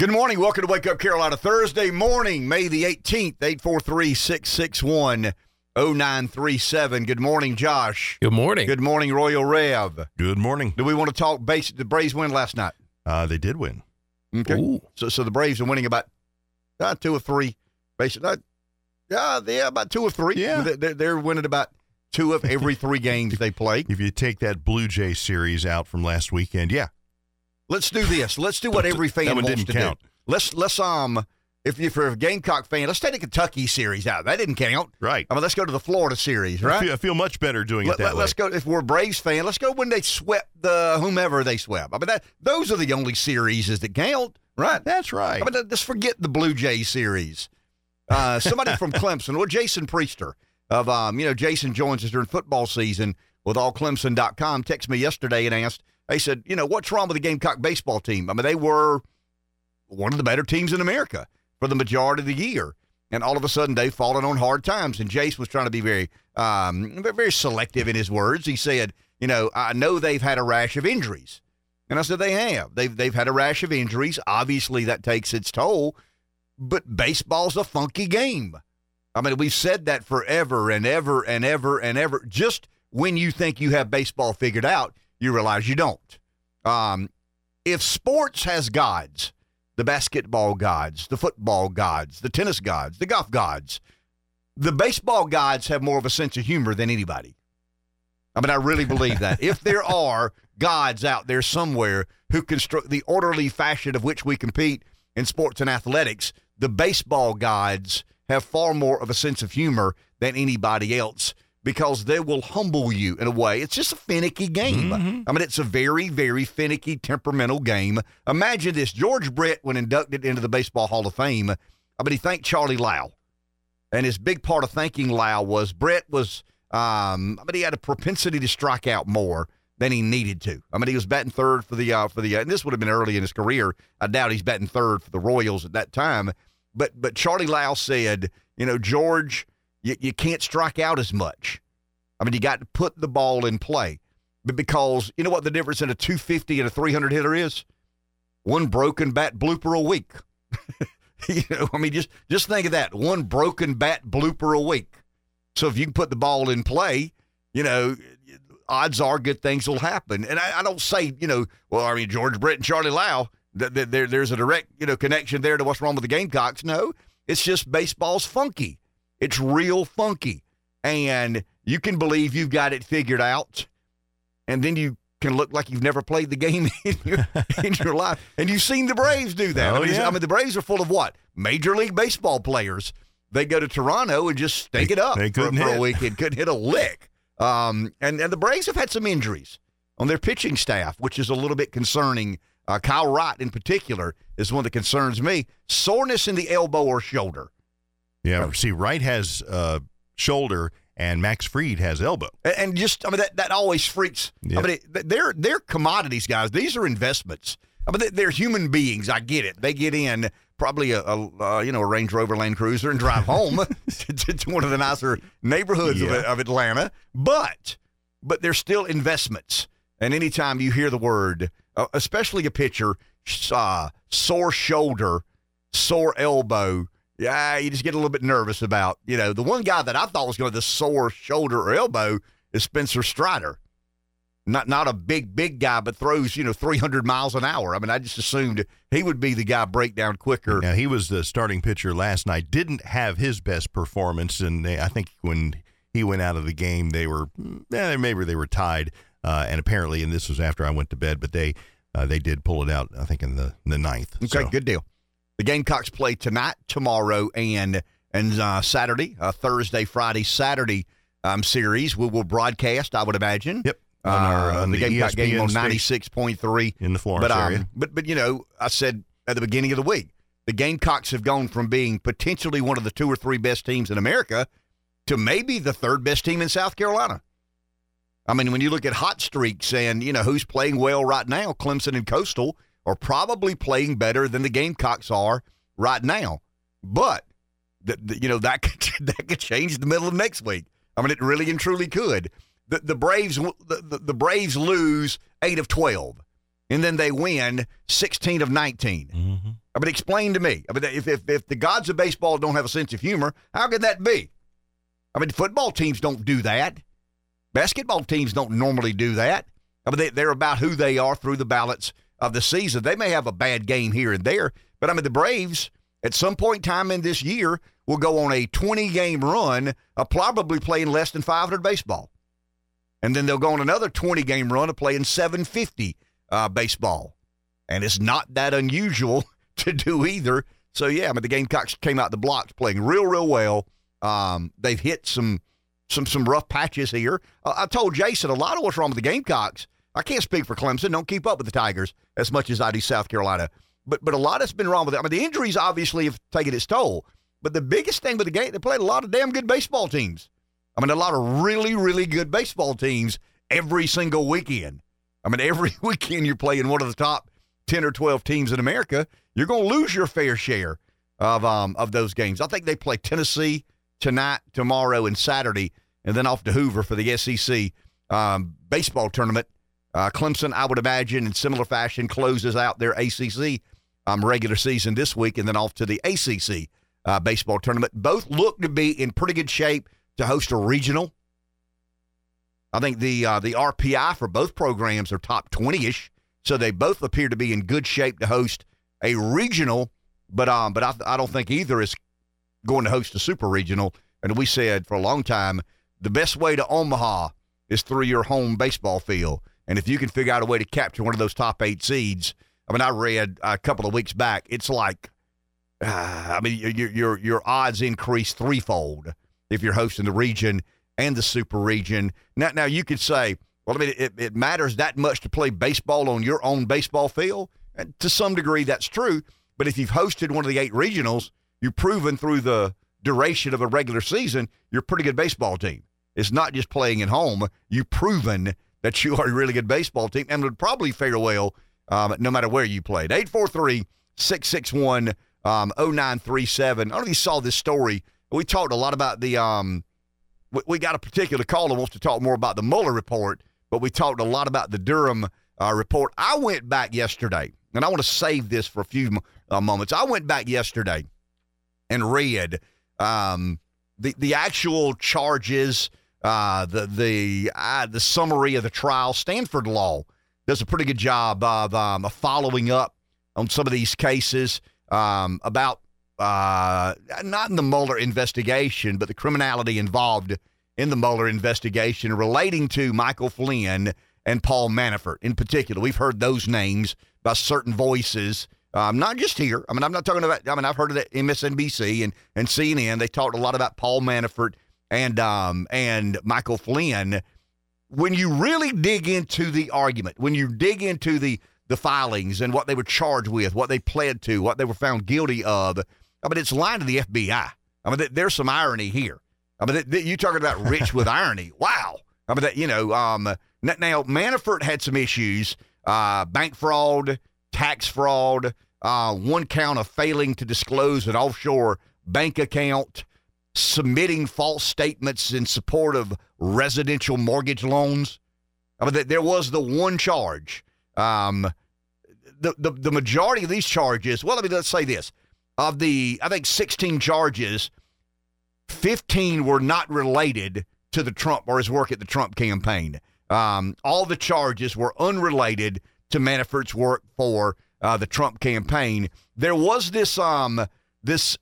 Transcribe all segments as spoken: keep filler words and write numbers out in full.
Good morning. Welcome to Wake Up Carolina. Thursday morning, May the eighteenth, eight four three, six six one, zero nine three seven. Good morning, Josh. Good morning. Good morning, Royal Rev. Good morning. Do we want to talk basic? The Braves win last night. Uh, they did win. Okay. So, so the Braves are winning about uh, two or three. Basic, uh, yeah, yeah, about two or three. Yeah. They're, they're winning about two of every three games they play. If you take that Blue Jay series out from last weekend, yeah. Let's do this. Let's do what every fan wants didn't to count. do. Let's let's um if, if you're a Gamecock fan, let's take the Kentucky series out. That didn't count, right? I mean, let's go to the Florida series, right? I feel, I feel much better doing let, it that let, way. Let's go if we're a Braves fan. Let's go when they swept the whomever they swept. I mean, that those are the only series that count, right? That's right. I mean, let's forget the Blue Jay series. Uh, somebody from Clemson, or Jason Priester of um you know Jason joins us during football season with all clemson dot com. Texted me yesterday and asked. They said, you know, what's wrong with the Gamecock baseball team? I mean, they were one of the better teams in America for the majority of the year. And all of a sudden, they've fallen on hard times. And Jace was trying to be very, um, very selective in his words. He said, you know, I know they've had a rash of injuries. And I said, they have. They've, they've had a rash of injuries. Obviously, that takes its toll. But baseball's a funky game. I mean, we've said that forever and ever and ever and ever. Just when you think you have baseball figured out, you realize you don't. Um, if sports has gods, the basketball gods, the football gods, the tennis gods, the golf gods, the baseball gods have more of a sense of humor than anybody. I mean, I really believe that. If there are gods out there somewhere who construct the orderly fashion of which we compete in sports and athletics, the baseball gods have far more of a sense of humor than anybody else, because they will humble you in a way. It's just a finicky game. Mm-hmm. I mean, it's a very, very finicky, temperamental game. Imagine this. George Brett, when inducted into the Baseball Hall of Fame, I mean, he thanked Charlie Lau. And his big part of thanking Lau was Brett was, um, I mean, he had a propensity to strike out more than he needed to. I mean, he was batting third for the, uh, for the, uh, and this would have been early in his career. I doubt he's batting third for the Royals at that time. But, but Charlie Lau said, you know, George, You, you can't strike out as much. I mean, you got to put the ball in play. But because, you know what the difference in a two fifty and a three hundred hitter is? One broken bat blooper a week. You know, I mean, just, just think of that. One broken bat blooper a week. So if you can put the ball in play, you know, odds are good things will happen. And I, I don't say, you know, well, I mean, George Brett and Charlie Lau, th- th- there, there's a direct, you know, connection there to what's wrong with the Gamecocks. No, it's just baseball's funky. It's real funky, and you can believe you've got it figured out, and then you can look like you've never played the game in your, in your life. And you've seen the Braves do that. Oh, I mean, yeah. I mean, the Braves are full of what? Major League Baseball players. They go to Toronto and just stink they, it up they for, for a weekend. Couldn't hit a lick. Um, and, and the Braves have had some injuries on their pitching staff, which is a little bit concerning. Uh, Kyle Wright, in particular, is one that concerns me. Soreness in the elbow or shoulder. Yeah, see, Wright has uh, shoulder, and Max Fried has elbow. And just, I mean, that, that always freaks. Yep. I mean, it, they're, they're commodities, guys. These are investments. I mean, they're human beings. I get it. They get in probably a, a uh, you know, a Range Rover Land Cruiser and drive home to, to one of the nicer neighborhoods yeah. of, of Atlanta. But, but they're still investments. And anytime you hear the word, uh, especially a pitcher, uh, sore shoulder, sore elbow, yeah, you just get a little bit nervous about, you know, the one guy that I thought was going to the sore shoulder or elbow is Spencer Strider. Not not a big, big guy, but throws, you know, three hundred miles an hour. I mean, I just assumed he would be the guy break down quicker. Now, he was the starting pitcher last night. Didn't have his best performance, and they, I think when he went out of the game, they were, eh, maybe they were tied, uh, and apparently, and this was after I went to bed, but they uh, they did pull it out, I think, in the, in the ninth. Okay, so. Good deal. The Gamecocks play tonight, tomorrow, and and uh, Saturday, uh, Thursday, Friday, Saturday um, series. We will broadcast, I would imagine. Yep. On our, uh, on the, the Gamecock E S P N game on ninety-six point three. In the Florence but, um, area. But, but, you know, I said at the beginning of the week, the Gamecocks have gone from being potentially one of the two or three best teams in America to maybe the third best team in South Carolina. I mean, when you look at hot streaks and, you know, who's playing well right now, Clemson and Coastal are probably playing better than the Gamecocks are right now. But, the, the, you know, that could, that could change the middle of next week. I mean, it really and truly could. The, the Braves the, the, the Braves lose eight of twelve, and then they win sixteen of nineteen. Mm-hmm. I mean, explain to me. I mean, if, if, if the gods of baseball don't have a sense of humor, how could that be? I mean, football teams don't do that. Basketball teams don't normally do that. I mean, they, they're about who they are through the balance of the season. They may have a bad game here and there, but I mean, the Braves, at some point in time in this year, will go on a twenty-game run of probably playing less than five hundred baseball. And then they'll go on another twenty-game run of playing seven fifty uh, baseball. And it's not that unusual to do either. So, yeah, I mean, the Gamecocks came out the blocks playing real, real well. Um, they've hit some some some rough patches here. Uh, I told Jason a lot of what's wrong with the Gamecocks. I can't speak for Clemson. Don't keep up with the Tigers as much as I do South Carolina. But but a lot has been wrong with it. I mean, the injuries obviously have taken its toll. But the biggest thing with the game, they played a lot of damn good baseball teams. I mean, a lot of really, really good baseball teams every single weekend. I mean, every weekend you're playing one of the top ten or twelve teams in America, you're going to lose your fair share of um, of those games. I think they play Tennessee tonight, tomorrow, and Saturday, and then off to Hoover for the S E C um, baseball tournament. Uh, Clemson, I would imagine, in similar fashion, closes out their A C C um, regular season this week and then off to the A C C uh, baseball tournament. Both look to be in pretty good shape to host a regional. I think the uh, the R P I for both programs are top twenty-ish, so they both appear to be in good shape to host a regional, but um, but I, I don't think either is going to host a super regional. And we said for a long time, the best way to Omaha is through your home baseball field. And if you can figure out a way to capture one of those top eight seeds, I mean, I read a couple of weeks back, it's like, uh, I mean, your, your, your odds increase threefold if you're hosting the region and the super region. Now, now you could say, well, I mean, it, it matters that much to play baseball on your own baseball field. And to some degree, that's true. But if you've hosted one of the eight regionals, you've proven through the duration of a regular season, you're a pretty good baseball team. It's not just playing at home. You've proven that you are a really good baseball team and would probably fare well um, no matter where you played. eight four three, six six one, oh nine three seven. I don't know if you saw this story. We talked a lot about the um, – we, we got a particular caller wants to talk more about the Mueller report, but we talked a lot about the Durham uh, report. I went back yesterday, and I want to save this for a few uh, moments. I went back yesterday and read um, the the actual charges, uh, the the uh, the summary of the trial. Stanford Law does a pretty good job of, um, of following up on some of these cases um, about uh, not in the Mueller investigation, but the criminality involved in the Mueller investigation relating to Michael Flynn and Paul Manafort in particular. We've heard those names by certain voices. Um, not just here. I mean, I'm not talking about, I mean, I've heard of that M S N B C and, and C N N. They talked a lot about Paul Manafort and, um, and Michael Flynn. When you really dig into the argument, when you dig into the, the filings and what they were charged with, what they pled to, what they were found guilty of, I mean, it's lying to the F B I. I mean, th- there's some irony here. I mean, th- th- you're talking about rich with irony. Wow. I mean, that, you know, um, now Manafort had some issues, uh, bank fraud, tax fraud, uh, one count of failing to disclose an offshore bank account, submitting false statements in support of residential mortgage loans. I mean, there was the one charge. Um, the, the the majority of these charges, well, I mean, let's say this. Of the, I think, sixteen charges, fifteen were not related to the Trump or his work at the Trump campaign. Um, all the charges were unrelated to Manafort's work for uh, the Trump campaign. There was this um, this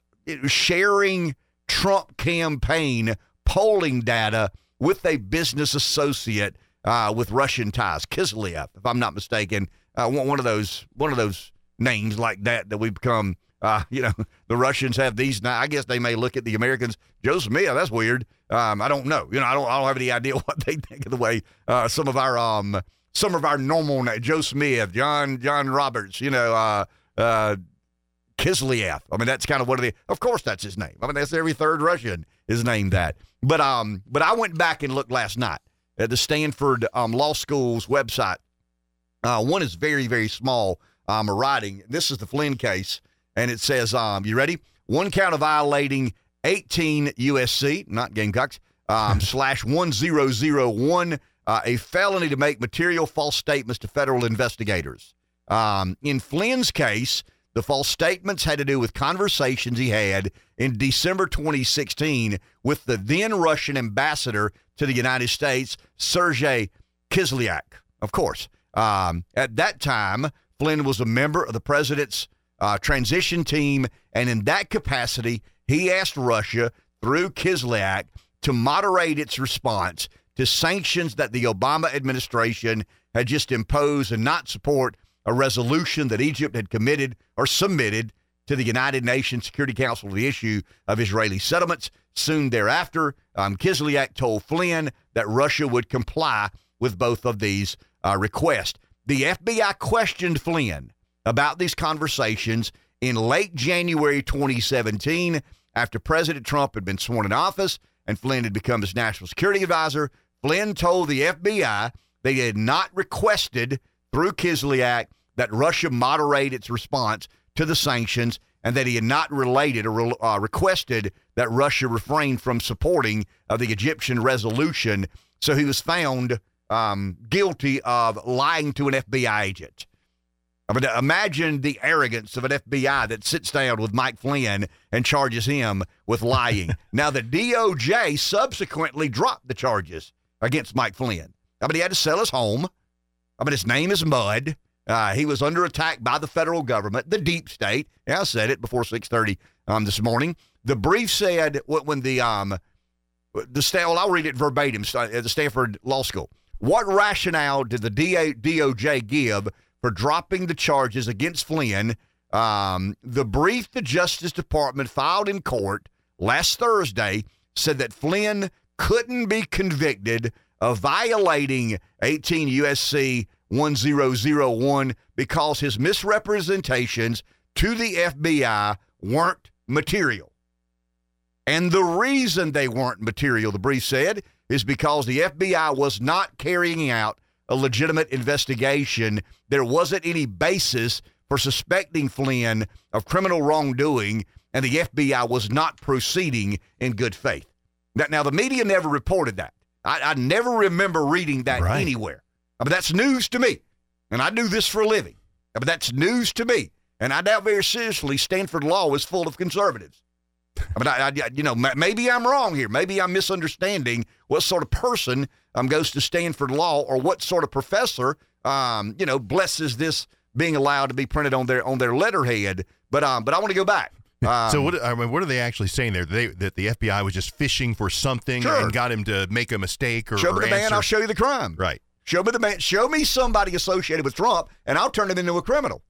sharing Trump campaign polling data with a business associate uh, with Russian ties, Kislyak, if I'm not mistaken, uh, one of those one of those names like that that we become. Uh, you know, the Russians have these now. I guess they may look at the Americans. Joe Smith, that's weird. Um, I don't know. You know, I don't. I don't have any idea what they think of the way uh, some of our um. Some of our normal, Joe Smith, John John Roberts, you know, uh, uh, Kislyak. I mean, that's kind of one of the. Of course, that's his name. I mean, that's every third Russian is named that. But um, but I went back and looked last night at the Stanford um, Law School's website. Uh, one is very very small. Um, writing. This is the Flynn case, and it says, um, you ready? One count of violating eighteen U S C, not Gamecocks, um, slash one zero zero one. Uh, a felony to make material false statements to federal investigators. Um, in Flynn's case, The false statements had to do with conversations he had in December twenty sixteen with the then Russian ambassador to the United States, Sergey Kislyak. Of course, um, at that time, Flynn was a member of the president's uh, transition team, and in that capacity, he asked Russia through Kislyak to moderate its response to sanctions that the Obama administration had just imposed and not support a resolution that Egypt had committed or submitted to the United Nations Security Council on the issue of Israeli settlements. Soon thereafter, um, Kislyak told Flynn that Russia would comply with both of these uh, requests. The F B I questioned Flynn about these conversations in late January twenty seventeen after President Trump had been sworn in office and Flynn had become his national security advisor. Flynn told the F B I they had not requested through Kislyak that Russia moderate its response to the sanctions and that he had not related or uh, requested that Russia refrain from supporting of the Egyptian resolution. So he was found um, guilty of lying to an F B I agent. I mean, imagine the arrogance of an F B I that sits down with Mike Flynn and charges him with lying. Now, the D O J subsequently dropped the charges against Mike Flynn. I mean, he had to sell his home. I mean, his name is Mud. Uh, he was under attack by the federal government, the deep state. Yeah, I said it before six thirty um, this morning. The brief said when the um, the well, I'll read it verbatim at the Stanford Law School. What rationale did the D O J give for dropping the charges against Flynn? Um, the brief the Justice Department filed in court last Thursday said that Flynn couldn't be convicted of violating eighteen U S C ten oh one because his misrepresentations to the F B I weren't material. And the reason they weren't material, the brief said, is because the F B I was not carrying out a legitimate investigation. There wasn't any basis for suspecting Flynn of criminal wrongdoing, and the F B I was not proceeding in good faith. Now, now the media never reported that. I, I never remember reading that right. anywhere. I mean, that's news to me, and I do this for a living. I mean, that's news to me, and I doubt very seriously Stanford Law is full of conservatives. I mean, I, I, you know, maybe I'm wrong here. Maybe I'm misunderstanding what sort of person um, goes to Stanford Law or what sort of professor, um, you know, blesses this being allowed to be printed on their on their letterhead. But um, but I want to go back. Um, so what I mean, what are they actually saying there? They, that the F B I was just fishing for something sure. and got him to make a mistake or show me or the answer. man, I'll show you the crime. Right. Show me the man. Show me somebody associated with Trump, and I'll turn him into a criminal.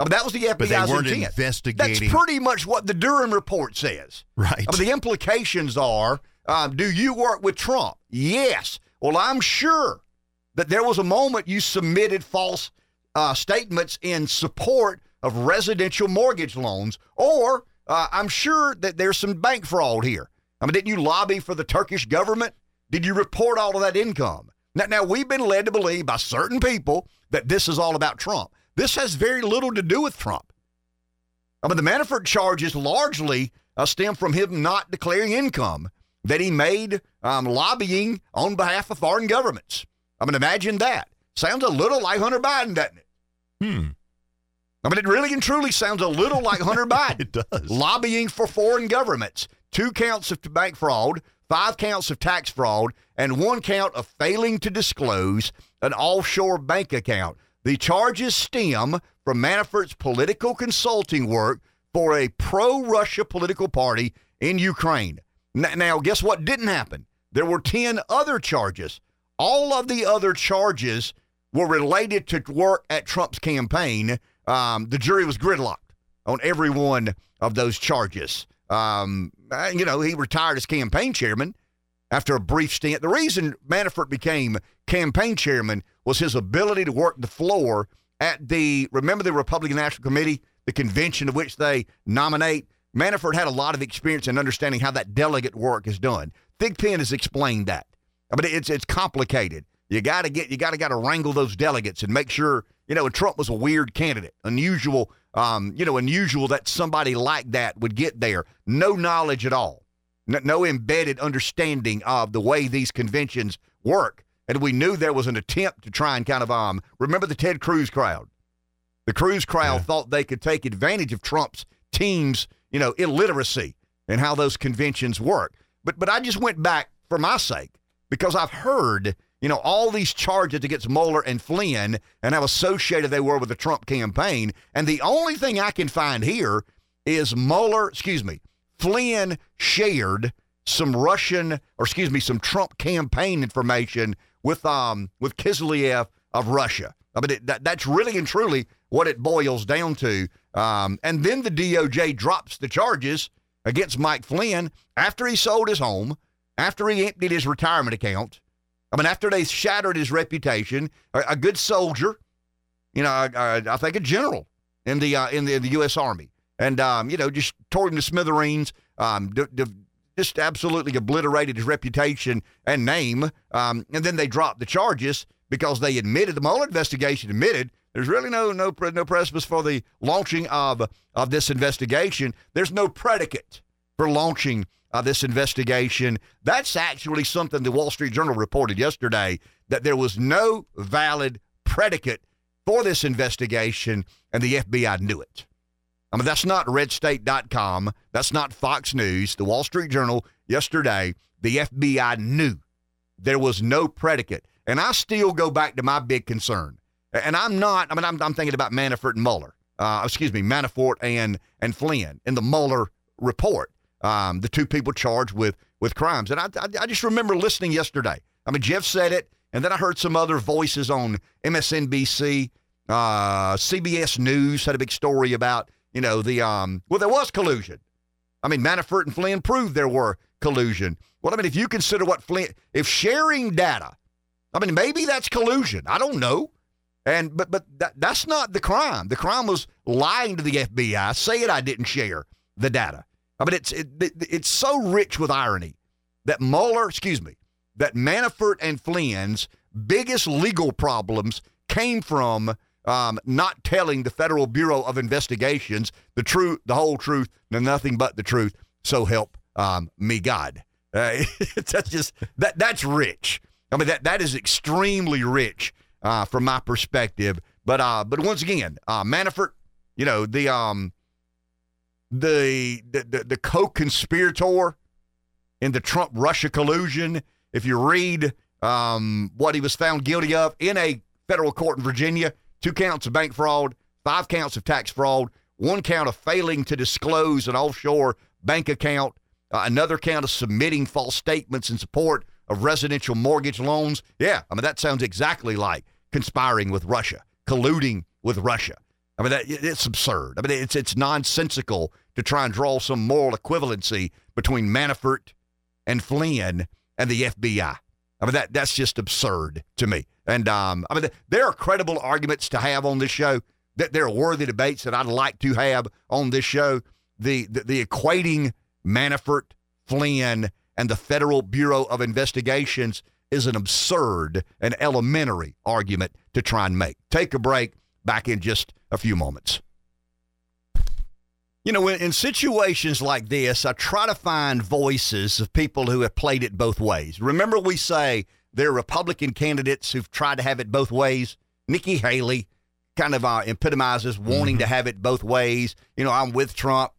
I mean, that was the F B I's but they weren't intent. Investigating. That's pretty much what the Durham report says. Right. I mean, the implications are: um, do you work with Trump? Yes. Well, I'm sure that there was a moment you submitted false uh, statements in support of residential mortgage loans, or uh, I'm sure that there's some bank fraud here. I mean, didn't you lobby for the Turkish government? Did you report all of that income? Now, now, we've been led to believe by certain people that this is all about Trump. This has very little to do with Trump. I mean, the Manafort charges largely uh, stem from him not declaring income that he made um, lobbying on behalf of foreign governments. I mean, imagine that. Sounds a little like Hunter Biden, doesn't it? Hmm. I mean, it really and truly sounds a little like Hunter Biden. It does. Lobbying for foreign governments. Two counts of bank fraud, five counts of tax fraud, and one count of failing to disclose an offshore bank account. The charges stem from Manafort's political consulting work for a pro-Russia political party in Ukraine. Now, now, guess what didn't happen? There were ten other charges. All of the other charges were related to work at Trump's campaign. Um, the jury was gridlocked on every one of those charges. Um, you know, he retired as campaign chairman after a brief stint. The reason Manafort became campaign chairman was his ability to work the floor at the, remember the Republican National Committee, the convention of which they nominate? Manafort had a lot of experience in understanding how that delegate work is done. Thigpen has explained that. I mean, it's, it's complicated. You got to get, you got to, got to wrangle those delegates and make sure, you know, and Trump was a weird candidate, unusual, um, you know, unusual that somebody like that would get there. No knowledge at all, no, no embedded understanding of the way these conventions work. And we knew there was an attempt to try and kind of, um, remember the Ted Cruz crowd? The Cruz crowd yeah. thought they could take advantage of Trump's team's, you know, illiteracy and how those conventions work. But but I just went back for my sake because I've heard, you know, all these charges against Mueller and Flynn and how associated they were with the Trump campaign. And the only thing I can find here is Mueller, excuse me, Flynn shared some Russian, or excuse me, some Trump campaign information with um with Kislyak of Russia. I mean, it, that, that's really and truly what it boils down to. Um, and then the D O J drops the charges against Mike Flynn after he sold his home, after he emptied his retirement account. I mean, after they shattered his reputation, a, a good soldier, you know, a, a, I think a general in the uh, in the, in the U S Army, and um, you know, just tore him to smithereens. Um, d- d- just absolutely obliterated his reputation and name. Um, and then they dropped the charges because they admitted, the Mueller investigation admitted, there's really no no no precipice for the launching of, of this investigation. There's no predicate for launching uh, this investigation. That's actually something the Wall Street Journal reported yesterday, that there was no valid predicate for this investigation, and the F B I knew it. I mean, that's not red state dot com. That's not Fox News. The Wall Street Journal yesterday, the F B I knew there was no predicate. And I still go back to my big concern. And I'm not, I mean, I'm, I'm thinking about Manafort and Mueller, uh, excuse me, Manafort and, and Flynn in the Mueller report, um, the two people charged with, with crimes. And I, I, I just remember listening yesterday. I mean, Jeff said it, and then I heard some other voices on M S N B C, uh, C B S News had a big story about, you know, the, um, well, there was collusion. I mean, Manafort and Flynn proved there were collusion. Well, I mean, if you consider what Flynn, if sharing data, I mean, maybe that's collusion. I don't know. And, but, but that, that's not the crime. The crime was lying to the F B I, saying I didn't share the data. I mean, it's, it, it, it's so rich with irony that Mueller, excuse me, that Manafort and Flynn's biggest legal problems came from Um, not telling the Federal Bureau of Investigations the truth, the whole truth, and nothing but the truth. So help um, me God. Uh, that's just that. That's rich. I mean, that that is extremely rich uh, from my perspective. But uh, but once again, uh, Manafort, you know, the um, the the the, the co-conspirator in the Trump-Russia collusion. If you read um, what he was found guilty of in a federal court in Virginia. Two counts of bank fraud, five counts of tax fraud, one count of failing to disclose an offshore bank account, uh, another count of submitting false statements in support of residential mortgage loans. Yeah, I mean, that sounds exactly like conspiring with Russia, colluding with Russia. I mean, that, it's absurd. I mean, it's it's nonsensical to try and draw some moral equivalency between Manafort and Flynn and the F B I. I mean, that that's just absurd to me. And, um, I mean, th- there are credible arguments to have on this show, that there are worthy debates that I'd like to have on this show. The, the, the equating Manafort, Flynn, and the Federal Bureau of Investigations is an absurd and elementary argument to try and make. Take a break, back in just a few moments. You know, in, in situations like this, I try to find voices of people who have played it both ways. Remember, we say there are Republican candidates who've tried to have it both ways. Nikki Haley kind of uh, epitomizes wanting mm-hmm. to have it both ways. You know, I'm with Trump,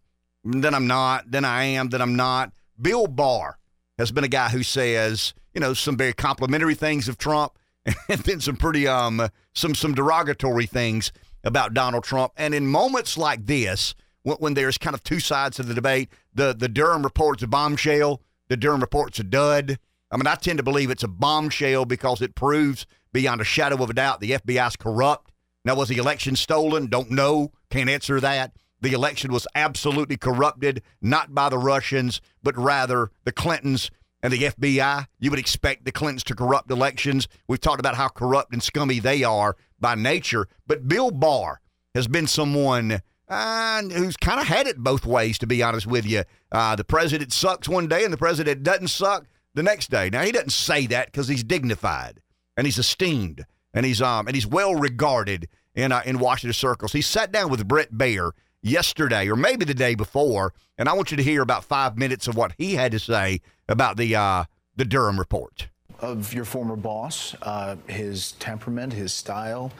then I'm not, then I am, then I'm not. Bill Barr has been a guy who says, you know, some very complimentary things of Trump and then some pretty, um, some, some derogatory things about Donald Trump. And in moments like this, when there's kind of two sides of the debate, the, the Durham report's a bombshell, the Durham report's a dud. I mean, I tend to believe it's a bombshell because it proves beyond a shadow of a doubt the F B I's corrupt. Now, was the election stolen? Don't know. Can't answer that. The election was absolutely corrupted, not by the Russians, but rather the Clintons and the F B I. You would expect the Clintons to corrupt elections. We've talked about how corrupt and scummy they are by nature. But Bill Barr has been someone Uh, who's kind of had it both ways, to be honest with you. Uh, the president sucks one day and the president doesn't suck the next day. Now, he doesn't say that because he's dignified and he's esteemed and he's um and he's well regarded in uh, in Washington circles. He sat down with Brett Baer yesterday or maybe the day before, and I want you to hear about five minutes of what he had to say about the uh, the Durham report. Of your former boss, uh, his temperament, his style,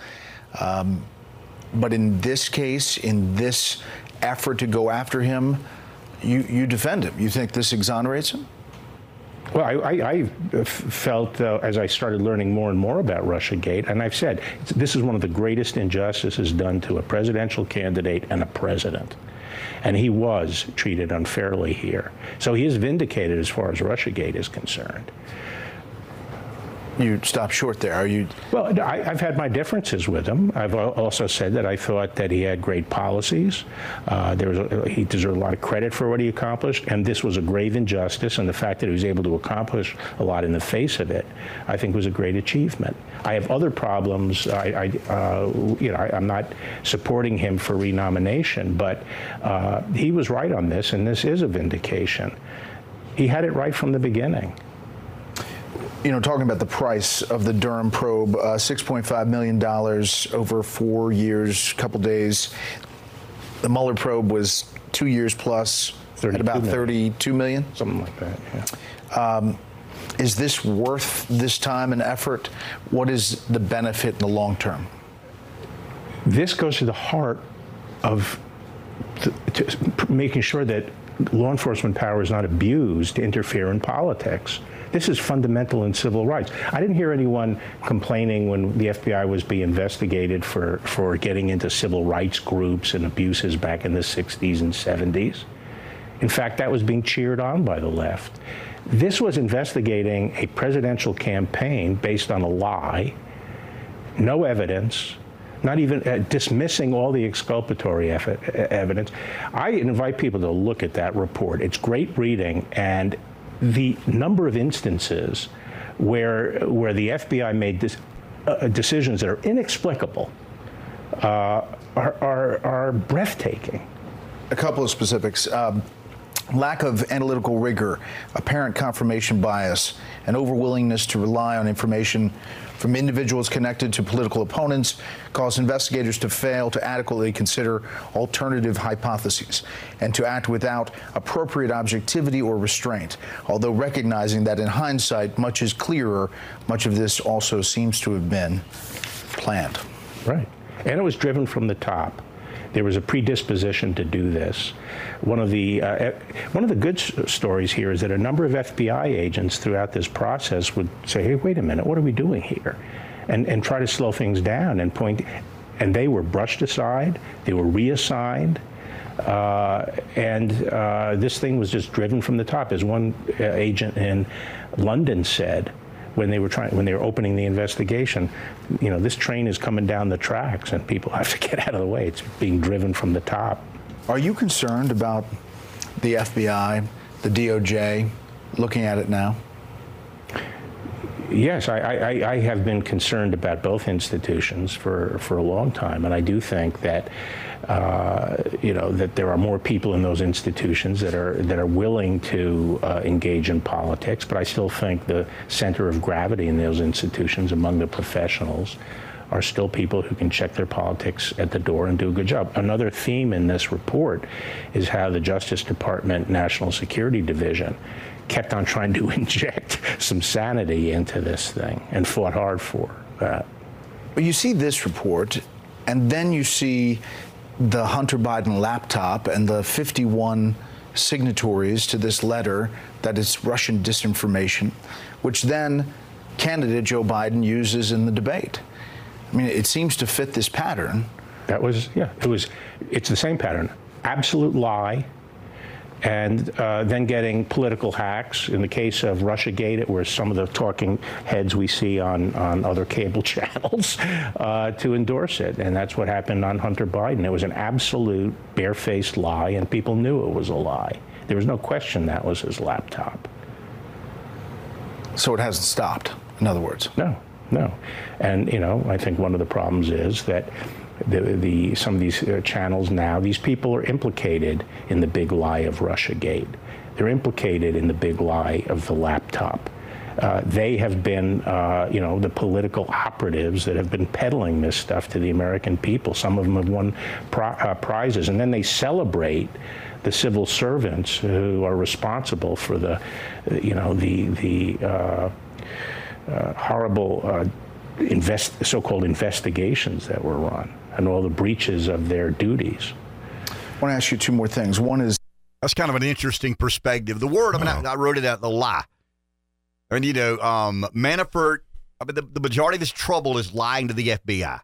um But in this case, in this effort to go after him, you, you defend him. You think this exonerates him? Well, I, I, I felt, uh, as I started learning more and more about Russiagate, and I've said, this is one of the greatest injustices done to a presidential candidate and a president. And he was treated unfairly here. So he is vindicated as far as Russiagate is concerned. You stop short there. Are you? Well, I, I've had my differences with him. I've also said that I thought that he had great policies. Uh, there was a, he deserved a lot of credit for what he accomplished, and this was a grave injustice. And the fact that he was able to accomplish a lot in the face of it, I think, was a great achievement. I have other problems. I, I uh, you know, I, I'm not supporting him for renomination, but uh, he was right on this, and this is a vindication. He had it right from the beginning. You know, talking about the price of the Durham probe, uh, six point five million dollars over four years, couple days. The Mueller probe was two years plus at about thirty-two million dollars. Something like that, yeah. Um, is this worth this time and effort? What is the benefit in the long term? This goes to the heart of th- to making sure that law enforcement power is not abused to interfere in politics. This is fundamental in civil rights. I didn't hear anyone complaining when the F B I was being investigated for, for getting into civil rights groups and abuses back in the sixties and seventies. In fact, that was being cheered on by the left. This was investigating a presidential campaign based on a lie, no evidence, not even uh, dismissing all the exculpatory evidence. I invite people to look at that report. It's great reading, and the number of instances where where the F B I made this, uh, decisions that are inexplicable uh, are, are, are breathtaking. A couple of specifics. Um, lack of analytical rigor, apparent confirmation bias, an overwillingness to rely on information from individuals connected to political opponents cause investigators to fail to adequately consider alternative hypotheses and to act without appropriate objectivity or restraint. Although recognizing that in hindsight, much is clearer, much of this also seems to have been planned. Right. And it was driven from the top. There was a predisposition to do this. One of the uh, one of the good s- stories here is that a number of F B I agents throughout this process would say, "Hey, wait a minute, what are we doing here?" and and try to slow things down and point. And they were brushed aside. They were reassigned, uh, and uh, this thing was just driven from the top, as one uh, agent in London said. When they were trying, when they were opening the investigation, you know, this train is coming down the tracks and people have to get out of the way. It's being driven from the top. Are you concerned about the F B I, the D O J, looking at it now? Yes, I, I, I have been concerned about both institutions for, for a long time, and I do think that uh, you know that there are more people in those institutions that are that are willing to uh, engage in politics. But I still think the center of gravity in those institutions, among the professionals, are still people who can check their politics at the door and do a good job. Another theme in this report is how the Justice Department National Security Division kept on trying to inject some sanity into this thing and fought hard for that. But you see this report, and then you see the Hunter Biden laptop and the fifty-one signatories to this letter that is Russian disinformation, which then candidate Joe Biden uses in the debate. I mean, it seems to fit this pattern. That was, yeah, it was, it's the same pattern. Absolute lie, and uh, then getting political hacks. In the case of Russiagate, it was some of the talking heads we see on, on other cable channels uh, to endorse it. And that's what happened on Hunter Biden. It was an absolute barefaced lie, and people knew it was a lie. There was no question that was his laptop. So it hasn't stopped, in other words? No. No. And, you know, I think one of the problems is that the, the some of these channels now, these people are implicated in the big lie of Russiagate. They're implicated in the big lie of the laptop. Uh, they have been, uh, you know, the political operatives that have been peddling this stuff to the American people. Some of them have won pro- uh, prizes, and then they celebrate the civil servants who are responsible for the, you know, the, the, uh, Uh, horrible uh, invest, so-called investigations that were run. and all the breaches of their duties. I want to ask you two more things. One is, that's kind of an interesting perspective. The word, I mean, oh. I, I wrote it out, the lie. I mean, you know, um, Manafort, I mean, the, the majority of his trouble is lying to the F B I.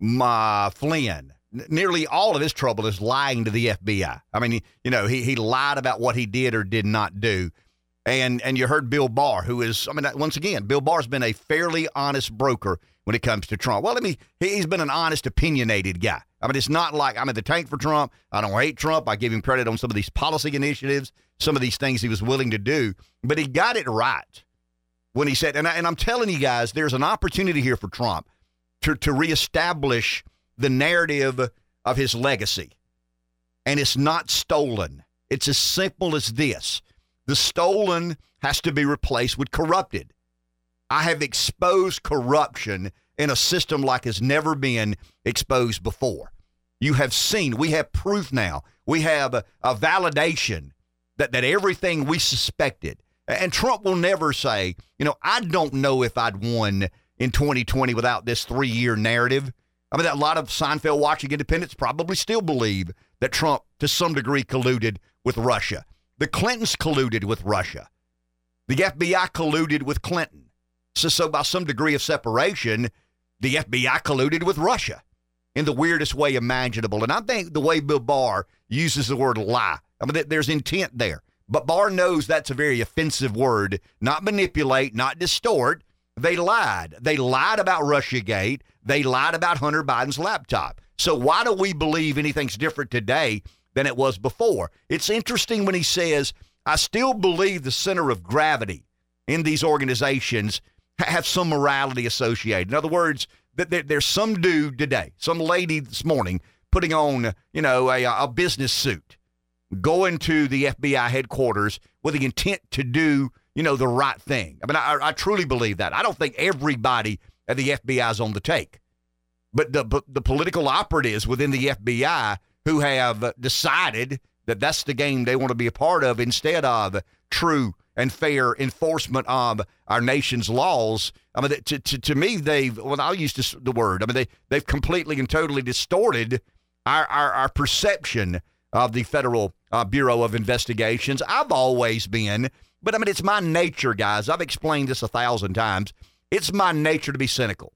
My Flynn, n- nearly all of his trouble is lying to the F B I. I mean, you know, he, he lied about what he did or did not do. And and you heard Bill Barr, who is, I mean, once again, Bill Barr's been a fairly honest broker when it comes to Trump. Well, I mean, he's been an honest, opinionated guy. I mean, it's not like I'm in the tank for Trump. I don't hate Trump. I give him credit on some of these policy initiatives, some of these things he was willing to do. But he got it right when he said, and, I, and I'm telling you guys, there's an opportunity here for Trump to, to reestablish the narrative of his legacy. And it's not stolen. It's as simple as this. The stolen has to be replaced with corrupted. I have exposed corruption in a system like has never been exposed before. You have seen, we have proof now. We have a, a validation that, that everything we suspected. And Trump will never say, you know, I don't know if I'd won in twenty twenty without this three-year narrative. I mean, a lot of Seinfeld watching independents probably still believe that Trump, to some degree, colluded with Russia. The Clintons colluded with Russia. The F B I colluded with Clinton. So, so by some degree of separation, the F B I colluded with Russia in the weirdest way imaginable. And I think the way Bill Barr uses the word lie, I mean, there's intent there. But Barr knows that's a very offensive word, not manipulate, not distort. They lied. They lied about Russiagate. They lied about Hunter Biden's laptop. So why do we believe anything's different today than it was before? It's interesting when he says, I still believe the center of gravity in these organizations ha- have some morality associated. In other words, that there, there's some dude today, some lady this morning, putting on, you know, a, a business suit, going to the F B I headquarters with the intent to do, you know, the right thing. I mean, I, I truly believe that. I don't think everybody at the F B I is on the take, but the, but the political operatives within the F B I who have decided that that's the game they want to be a part of instead of true and fair enforcement of our nation's laws. I mean, to to, to me, they've, well, I'll use this, the word, I mean, they, they've completely and totally distorted our, our, our perception of the Federal uh, Bureau of Investigations. I've always been, but I mean, it's my nature, guys. I've explained this a thousand times. It's my nature to be cynical.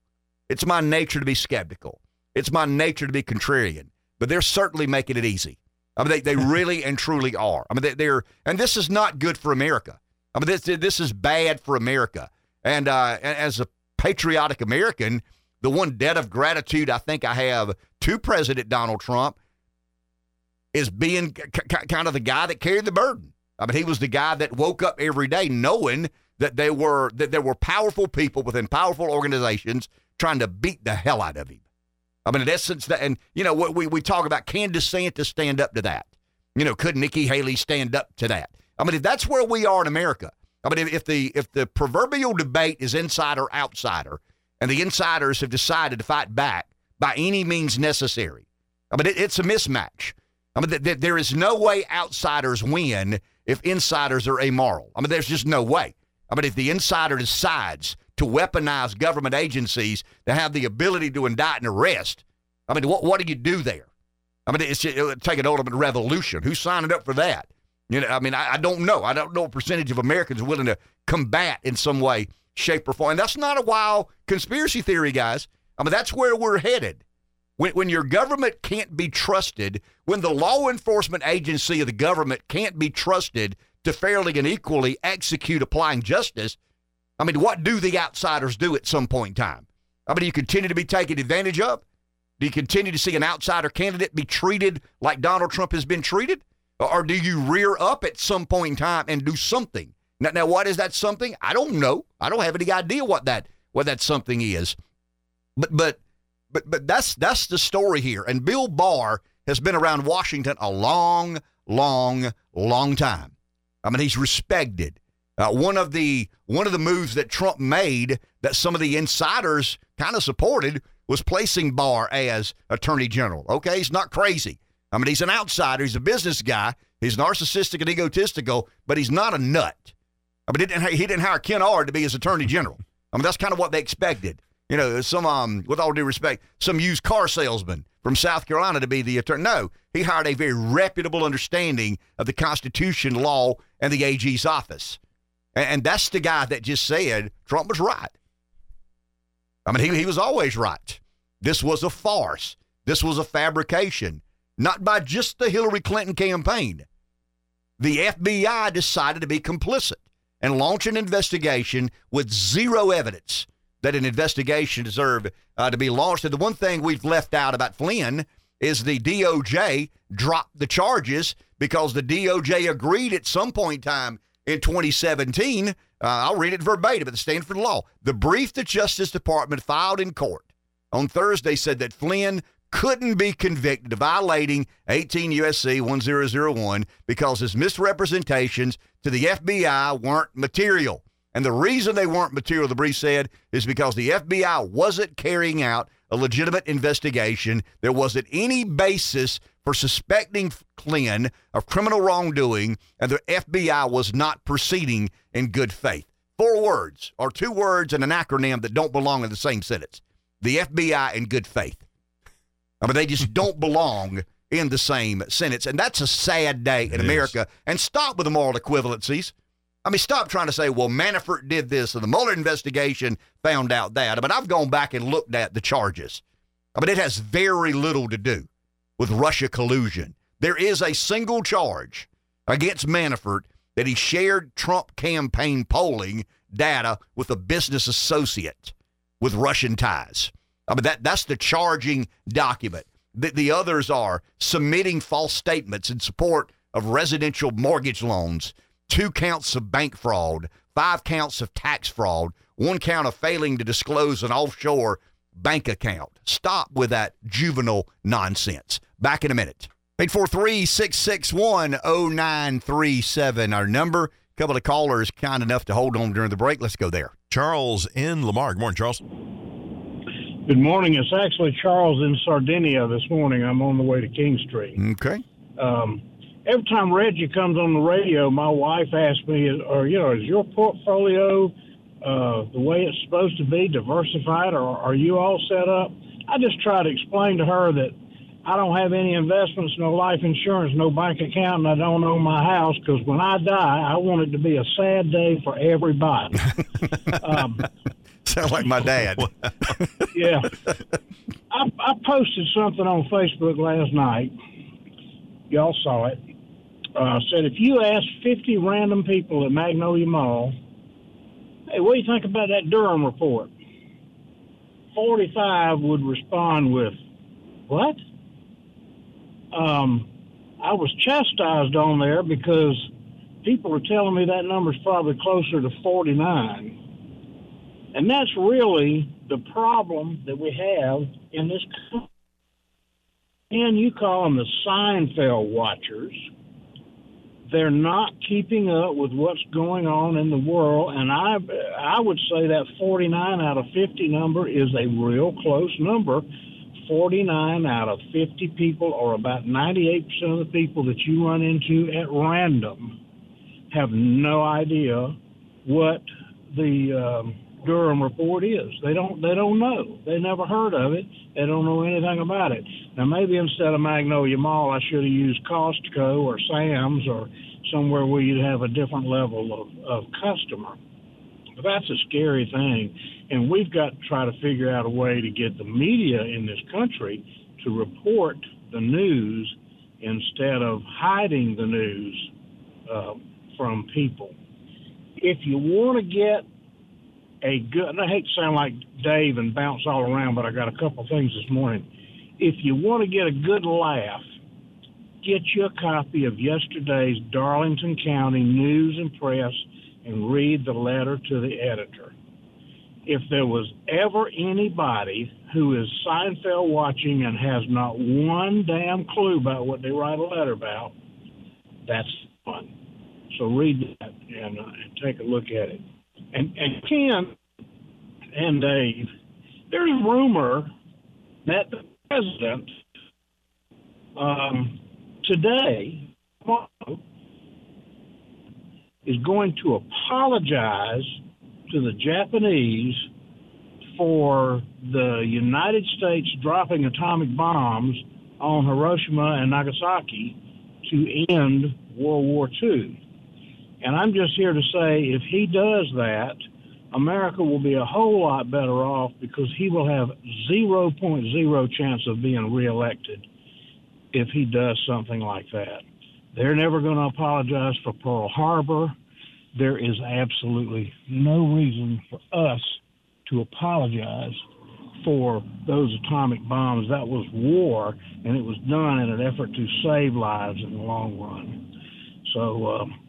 It's my nature to be skeptical. It's my nature to be contrarian. But they're certainly making it easy. I mean, they, they really and truly are. I mean, they, they're, and this is not good for America. I mean, this this is bad for America. And uh, as a patriotic American, the one debt of gratitude I think I have to President Donald Trump is being k- k- kind of the guy that carried the burden. I mean, he was the guy that woke up every day knowing that they were that there were powerful people within powerful organizations trying to beat the hell out of him. I mean, in essence, and, you know, we we talk about, can DeSantis stand up to that? You know, could Nikki Haley stand up to that? I mean, if that's where we are in America. I mean, if the if the proverbial debate is insider outsider, and the insiders have decided to fight back by any means necessary, I mean, it, it's a mismatch. I mean, th- th- there is no way outsiders win if insiders are amoral. I mean, there's just no way. I mean, if the insider decides to weaponize government agencies that have the ability to indict and arrest, I mean, what what do you do there? I mean, it's, it'll take an ultimate revolution. Who's signing up for that? You know, I mean, I, I don't know. I don't know what percentage of Americans are willing to combat in some way, shape, or form. And that's not a wild conspiracy theory, guys. I mean, that's where we're headed. When, when your government can't be trusted, when the law enforcement agency of the government can't be trusted to fairly and equally execute applying justice, I mean, what do the outsiders do at some point in time? I mean, do you continue to be taken advantage of? Do you continue to see an outsider candidate be treated like Donald Trump has been treated? Or do you rear up at some point in time and do something? Now, now what is that something? I don't know. I don't have any idea what that what that something is. But but but but that's that's the story here. And Bill Barr has been around Washington a long, long, long time. I mean, he's respected. Uh, one of the one of the moves that Trump made that some of the insiders kind of supported was placing Barr as attorney general. Okay, he's not crazy. I mean, he's an outsider. He's a business guy. He's narcissistic and egotistical, but he's not a nut. I mean, he didn't, he didn't hire Ken Ard to be his attorney general. I mean, that's kind of what they expected. you know, some, um, with all due respect, some used car salesman from South Carolina to be the attorney. No, he hired a very reputable understanding of the Constitution, law, and the A G's office. And, and that's the guy that just said Trump was right. I mean, he, he was always right. This was a farce. This was a fabrication, not by just the Hillary Clinton campaign. The F B I decided to be complicit and launch an investigation with zero evidence that an investigation deserved uh, to be launched. And the one thing we've left out about Flynn is the D O J dropped the charges because the D O J agreed at some point in time in twenty seventeen, uh, I'll read it verbatim at the Stanford Law, the brief the Justice Department filed in court on Thursday said that Flynn couldn't be convicted of violating eighteen U S C ten oh one because his misrepresentations to the F B I weren't material. And the reason they weren't material, the brief said, is because the F B I wasn't carrying out a legitimate investigation. There wasn't any basis for suspecting Flynn of criminal wrongdoing, and the F B I was not proceeding in good faith. Four words, or two words and an acronym that don't belong in the same sentence. The F B I in good faith. I mean, they just don't belong in the same sentence, and that's a sad day in it America. Is. And stop with the moral equivalencies. I mean, stop trying to say, well, Manafort did this, and the Mueller investigation found out that. But I've gone back and looked at the charges. I mean, it has very little to do with Russia collusion. There is a single charge against Manafort that he shared Trump campaign polling data with a business associate with Russian ties. I mean, that, that's the charging document. The, the others are submitting false statements in support of residential mortgage loans, two counts of bank fraud, five counts of tax fraud, one count of failing to disclose an offshore bank account. Stop with that juvenile nonsense. Back in a minute. eight four three, six six one, zero nine three seven, our number. A couple of callers kind enough to hold on during the break. Let's go there. Charles in Lamar. Good morning, Charles. Good morning. It's actually Charles in Sardinia this morning. I'm on the way to King Street. Okay. Um, Every time Reggie comes on the radio, my wife asks me, "Or you know, is your portfolio uh, the way it's supposed to be, diversified, or are you all set up?" I just try to explain to her that I don't have any investments, no life insurance, no bank account, and I don't own my house because when I die, I want it to be a sad day for everybody. um, Sounds like my dad. Yeah. I, I posted something on Facebook last night. Y'all saw it. Uh, said, if you asked fifty random people at Magnolia Mall, hey, what do you think about that Durham report? forty-five would respond with, what? Um, I was chastised on there because people are telling me that number's probably closer to forty-nine. And that's really the problem that we have in this country. And you call them the Seinfeld watchers. They're not keeping up with what's going on in the world, and I I would say that forty-nine out of fifty number is a real close number. forty-nine out of fifty people, or about ninety-eight percent of the people that you run into at random, have no idea what the um, Durham report is. They don't they don't know. They never heard of it. They don't know anything about it. Now, maybe instead of Magnolia Mall, I should have used Costco or Sam's or somewhere where you'd have a different level of, of customer. But that's a scary thing. And we've got to try to figure out a way to get the media in this country to report the news instead of hiding the news uh, from people. If you want to get a good, and I hate to sound like Dave and bounce all around, but I got a couple things this morning. If you want to get a good laugh, get you a copy of yesterday's Darlington County News and Press and read the letter to the editor. If there was ever anybody who is Seinfeld watching and has not one damn clue about what they write a letter about, that's fun. So read that and, uh, and take a look at it. And, and Ken and Dave, there's rumor that the president um, today is going to apologize to the Japanese for the United States dropping atomic bombs on Hiroshima and Nagasaki to end World War Two. And I'm just here to say if he does that, America will be a whole lot better off because he will have zero point zero chance of being reelected if he does something like that. They're never going to apologize for Pearl Harbor. There is absolutely no reason for us to apologize for those atomic bombs. That was war, and it was done in an effort to save lives in the long run. So um,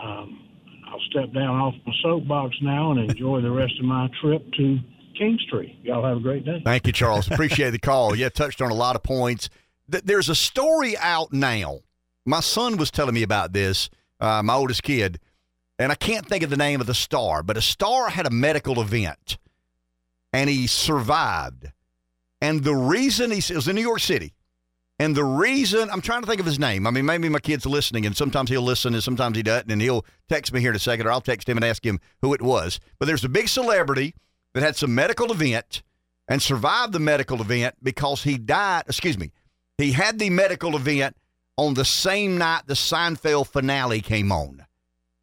um, I'll step down off my soapbox now and enjoy the rest of my trip to King Street. Y'all have a great day. Thank you, Charles. Appreciate the call. Yeah, touched on a lot of points. There's a story out now. My son was telling me about this, uh, my oldest kid, and I can't think of the name of the star, but a star had a medical event. And he survived. And the reason he it was in New York City. And the reason, I'm trying to think of his name. I mean, maybe my kid's listening, and sometimes he'll listen, and sometimes he doesn't, and he'll text me here in a second, or I'll text him and ask him who it was. But there's a big celebrity that had some medical event and survived the medical event because he died, excuse me, he had the medical event on the same night the Seinfeld finale came on.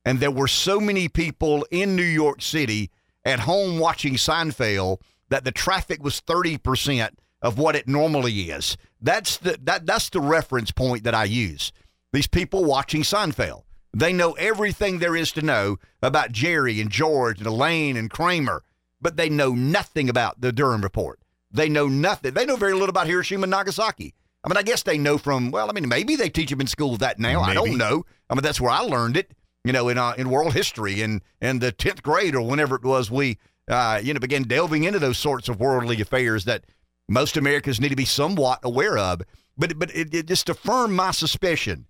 And there were so many people in New York City at home watching Seinfeld that the traffic was thirty percent of what it normally is. That's the that that's the reference point that I use. These people watching Seinfeld, they know everything there is to know about Jerry and George and Elaine and Kramer, but they know nothing about the Durham report. They know nothing. They know very little about Hiroshima and Nagasaki. I mean, I guess they know from, well, I mean, maybe they teach them in school that now. Maybe. I don't know. I mean, that's where I learned it. You know, in uh, in world history and in the tenth grade or whenever it was, we, uh, you know, began delving into those sorts of worldly affairs that most Americans need to be somewhat aware of. But but it, it just affirmed my suspicion.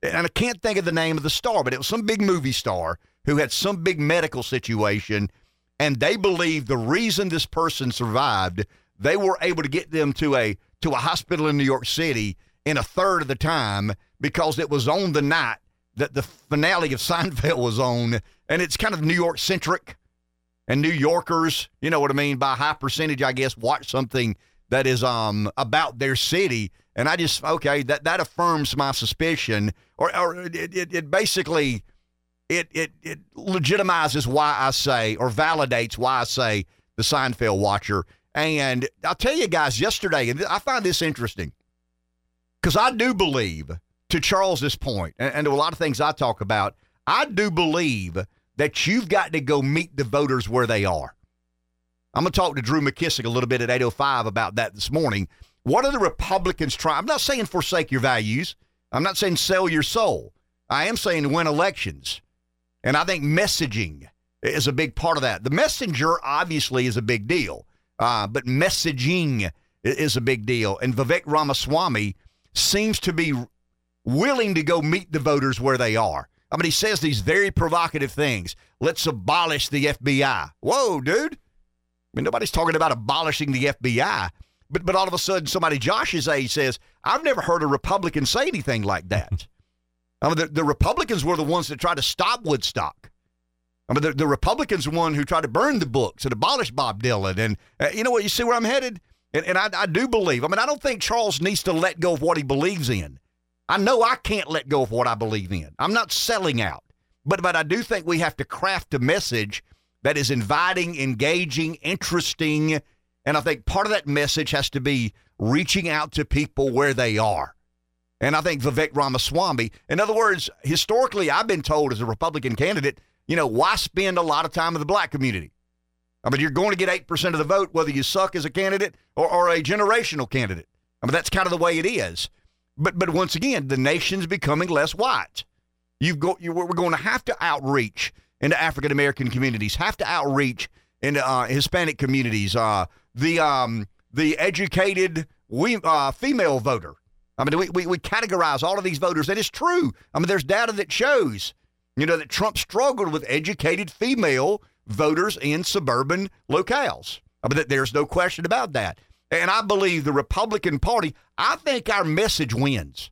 And I can't think of the name of the star, but it was some big movie star who had some big medical situation. And they believed the reason this person survived, they were able to get them to a to a hospital in New York City in a third of the time because it was on the night that the finale of Seinfeld was on, and it's kind of New York-centric, and New Yorkers, you know what I mean, by a high percentage, I guess, watch something that is um about their city, and I just, okay, that, that affirms my suspicion, or, or it, it, it basically, it, it, it legitimizes why I say, or validates why I say, the Seinfeld watcher. And I'll tell you guys, yesterday, and I find this interesting, because I do believe, to Charles's point, and, and to a lot of things I talk about, I do believe that you've got to go meet the voters where they are. I'm going to talk to Drew McKissick a little bit at eight oh five about that this morning. What are the Republicans trying? I'm not saying forsake your values. I'm not saying sell your soul. I am saying win elections. And I think messaging is a big part of that. The messenger obviously is a big deal, uh, but messaging is a big deal. And Vivek Ramaswamy seems to be willing to go meet the voters where they are. I mean, he says these very provocative things. Let's abolish the F B I. Whoa, dude. I mean, nobody's talking about abolishing the F B I. But but all of a sudden, somebody Josh's age says, I've never heard a Republican say anything like that. I mean, the, the Republicans were the ones that tried to stop Woodstock. I mean, the, the Republicans were the one who tried to burn the books and abolish Bob Dylan. And uh, you know what? You see where I'm headed? And, and I, I do believe. I mean, I don't think Charles needs to let go of what he believes in. I know I can't let go of what I believe in. I'm not selling out. But but I do think we have to craft a message that is inviting, engaging, interesting. And I think part of that message has to be reaching out to people where they are. And I think Vivek Ramaswamy, in other words, historically, I've been told as a Republican candidate, you know, why spend a lot of time in the black community? I mean, you're going to get eight percent of the vote, whether you suck as a candidate or, or a generational candidate. I mean, that's kind of the way it is. But but once again, the nation's becoming less white. You've go, you, we're going to have to outreach into African American communities, have to outreach into uh, Hispanic communities, uh, the um, the educated we, uh, female voter. I mean, we, we we categorize all of these voters, and it's true. I mean, there's data that shows, you know, that Trump struggled with educated female voters in suburban locales. I mean, there's no question about that. And I believe the Republican Party, I think our message wins.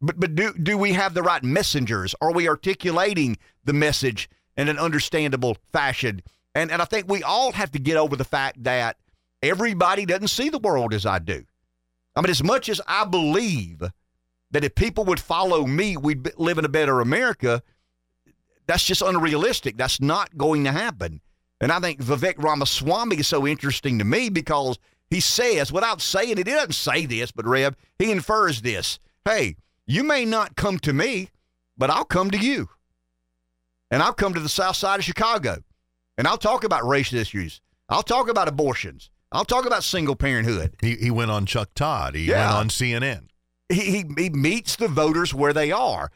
But but do do we have the right messengers? Are we articulating the message in an understandable fashion? And and I think we all have to get over the fact that everybody doesn't see the world as I do. I mean, as much as I believe that if people would follow me, we'd live in a better America, that's just unrealistic. That's not going to happen. And I think Vivek Ramaswamy is so interesting to me because he says, without saying it, he doesn't say this, but Rev, he infers this. Hey, you may not come to me, but I'll come to you. And I'll come to the south side of Chicago. And I'll talk about racial issues. I'll talk about abortions. I'll talk about single parenthood. He, he went on Chuck Todd. He yeah. went on C N N. He, he he meets the voters where they are.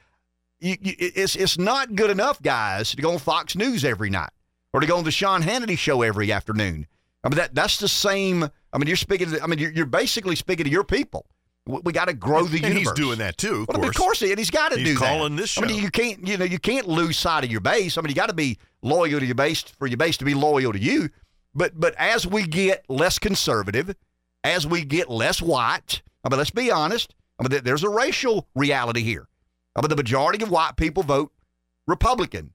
You, you, it's, it's not good enough, guys, to go on Fox News every night or to go on the Sean Hannity show every afternoon. I mean, that that's the same. I mean, you're speaking to, I mean, you're, you're basically speaking to your people. We, we got to grow the and universe. He's doing that, too, of well, course. Of course, he, and he's got to do that. He's calling this show. I mean, you can't, you know, you can't lose sight of your base. I mean, you got to be loyal to your base for your base to be loyal to you. But but as we get less conservative, as we get less white, I mean, let's be honest. I mean, there's a racial reality here. I mean, the majority of white people vote Republican.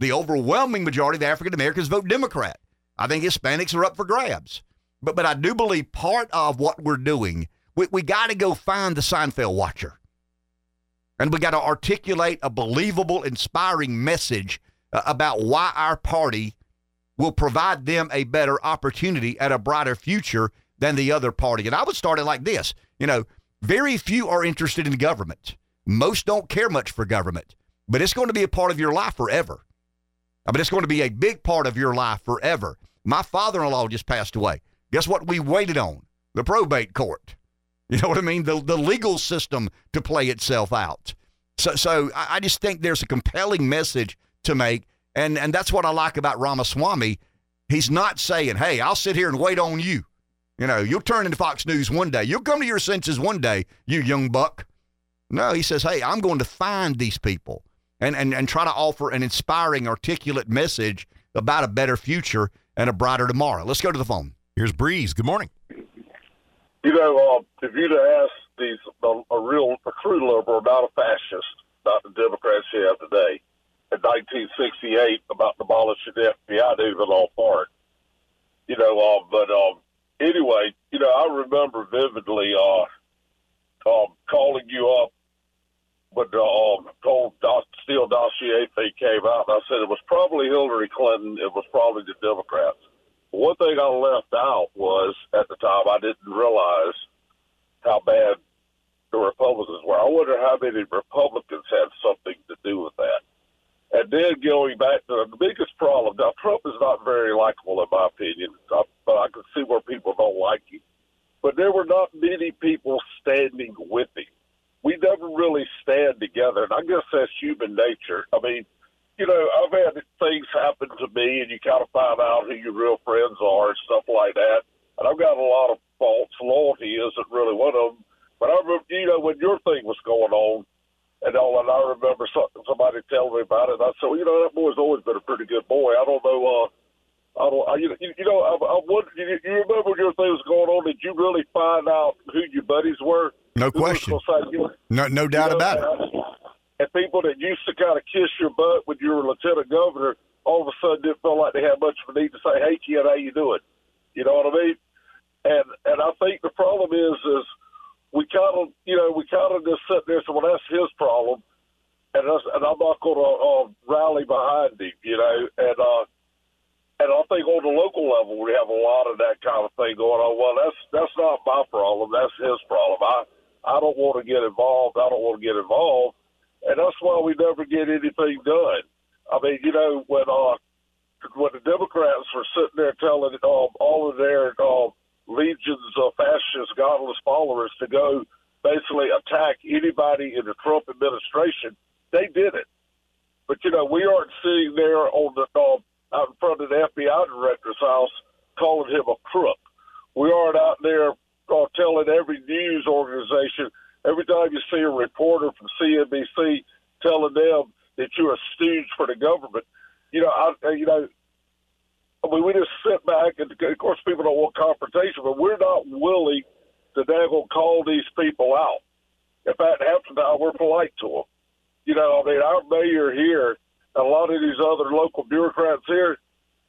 The overwhelming majority of African Americans vote Democrat. I think Hispanics are up for grabs. But but I do believe part of what we're doing, we, we got to go find the Seinfeld watcher. And we got to articulate a believable, inspiring message uh, about why our party will provide them a better opportunity at a brighter future than the other party. And I would start it like this. You know, very few are interested in government. Most don't care much for government, but it's going to be a part of your life forever. I mean, it's going to be a big part of your life forever. My father-in-law just passed away. Guess what we waited on? The probate court. You know what I mean? The the legal system to play itself out. So so I, I just think there's a compelling message to make. And and that's what I like about Ramaswamy. He's not saying, hey, I'll sit here and wait on you. You know, you'll turn into Fox News one day. You'll come to your senses one day, you young buck. No, he says, hey, I'm going to find these people and, and, and try to offer an inspiring, articulate message about a better future and a brighter tomorrow. Let's go to the phone. Here's Breeze. Good morning. You know, uh, if you'd asked these, uh, a real a true liberal, not a fascist, not the Democrats you have today, in nineteen sixty-eight about abolishing the F B I, they even all for it. You know, uh, but um, anyway, you know, I remember vividly uh, um, calling you up when the um, cold steel dossier thing came out. And I said it was probably Hillary Clinton. It was probably the Democrats. One thing I left out was, at the time, I didn't realize how bad the Republicans were. I wonder how many Republicans had something to do with that. And then going back to the biggest problem, now Trump is not very likable in my opinion, but I can see where people don't like him. But there were not many people standing with him. We never really stand together, and I guess that's human nature. I mean, you know, I've had things happen to me, and you kind of find out who your real friends are and stuff like that. And I've got a lot of faults. Loyalty isn't really one of them. But I remember, you know, when your thing was going on, And, all, and I remember somebody telling me about it. And I said, well, you know, that boy's always been a pretty good boy. I don't know. Uh, I don't. I, you, you know, I, I wonder, you, you remember when your thing was going on? Did you really find out who your buddies were? No who question. Say, you, no no doubt you know, about and, it. And people that used to kind of kiss your butt when you were lieutenant governor, all of a sudden didn't feel like they had much of a need to say, hey, kid, how you doing? You know what I mean? And and I think the problem is is, We kind of, you know, we kind of just sit there and say, well, that's his problem, and, that's, and I'm not going to uh, rally behind him, you know. And uh, and I think on the local level we have a lot of that kind of thing going on. Well, that's that's not my problem. That's his problem. I, I don't want to get involved. I don't want to get involved. And that's why we never get anything done. I mean, you know, when, uh, when the Democrats were sitting there telling um, all of their um, – legions of fascist, godless followers to go basically attack anybody in the Trump administration, they did it. But, you know, we aren't sitting there on the, uh, out in front of the F B I director's house calling him a crook. We aren't out there uh, telling every news organization, every time you see a reporter from C N B C telling them that you're a stooge for the government. You know, I, you know, I mean, we just sit back, and of course people don't want confrontation, but we're not willing to daggone call these people out. In fact, half the time we're polite to them. You know, I mean, our mayor here, and a lot of these other local bureaucrats here,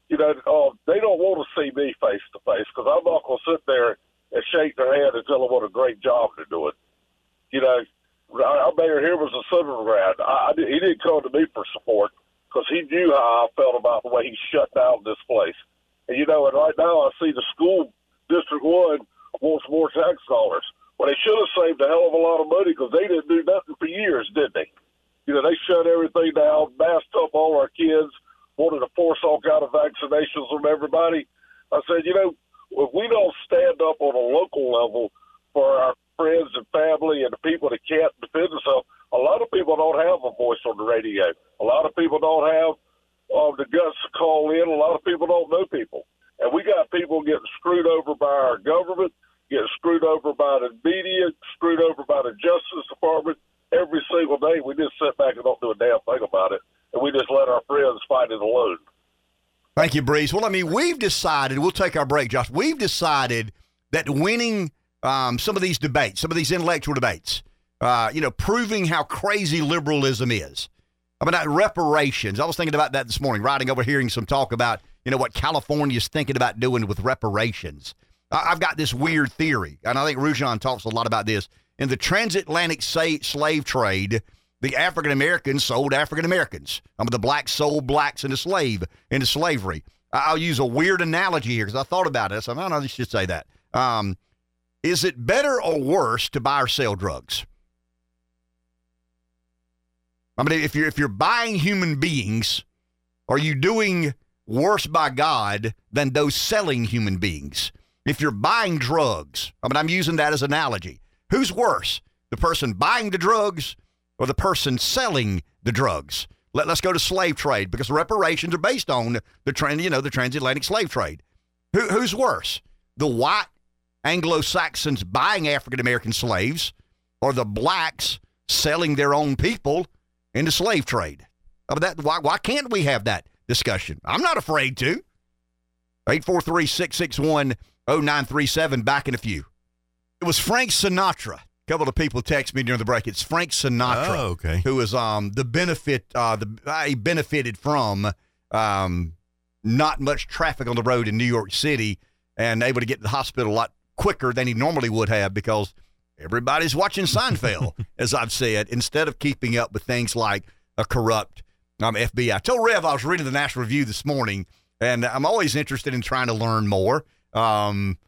you know, uh, they don't want to see me face to face because I'm not going to sit there and shake their hand and tell them what a great job they're doing. You know, our mayor here was a Southern grad. I, I, he didn't come to me for support because he knew how I felt about the way he shut down this place. And, you know, and right now I see the school District one wants more tax dollars. Well, they should have saved a hell of a lot of money because they didn't do nothing for years, did they? You know, they shut everything down, masked up all our kids, wanted to force all kind of vaccinations from everybody. I said, you know, if we don't stand up on a local level for our friends and family and the people that can't defend themselves, a lot of people don't have a voice on the radio. A lot of people don't have um, the guts to call in. A lot of people don't know people. And we got people getting screwed over by our government, getting screwed over by the media, screwed over by the Justice Department every single day. We just sit back and don't do a damn thing about it. And we just let our friends fight it alone. Thank you, Breeze. Well, I mean, we've decided, we'll take our break, Josh. We've decided that winning um, some of these debates, some of these intellectual debates, uh, you know, proving how crazy liberalism is. I mean, uh, reparations. I was thinking about that this morning, riding over hearing some talk about, you know, what California's thinking about doing with reparations. Uh, I've got this weird theory, and I think Rujan talks a lot about this. In the transatlantic sa- slave trade, the African-Americans sold African-Americans. I mean, the blacks sold blacks into slave, into slavery. I'll use a weird analogy here because I thought about it. So I don't know if you should say that. Um, is it better or worse to buy or sell drugs? I mean, if you're, if you're buying human beings, are you doing worse by God than those selling human beings? If you're buying drugs, I mean, I'm using that as an analogy. Who's worse, the person buying the drugs or the person selling the drugs? Let, let's go to slave trade because reparations are based on the trans, you know, the transatlantic slave trade. Who, who's worse, the white Anglo-Saxons buying African-American slaves or the blacks selling their own people into slave trade? I mean, that, why, why can't we have that discussion? I'm not afraid to. eight four three, six six one, zero nine three seven, back in a few. It was Frank Sinatra. A couple of people text me during the break. It's Frank Sinatra, oh, okay. who is um the benefit uh the uh, he benefited from um not much traffic on the road in New York City and able to get to the hospital a lot quicker than he normally would have because everybody's watching Seinfeld, as I've said, instead of keeping up with things like a corrupt um F B I. I told Rev I was reading the National Review this morning, and I'm always interested in trying to learn more. Um,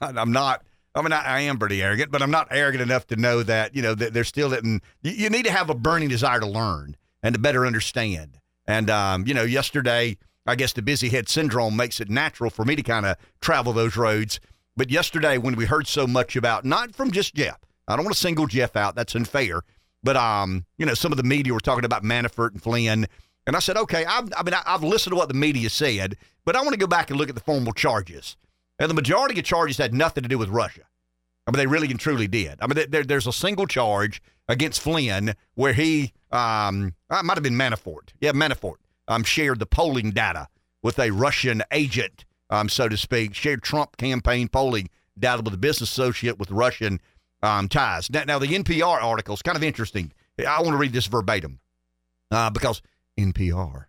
I'm not. I mean, I, I am pretty arrogant, but I'm not arrogant enough to know that, you know, that they're still didn't. You, you need to have a burning desire to learn and to better understand. And, um, you know, yesterday, I guess the busy head syndrome makes it natural for me to kind of travel those roads. But yesterday, when we heard so much about, not from just Jeff, I don't want to single Jeff out. That's unfair. But, um, you know, some of the media were talking about Manafort and Flynn. And I said, okay, I've, I mean, I've listened to what the media said, but I want to go back and look at the formal charges. And the majority of charges had nothing to do with Russia. I mean, they really and truly did. I mean, there, there's a single charge against Flynn where he, um, it might have been Manafort. Yeah, Manafort um, shared the polling data with a Russian agent, um, so to speak, shared Trump campaign polling data with a business associate with Russian um, ties. Now, now, the N P R article is kind of interesting. I want to read this verbatim uh, because N P R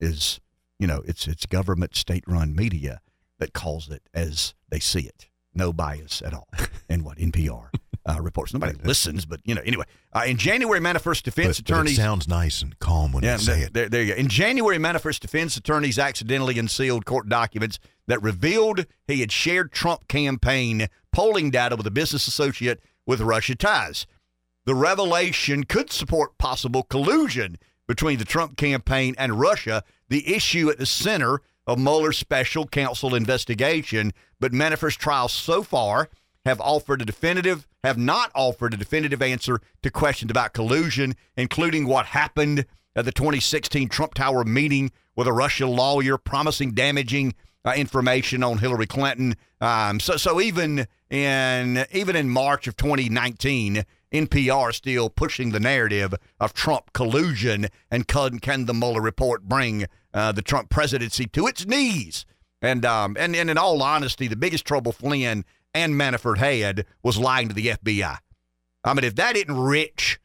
is, you know, it's it's government state-run media that calls it as they see it. No bias at all in what N P R uh, reports. Nobody listens, but, you know, anyway. Uh, in January, Manafort's defense but, attorneys... But it sounds nice and calm when yeah, they say it. There, there you go. In January, Manafort's defense attorneys accidentally unsealed court documents that revealed he had shared Trump campaign polling data with a business associate with Russia ties. The revelation could support possible collusion between the Trump campaign and Russia, the issue at the center of Mueller's special counsel investigation, but Manafort's trials so far have offered a definitive, have not offered a definitive answer to questions about collusion, including what happened at the twenty sixteen Trump Tower meeting with a Russian lawyer promising damaging uh, information on Hillary Clinton. Um, so, so even in even in March of twenty nineteen, N P R still pushing the narrative of Trump collusion, and can, can the Mueller report bring Uh, the Trump presidency to its knees? And, um, and and in all honesty, the biggest trouble Flynn and Manafort had was lying to the F B I. I mean, if that isn't rich,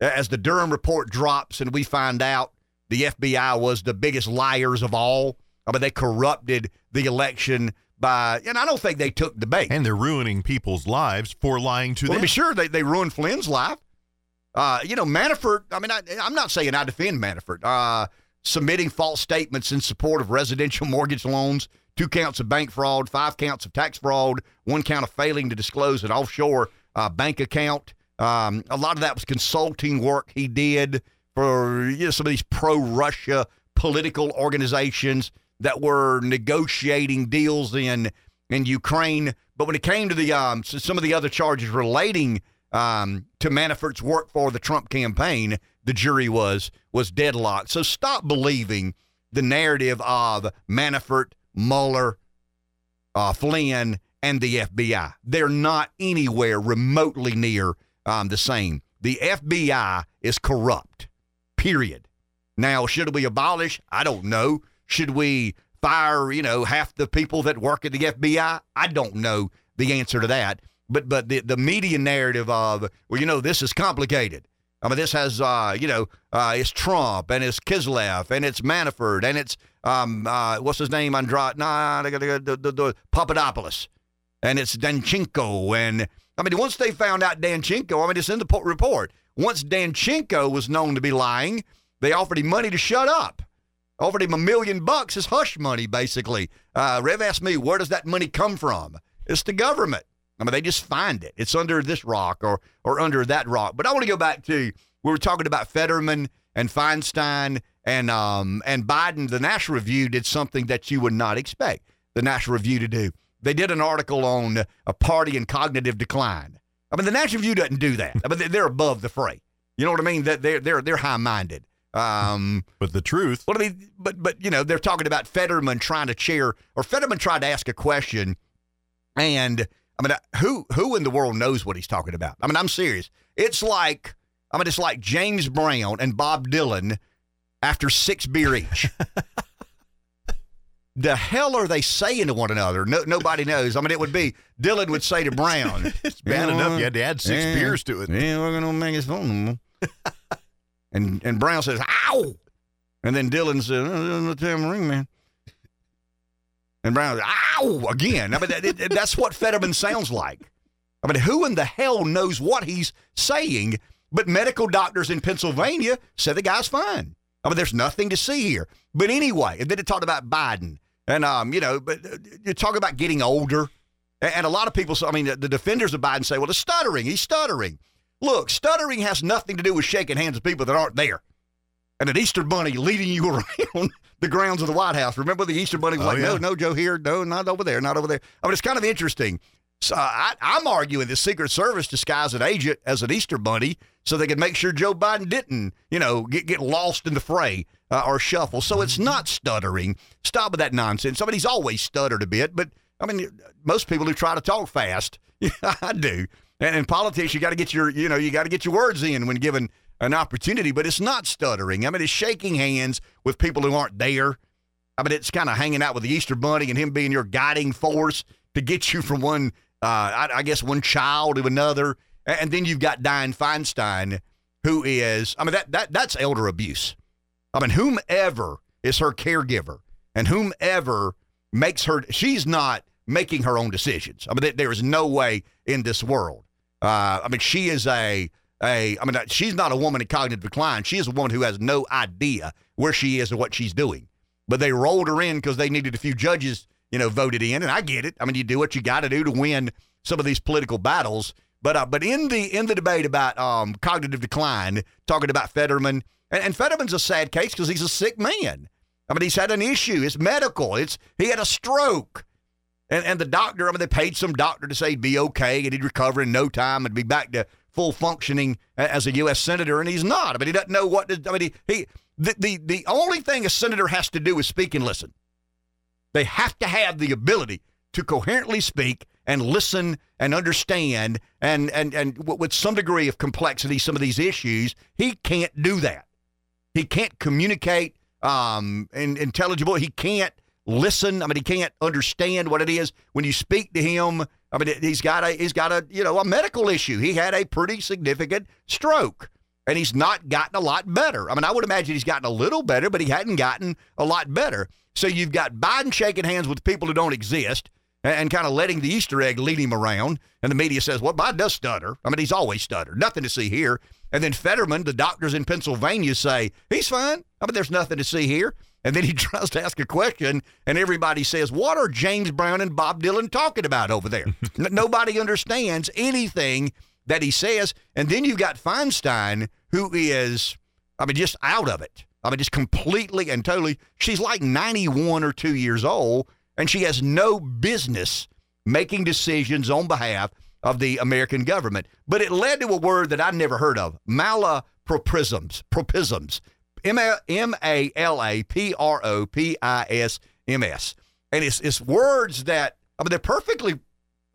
as the Durham report drops and we find out the F B I was the biggest liars of all, I mean, they corrupted the election by, and I don't think they took debate. And they're ruining people's lives for lying to well, them. Well, be sure, they, they ruined Flynn's life. Uh, you know, Manafort, I mean, I, I'm not saying I defend Manafort. Uh, submitting false statements in support of residential mortgage loans, two counts of bank fraud, five counts of tax fraud, one count of failing to disclose an offshore uh, bank account. Um, a lot of that was consulting work he did for you know, some of these pro-Russia political organizations that were negotiating deals in in Ukraine. But when it came to the um, some of the other charges relating um, to Manafort's work for the Trump campaign, the jury was was deadlocked. So stop believing the narrative of Manafort, Mueller, uh, Flynn, and the F B I. They're not anywhere remotely near um, the same. The F B I is corrupt, period. Now, should we abolish? I don't know. Should we fire, you know, half the people that work at the F B I? I don't know the answer to that. But but the, the media narrative of, well, you know, this is complicated. I mean, this has, uh, you know, uh, it's Trump and it's Kislyak and it's Manafort and it's, um, uh, what's his name? Andrade, nah, the, the, the, the Papadopoulos and it's Danchenko. And I mean, once they found out Danchenko, I mean, it's in the report. Once Danchenko was known to be lying, they offered him money to shut up. Offered him a million bucks as hush money, basically. Uh, Rev asked me, where does that money come from? It's the government. I mean, they just find it. It's under this rock or or under that rock. But I want to go back to, we were talking about Fetterman and Feinstein and um and Biden. The National Review did something that you would not expect the National Review to do. They did an article on a party and cognitive decline. I mean, the National Review doesn't do that. I mean, they're above the fray. You know what I mean? That they're they're they're high-minded. Um, but the truth. Well, I mean, but but you know, they're talking about Fetterman trying to chair, or Fetterman tried to ask a question, and I mean, who who in the world knows what he's talking about? I mean, I'm serious. It's like, I mean, it's like James Brown and Bob Dylan after six beer each. The hell are they saying to one another? No, nobody knows. I mean, it would be, Dylan would say to Brown, "It's bad you know, enough you had to add six yeah, beers to it. Yeah, we're gonna make his phone number." And and Brown says, "Ow!" And then Dylan says, "Oh, the tambourine man." And Brown says, "Ow!" again. I mean, that, that's what Fetterman sounds like. I mean, who in the hell knows what he's saying? But medical doctors in Pennsylvania said the guy's fine. I mean, there's nothing to see here. But anyway, and then it talked about Biden, and um, you know, but you talk about getting older, and a lot of people. I mean, the defenders of Biden say, "Well, the stuttering. He's stuttering." Look, stuttering has nothing to do with shaking hands with people that aren't there. And an Easter bunny leading you around the grounds of the White House. Remember the Easter bunny was oh, like, yeah. no, no, Joe here. No, not over there. Not over there. I mean, it's kind of interesting. So I, I'm arguing the Secret Service disguised an agent as an Easter bunny so they could make sure Joe Biden didn't, you know, get, get lost in the fray uh, or shuffle. So it's not stuttering. Stop with that nonsense. Somebody's always stuttered a bit. But, I mean, most people who try to talk fast, I do. And in politics, you got to get your, you know, you got to get your words in when given an opportunity. But it's not stuttering. I mean, it's shaking hands with people who aren't there. I mean, it's kind of hanging out with the Easter Bunny and him being your guiding force to get you from one, uh, I, I guess, one child to another. And then you've got Dianne Feinstein, who is, I mean, that that that's elder abuse. I mean, whomever is her caregiver and whomever makes her, she's not making her own decisions. I mean, th- there is no way in this world. Uh, I mean, she is a, a, I mean, she's not a woman in cognitive decline. She is a woman who has no idea where she is or what she's doing. But they rolled her in because they needed a few judges, you know, voted in. And I get it. I mean, you do what you got to do to win some of these political battles. But uh, but in the in the debate about um, cognitive decline, talking about Fetterman, and, and Fetterman's a sad case because he's a sick man. I mean, he's had an issue. It's medical. It's he had a stroke. And and the doctor, I mean, they paid some doctor to say he'd be okay and he'd recover in no time and be back to full functioning as a U S senator, and he's not. I mean, he doesn't know what to, I mean, he, he the, the, the only thing a senator has to do is speak and listen. They have to have the ability to coherently speak and listen and understand and, and, and with some degree of complexity, some of these issues. He can't do that. He can't communicate um, in, intelligible. He can't listen. I mean, he can't understand what it is when you speak to him. I mean, he's got a he's got a you know a medical issue. He had a pretty significant stroke. and he's not gotten a lot better. I mean, I would imagine he's gotten a little better, but he hadn't gotten a lot better. So you've got Biden shaking hands with people who don't exist and, and kind of letting the Easter egg lead him around. And the media says, well, Biden does stutter. I mean, he's always stuttered. Nothing to see here. And then Fetterman, the doctors in Pennsylvania, say, he's fine. I mean, there's nothing to see here. And then he tries to ask a question, and everybody says, what are James Brown and Bob Dylan talking about over there? N- nobody understands anything that he says. And then you've got Feinstein, who is, I mean, just out of it. I mean, just completely and totally. She's like ninety-one or two years old, and she has no business making decisions on behalf of the American government. But it led to a word that I'd never heard of, malapropisms, propisms. M A L A P R O P I S M S, and it's it's words that I mean they're perfectly,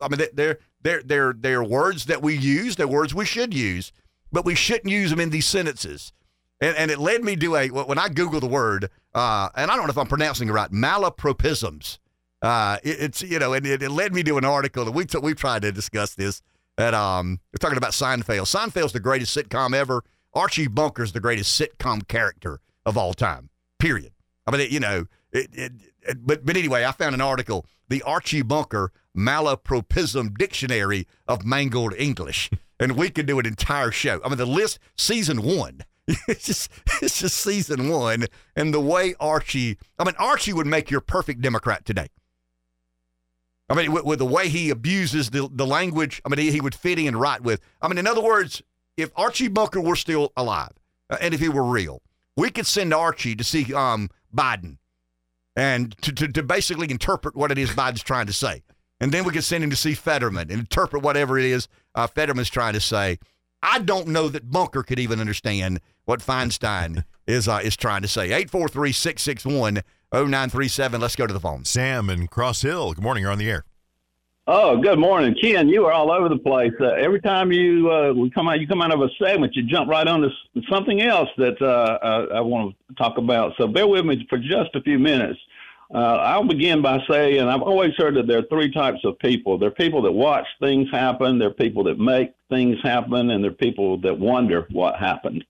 I mean they're they're they're they're words that we use, they're words we should use, but we shouldn't use them in these sentences. And and it led me to a when I Google the word, uh, and I don't know if I'm pronouncing it right, malapropisms. Uh, it, it's you know, and it, it led me to an article that we t- we tried to discuss this. That um, we're talking about Seinfeld. Seinfeld's the greatest sitcom ever. Archie Bunker is the greatest sitcom character of all time, period. I mean, it, you know, it, it, it, but but anyway, I found an article, the Archie Bunker Malapropism Dictionary of Mangled English, and we could do an entire show. I mean, the list, season one, it's just, it's just season one, and the way Archie, I mean, Archie would make your perfect Democrat today. I mean, with, with the way he abuses the, the language, I mean, he, he would fit in right with, I mean, in other words, if Archie Bunker were still alive, uh, and if he were real, we could send Archie to see um, Biden and to, to, to basically interpret what it is Biden's trying to say. And then we could send him to see Fetterman and interpret whatever it is uh, Fetterman's trying to say. I don't know that Bunker could even understand what Feinstein is uh, is trying to say. eight four three, six six one, zero nine three seven. Let's go to the phone. Sam in Cross Hill. Good morning. You're on the air. Oh, good morning, Ken. You are all over the place. Uh, every time you uh, come out, you come out of a segment, you jump right on to something else that uh, I, I want to talk about. So bear with me for just a few minutes. Uh, I'll begin by saying I've always heard that there are three types of people. There are people that watch things happen, there are people that make things happen, and there are people that wonder what happened.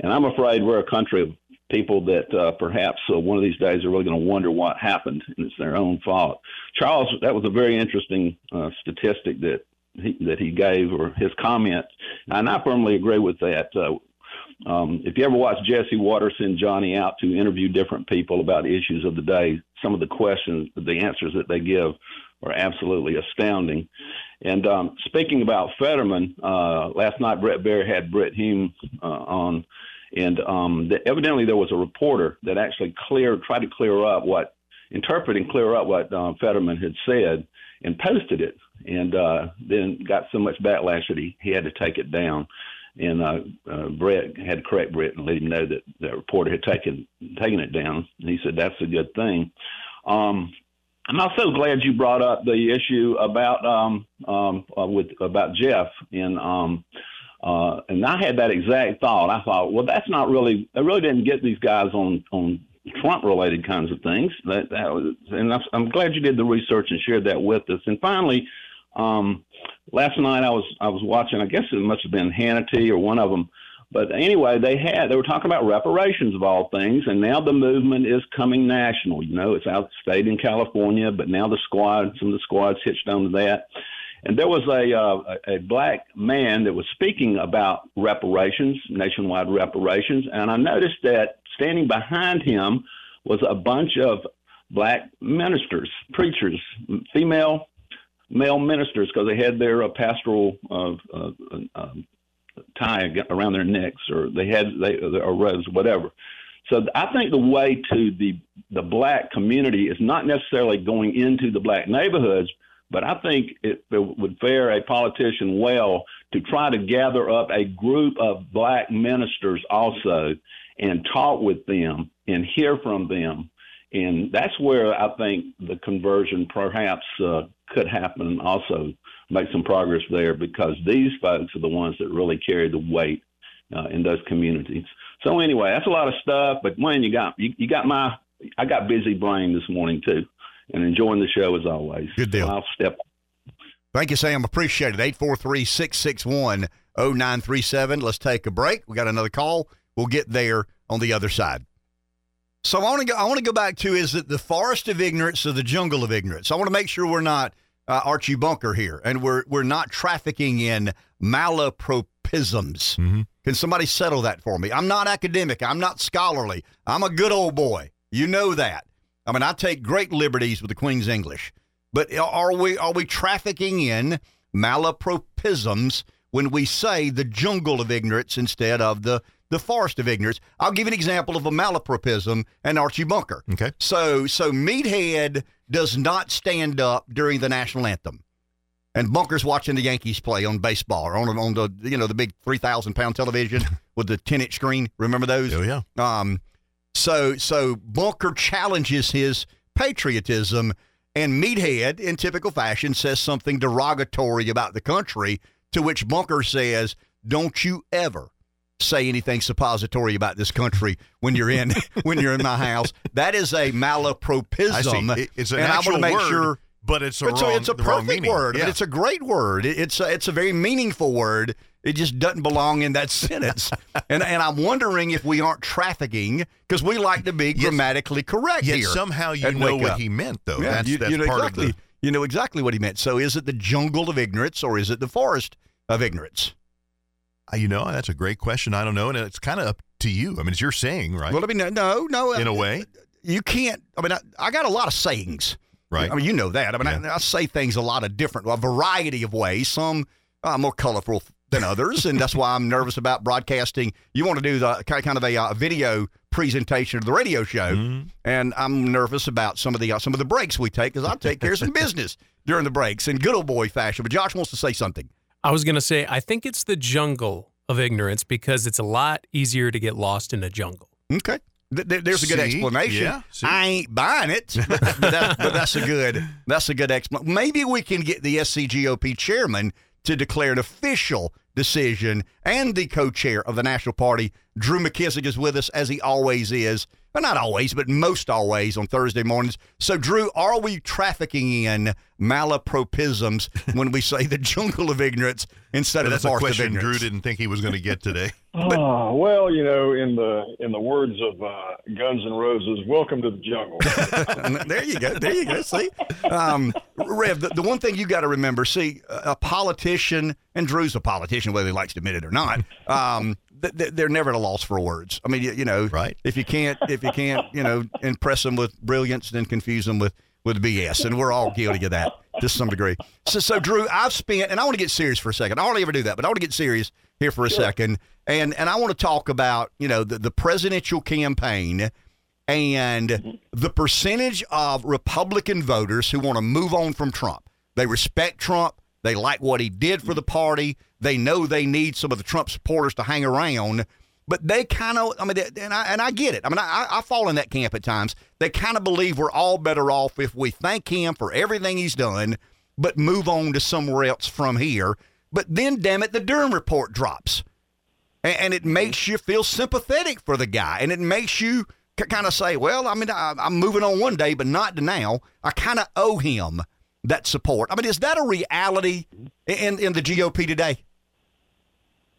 And I'm afraid we're a country of people that uh, perhaps uh, one of these days are really going to wonder what happened, and it's their own fault. Charles, that was a very interesting uh, statistic that he, that he gave, or his comment, and I firmly agree with that. Uh, um, if you ever watch Jesse Waters send Johnny out to interview different people about issues of the day, some of the questions, the answers that they give are absolutely astounding. And um, speaking about Fetterman, uh, last night Brett Baer had Brett Hume uh, on. And um, the, evidently there was a reporter that actually cleared, tried to clear up what, interpret and clear up what um, Fetterman had said and posted it, and uh, then got so much backlash that he, he had to take it down. And uh, uh, Brett had to correct Brett and let him know that the reporter had taken taken it down. And he said, that's a good thing. Um, I'm also glad you brought up the issue about um, um, uh, with about Jeff and um Uh, and I had that exact thought. I thought, well, that's not really, I really didn't get these guys on, on Trump-related kinds of things. That, that was, and I'm glad you did the research and shared that with us. And finally, um, last night I was I was watching, I guess it must have been Hannity or one of them. But anyway, they had, they were talking about reparations of all things, and now the movement is coming national. You know, it's out stayed in California, but now the squad, some of the squads hitched on to that. And there was a, uh, a black man that was speaking about reparations, nationwide reparations. And I noticed that standing behind him was a bunch of black ministers, preachers, female, male ministers, because they had their uh, pastoral uh, uh, uh, tie around their necks, or they had they, or robes, whatever. So I think the way to the the black community is not necessarily going into the black neighborhoods, but I think it, it would fare a politician well to try to gather up a group of black ministers also and talk with them and hear from them. And that's where I think the conversion perhaps uh, could happen, and also make some progress there, because these folks are the ones that really carry the weight uh, in those communities. So anyway, that's a lot of stuff. But Wayne, you got you, you got my I got busy brain this morning, too. And enjoying the show as always. Good deal. I'll step. Thank you, Sam. Appreciate it. eight four three, six six one, zero nine three seven. oh nine three seven. Let's take a break. We got another call. We'll get there on the other side. So I want to go, I want to go back to, is it the forest of ignorance or the jungle of ignorance? I want to make sure we're not uh, Archie Bunker here, and we're we're not trafficking in malapropisms. Mm-hmm. Can somebody settle that for me? I'm not academic. I'm not scholarly. I'm a good old boy. You know that. I mean, I take great liberties with the Queen's English. But are we are we trafficking in malapropisms when we say the jungle of ignorance instead of the the forest of ignorance? I'll give an example of a malapropism and Archie Bunker. Okay. So so Meathead does not stand up during the national anthem, and Bunker's watching the Yankees play on baseball or on on the you know the big three thousand pound television with the ten inch screen. Remember those? Oh yeah. Um. So so Bunker challenges his patriotism, and Meathead, in typical fashion, says something derogatory about the country, to which Bunker says, "Don't you ever say anything suppository about this country when you're in when you're in my house." That is a malapropism. I see. It's an and actual I want to make word, sure, but it's a it's wrong, a, it's a perfect word. Yeah. But it's a great word. It's a, it's a very meaningful word. It just doesn't belong in that sentence. and and I'm wondering if we aren't trafficking, because we like to be grammatically correct yet here. Somehow you know what up. He meant, though. Yeah, that's you, that's you know part exactly, of the... You know exactly what he meant. So is it the jungle of ignorance or is it the forest of ignorance? You know, that's a great question. I don't know. And it's kind of up to you. I mean, it's your saying, right? Well, I mean, no, no. In I, a way. You can't. I mean, I, I got a lot of sayings. Right. I mean, you know that. I mean, yeah. I, I say things a lot of different, a variety of ways. Some uh, more colorful than others. And that's why I'm nervous about broadcasting. You want to do the kind of a uh, video presentation of the radio show. Mm-hmm. And I'm nervous about some of the, uh, some of the breaks we take, because I take care of some business during the breaks in good old boy fashion. But Josh wants to say something. I was going to say, I think it's the jungle of ignorance, because it's a lot easier to get lost in a jungle. Okay. There, there's see? a good explanation. Yeah. I ain't buying it, but, that, but that's a good, that's a good explanation. Maybe we can get the S C G O P chairman to declare an official decision, and the co-chair of the National Party, Drew McKissick, is with us, as he always is. Well, not always, but most always on Thursday mornings. So, Drew, are we trafficking in malapropisms when we say the jungle of ignorance instead of the forest of ignorance? That's a question Drew didn't think he was going to get today. but, oh, well, you know, in the in the words of uh, Guns N' Roses, welcome to the jungle. There you go. There you go. See, um, Rev, the, the one thing you got to remember, see, a politician, and Drew's a politician, whether he likes to admit it or not, um, they're never at a loss for words. I mean, you know, right. if you can't, if you can't, you know, impress them with brilliance, then confuse them with, with B S. And we're all guilty of that to some degree. So, so Drew, I've spent, and I want to get serious for a second. I hardly ever do that, but I want to get serious here for a sure. second. And, and I want to talk about, you know, the, the presidential campaign and the percentage of Republican voters who want to move on from Trump. They respect Trump. They like what he did for the party. They know they need some of the Trump supporters to hang around, but they kind of, I mean, and I, and I get it. I mean, I, I fall in that camp at times. They kind of believe we're all better off if we thank him for everything he's done, but move on to somewhere else from here. But then, damn it, the Durham report drops, and, and it makes you feel sympathetic for the guy, and it makes you c- kind of say, well, I mean, I, I'm moving on one day, but not to now. I kind of owe him that support. I mean, is that a reality in, in the G O P today?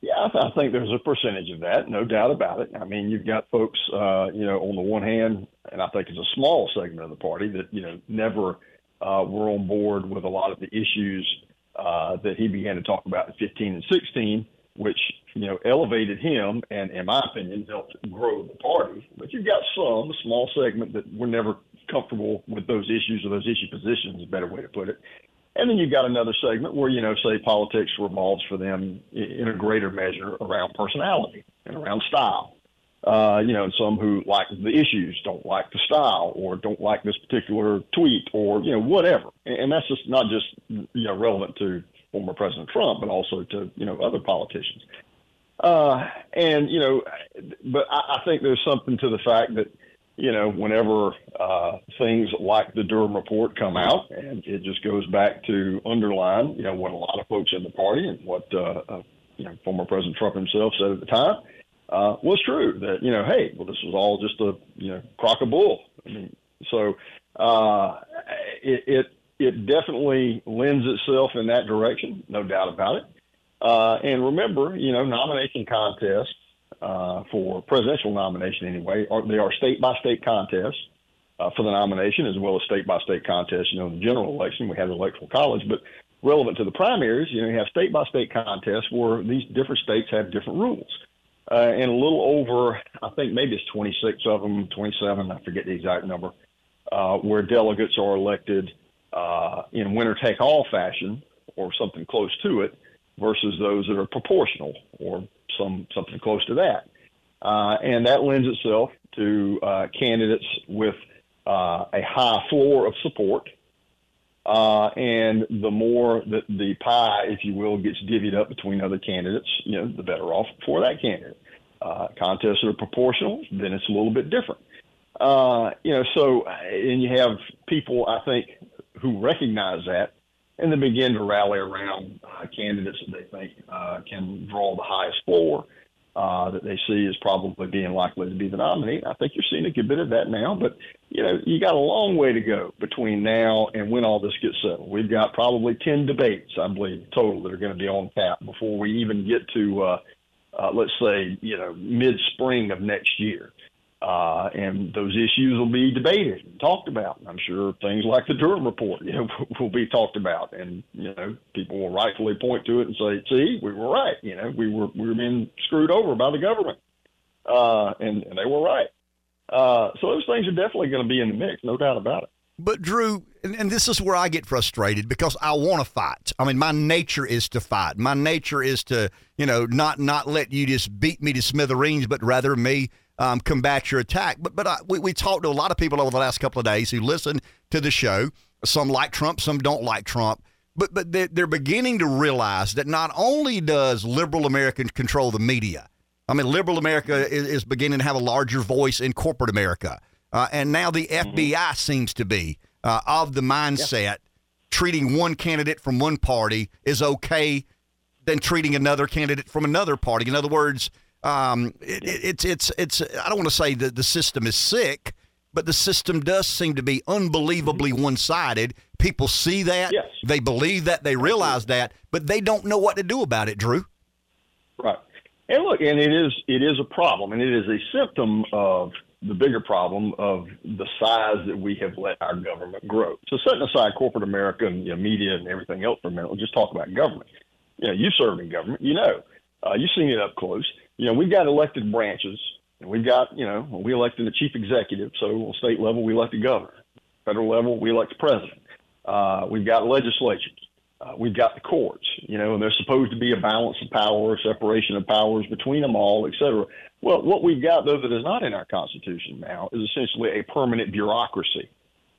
Yeah, I, th- I think there's a percentage of that, no doubt about it. I mean, you've got folks, uh, you know, on the one hand, and I think it's a small segment of the party that, you know, never uh, were on board with a lot of the issues uh, that he began to talk about in fifteen and sixteen, which, you know, elevated him and, in my opinion, helped grow the party. But you've got some, a small segment that were never comfortable with those issues or those issue positions is a better way to put it. And then you've got another segment where, you know, say politics revolves for them in a greater measure around personality and around style. Uh, you know, and some who like the issues, don't like the style, or don't like this particular tweet, or, you know, whatever. And that's just not just, you know, relevant to former President Trump, but also to, you know, other politicians. Uh, and, you know, but I, I think there's something to the fact that, you know, whenever uh, things like the Durham report come out, and it just goes back to underline, you know, what a lot of folks in the party and what, uh, uh, you know, former President Trump himself said at the time uh, was true that, you know, hey, well, this was all just a, you know, crock of bull. I mean, so uh, it, it, it definitely lends itself in that direction, no doubt about it. Uh, and remember, you know, nomination contests uh, for presidential nomination anyway, are, they are state-by-state contests uh, for the nomination as well as state-by-state contests. You know, in the general election, we have the Electoral College. But relevant to the primaries, you know, you have state-by-state contests where these different states have different rules. Uh, and a little over, I think maybe it's twenty-six of them, twenty-seven, I forget the exact number, uh, where delegates are elected uh, in winner-take-all fashion or something close to it, versus those that are proportional or some something close to that. Uh, and that lends itself to uh, candidates with uh, a high floor of support. Uh, and the more that the pie, if you will, gets divvied up between other candidates, you know, the better off for that candidate. Uh, contests that are proportional, then it's a little bit different. Uh, you know, so, and you have people, I think, who recognize that, and then begin to rally around uh, candidates that they think uh, can draw the highest floor uh, that they see as probably being likely to be the nominee. I think you're seeing a good bit of that now, but, you know, you got a long way to go between now and when all this gets settled. We've got probably ten debates, I believe, total that are going to be on tap before we even get to, uh, uh, let's say, you know, mid-spring of next year. Uh, and those issues will be debated and talked about. I'm sure things like the Durham report, you know, will be talked about, and you know, people will rightfully point to it and say, "See, we were right. You know, we were we were being screwed over by the government, uh, and, and they were right." Uh, so those things are definitely going to be in the mix, no doubt about it. But Drew, and, and this is where I get frustrated because I want to fight. I mean, my nature is to fight. My nature is to, you know, not not let you just beat me to smithereens, but rather me. Um, combat your attack. But but I, we, we talked to a lot of people over the last couple of days who listen to the show. Some like Trump, some don't like Trump. But but they're, they're beginning to realize that not only does liberal America control the media, I mean, liberal America is, is beginning to have a larger voice in corporate America. Uh, and now the F B I mm-hmm. seems to be uh, of the mindset yeah. treating one candidate from one party is okay than treating another candidate from another party. In other words, Um, it, it, it's, it's, it's, I don't want to say that the system is sick, but the system does seem to be unbelievably one-sided. People see that, yes. They believe that, they realize that, but they don't know what to do about it, Drew. Right. And look, and it is, it is a problem, and it is a symptom of the bigger problem of the size that we have let our government grow. So setting aside corporate America and you know, media and everything else for a minute, we'll just talk about government. You know, you've served in government, you know, uh, you've seen it up close. You know, we've got elected branches, and we've got, you know, we elected the chief executive. So on state level, we elect the governor. Federal level, we elect the president. Uh, we've got legislatures. Uh, we've got the courts, you know, and there's supposed to be a balance of power, separation of powers between them all, et cetera. Well, what we've got, though, that is not in our Constitution now is essentially a permanent bureaucracy,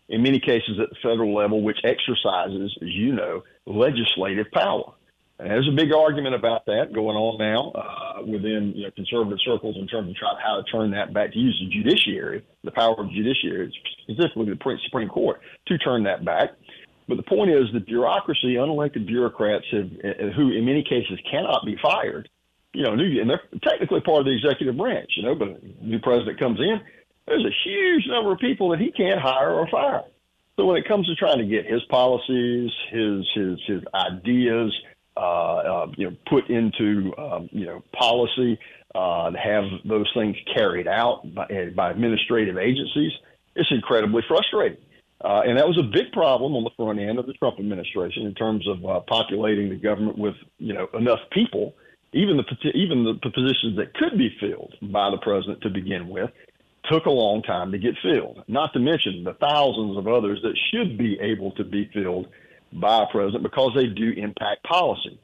in many cases at the federal level, which exercises, as you know, legislative power. And there's a big argument about that going on now uh, within you know, conservative circles in terms of trying, how to turn that back, to use the judiciary, the power of the judiciary, specifically the Supreme Court, to turn that back. But the point is the bureaucracy, unelected bureaucrats have, who in many cases cannot be fired, you know, and they're technically part of the executive branch, you know, but a new president comes in, there's a huge number of people that he can't hire or fire. So when it comes to trying to get his policies, his his his ideas, Uh, uh, you know, put into, um, you know, policy, uh, to have those things carried out by, by administrative agencies. It's incredibly frustrating. Uh, and that was a big problem on the front end of the Trump administration in terms of uh, populating the government with, you know, enough people, even the, even the positions that could be filled by the president to begin with, took a long time to get filled, not to mention the thousands of others that should be able to be filled by a president because they do impact policy.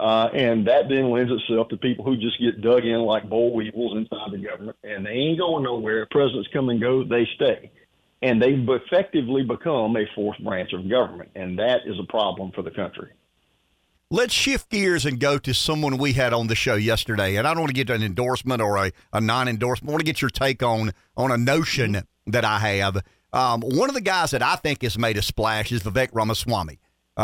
Uh, and that then lends itself to people who just get dug in like boll weevils inside the government, and they ain't going nowhere. Presidents come and go, they stay. And they effectively become a fourth branch of government, and that is a problem for the country. Let's shift gears and go to someone we had on the show yesterday, and I don't want to get an endorsement or a, a non-endorsement. I want to get your take on, on a notion that I have. Um, one of the guys that I think has made a splash is Vivek Ramaswamy.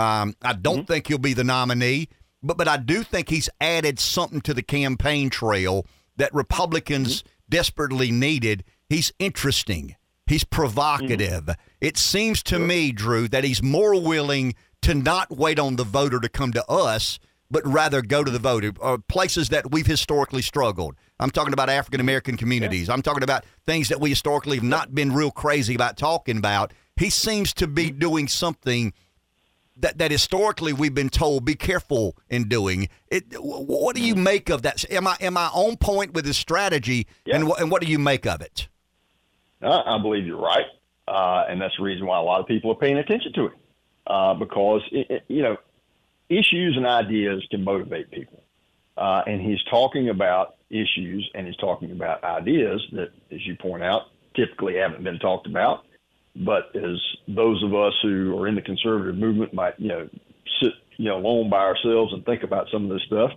Um, I don't mm-hmm. think he'll be the nominee, but but I do think he's added something to the campaign trail that Republicans mm-hmm. desperately needed. He's interesting. He's provocative. Mm-hmm. It seems to sure. me, Drew, that he's more willing to not wait on the voter to come to us, but rather go to the vote, or places that we've historically struggled. I'm talking about African-American communities. Yeah. I'm talking about things that we historically have not been real crazy about talking about. He seems to be doing something that, that historically we've been told be careful in doing. It, what do you make of that? Am I am I on point with his strategy, yeah. and, and what do you make of it? Uh, I believe you're right, uh, and that's the reason why a lot of people are paying attention to it, uh, because, it, it, you know, issues and ideas can motivate people. Uh, and he's talking about issues and he's talking about ideas that, as you point out, typically haven't been talked about. But as those of us who are in the conservative movement might, you know, sit, you know, alone by ourselves and think about some of this stuff,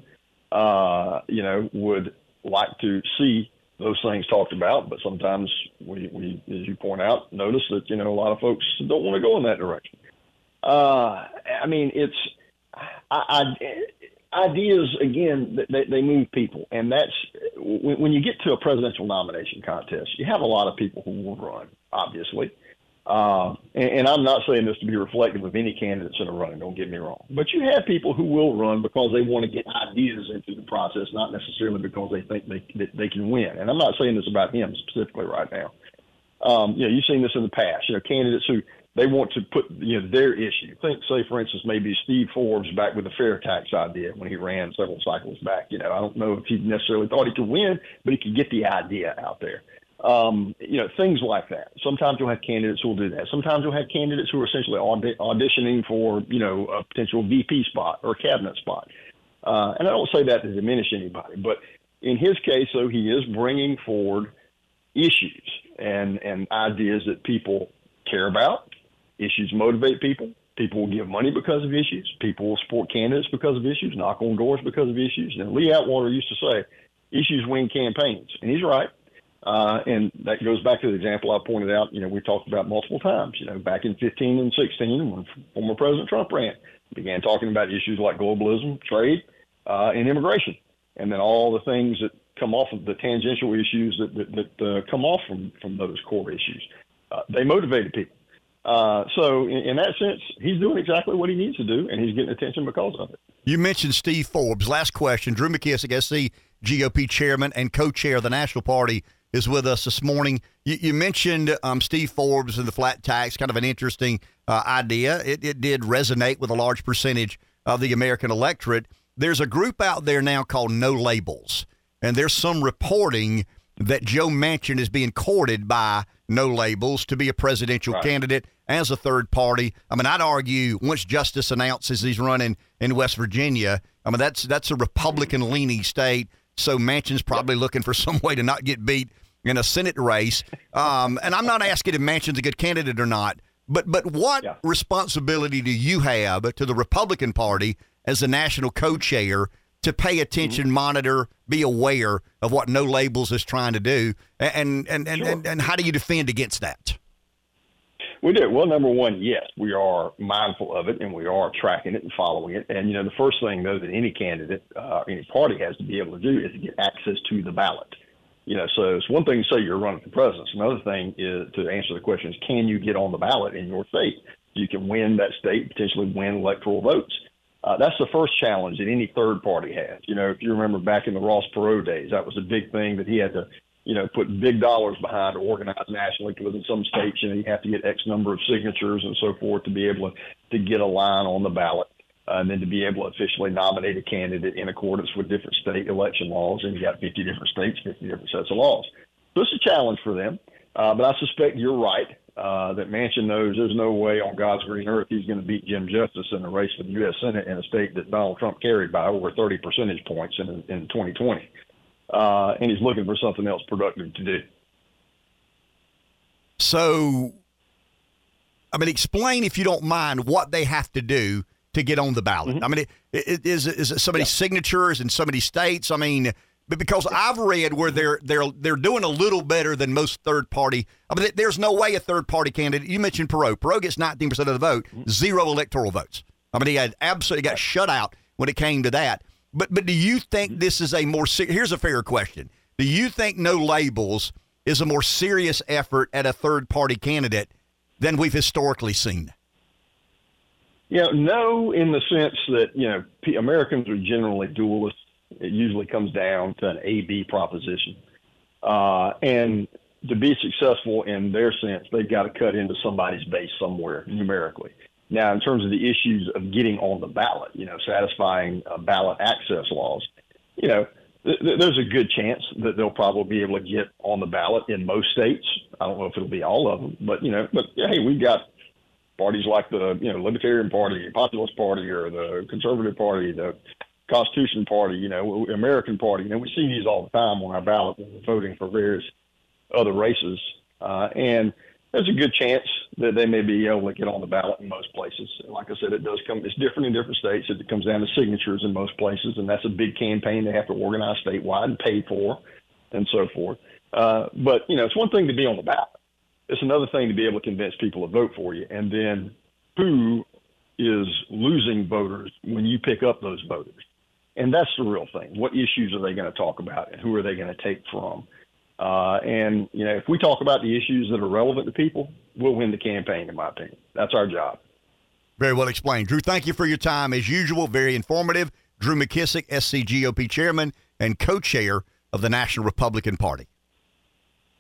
uh, you know, would like to see those things talked about. But sometimes we, we, as you point out, notice that, you know, a lot of folks don't want to go in that direction. Uh, I mean, it's I, I, ideas, again, they, they move people. And that's when, when you get to a presidential nomination contest, you have a lot of people who will run, obviously. Uh, and, and I'm not saying this to be reflective of any candidates that are running, don't get me wrong. But you have people who will run because they want to get ideas into the process, not necessarily because they think they, that they can win. And I'm not saying this about him specifically right now. Um, you know, you've seen this in the past. You know, candidates who they want to put, you know, their issue. Think, say, for instance, maybe Steve Forbes back with the fair tax idea when he ran several cycles back. You know, I don't know if he necessarily thought he could win, but he could get the idea out there. Um, you know, things like that. Sometimes you'll have candidates who will do that. Sometimes you'll have candidates who are essentially aud- auditioning for, you know, a potential V P spot or a cabinet spot. Uh, and I don't say that to diminish anybody, but in his case, though, he is bringing forward issues and, and ideas that people care about. Issues motivate people. People will give money because of issues. People will support candidates because of issues, knock on doors because of issues. And Lee Atwater used to say, issues win campaigns. And he's right. Uh, and that goes back to the example I pointed out, you know, we talked about multiple times, you know, back in fifteen and sixteen, when former President Trump ran, began talking about issues like globalism, trade, uh, and immigration, and then all the things that come off of the tangential issues that, that, that uh, come off from, from those core issues. Uh, they motivated people. Uh, so in, in that sense, he's doing exactly what he needs to do, and he's getting attention because of it. You mentioned Steve Forbes. Last question. Drew McKissick, S C G O P chairman and co-chair of the National Party, is with us this morning. You, you mentioned um, Steve Forbes and the flat tax, kind of an interesting uh, idea. It, it did resonate with a large percentage of the American electorate. There's a group out there now called No Labels, and there's some reporting that Joe Manchin is being courted by No Labels to be a presidential right. candidate as a third party. I mean, I'd argue once Justice announces he's running in West Virginia, I mean, that's that's a Republican-leaning state, so Manchin's probably looking for some way to not get beat in a Senate race. Um, and I'm not asking if Manchin's a good candidate or not, but, but what yeah. responsibility do you have to the Republican Party as the national co-chair to pay attention, mm-hmm. monitor, be aware of what No Labels is trying to do, and and, and, sure. and and how do you defend against that? We do. Well, number one, yes, we are mindful of it, and we are tracking it and following it. And, you know, the first thing, though, that any candidate, uh, any party has to be able to do is to get access to the ballot. You know, so it's one thing to say you're running for president. Another thing is to answer the question is, can you get on the ballot in your state? You can win that state, potentially win electoral votes. Uh, that's the first challenge that any third party has. You know, if you remember back in the Ross Perot days, that was a big thing that he had to, you know, put big dollars behind to organize nationally, because in some states, you know, you have to get X number of signatures and so forth to be able to, to get a line on the ballot, uh, and then to be able to officially nominate a candidate in accordance with different state election laws. And you got fifty different states, fifty different sets of laws. So it's a challenge for them. Uh, but I suspect you're right. Uh, that Manchin knows there's no way on God's green earth he's going to beat Jim Justice in a race for the U S. Senate in a state that Donald Trump carried by over thirty percentage points in, in twenty twenty. Uh, and he's looking for something else productive to do. So, I mean, explain, if you don't mind, what they have to do to get on the ballot. Mm-hmm. I mean, it, it, is, is it somebody's yeah. signatures in so many states? I mean... But because I've read where they're they're they're doing a little better than most third party. I mean, there's no way a third party candidate. You mentioned Perot. Perot gets nineteen percent of the vote, zero electoral votes. I mean, he had absolutely got shut out when it came to that. But but do you think this is a more ser- here's a fair question? Do you think No Labels is a more serious effort at a third party candidate than we've historically seen? Yeah, no, in the sense that, you know, P- Americans are generally dualists. It usually comes down to an A B proposition. Uh, and to be successful in their sense, they've got to cut into somebody's base somewhere numerically. Now, in terms of the issues of getting on the ballot, you know, satisfying uh, ballot access laws, you know, th- th- there's a good chance that they'll probably be able to get on the ballot in most states. I don't know if it'll be all of them, but, you know, but hey, we've got parties like the, you know, Libertarian Party, Populist Party, or the Conservative Party, the Constitution Party, you know, American Party. You know, we see these all the time on our ballot when we're voting for various other races. Uh, and there's a good chance that they may be able to get on the ballot in most places. And like I said, it does come, it's different in different states. It comes down to signatures in most places, and that's a big campaign they have to organize statewide and pay for and so forth. Uh, but, you know, it's one thing to be on the ballot. It's another thing to be able to convince people to vote for you. And then who is losing voters when you pick up those voters? And that's the real thing. What issues are they going to talk about, and who are they going to take from? Uh, and, you know, if we talk about the issues that are relevant to people, we'll win the campaign, in my opinion. That's our job. Very well explained. Drew, thank you for your time. As usual, very informative. Drew McKissick, S C G O P chairman and co-chair of the National Republican Party.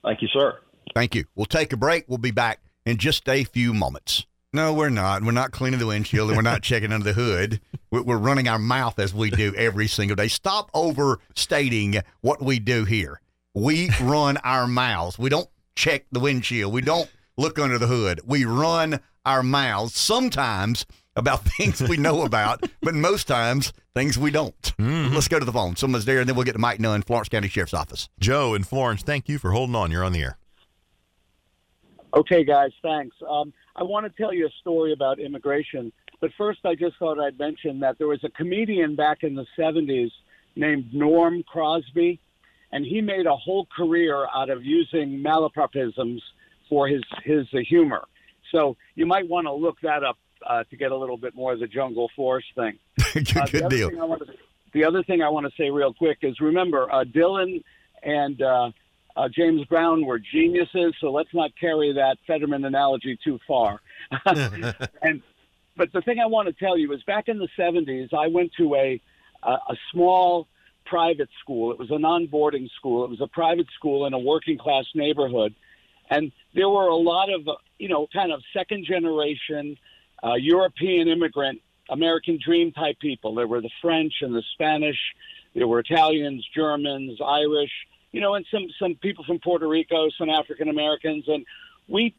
Thank you, sir. Thank you. We'll take a break. We'll be back in just a few moments. No, we're not. We're not cleaning the windshield, and we're not checking under the hood. We're running our mouth as we do every single day. Stop overstating what we do here. We run our mouths. We don't check the windshield. We don't look under the hood. We run our mouths sometimes about things we know about, but most times things we don't. Mm-hmm. Let's go to the phone. Someone's there, and then we'll get to Mike Nunn, Florence County Sheriff's Office. Joe in Florence, thank you for holding on. You're on the air. Okay, guys, thanks. Um, I want to tell you a story about immigration, but first I just thought I'd mention that there was a comedian back in the seventies named Norm Crosby, and he made a whole career out of using malapropisms for his, his uh, humor. So you might want to look that up uh, to get a little bit more of the jungle forest thing. Good, uh, the good deal. To, the other thing I want to say real quick is, remember, uh, Dylan and uh, – Uh, James Brown were geniuses, so let's not carry that Fetterman analogy too far. and But the thing I want to tell you is, back in the seventies, I went to a, a, a small private school. It was a non-boarding school. It was a private school in a working-class neighborhood. And there were a lot of, you know, kind of second-generation uh, European immigrant, American dream type people. There were the French and the Spanish. There were Italians, Germans, Irish, you know, and some, some people from Puerto Rico, some African Americans. And we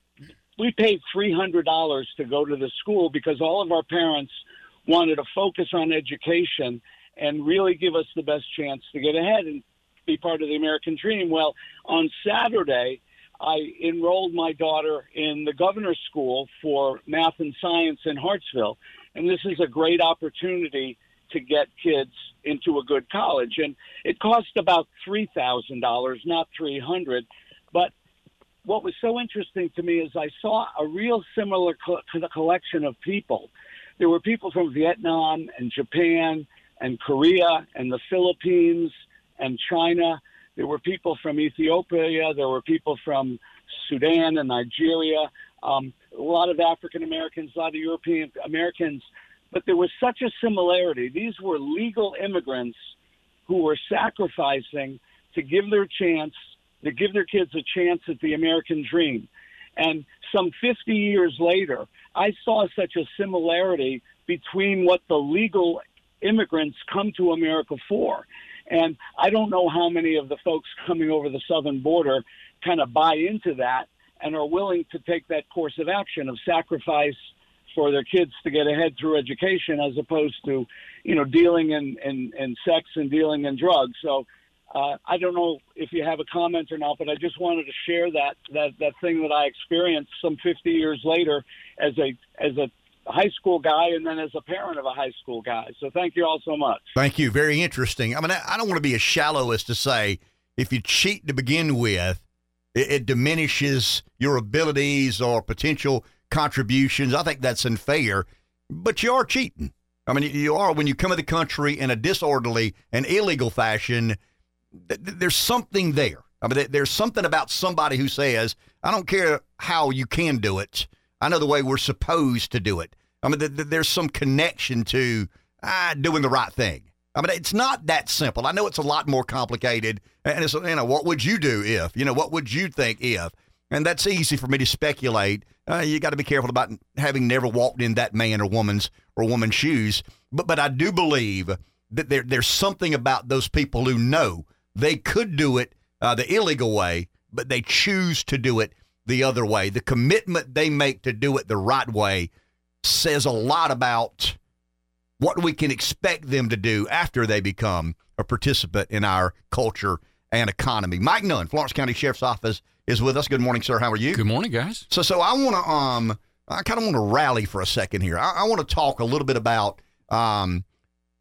we paid three hundred dollars to go to the school because all of our parents wanted to focus on education and really give us the best chance to get ahead and be part of the American dream. Well, on Saturday, I enrolled my daughter in the governor's school for math and science in Hartsville. And this is a great opportunity to get kids into a good college. And it cost about three thousand dollars, not three hundred dollars. But what was so interesting to me is I saw a real similar co- to the collection of people. There were people from Vietnam and Japan and Korea and the Philippines and China. There were people from Ethiopia. There were people from Sudan and Nigeria. Um, a lot of African Americans, a lot of European Americans. But there was such a similarity. These were legal immigrants who were sacrificing to give their chance, to give their kids a chance at the American dream. And some fifty years later, I saw such a similarity between what the legal immigrants come to America for. And I don't know how many of the folks coming over the southern border kind of buy into that and are willing to take that course of action of sacrifice for their kids to get ahead through education, as opposed to, you know, dealing in, in, in sex and dealing in drugs. So uh, I don't know if you have a comment or not, but I just wanted to share that, that, that thing that I experienced some fifty years later as a, as a high school guy, and then as a parent of a high school guy. So thank you all so much. Thank you. Very interesting. I mean, I don't want to be as shallow as to say, if you cheat to begin with, it, it diminishes your abilities or potential contributions. I think that's unfair, but you are cheating. I mean, you are, when you come to the country in a disorderly and illegal fashion, th- there's something there. I mean, th- there's something about somebody who says, I don't care how you can do it. I know the way we're supposed to do it. I mean, th- th- there's some connection to ah, doing the right thing. I mean, it's not that simple. I know it's a lot more complicated. And it's, you know, what would you do if? You know, what would you think if? And that's easy for me to speculate. Uh, you got to be careful about having never walked in that man or woman's or woman's shoes. But but I do believe that there there's something about those people who know they could do it uh, the illegal way, but they choose to do it the other way. The commitment they make to do it the right way says a lot about what we can expect them to do after they become a participant in our culture and economy. Mike Nunn, Florence County Sheriff's Office, is with us. Good morning, sir. How are you? Good morning, guys. So, so I want to, um, I kind of want to rally for a second here. I, I want to talk a little bit about, um,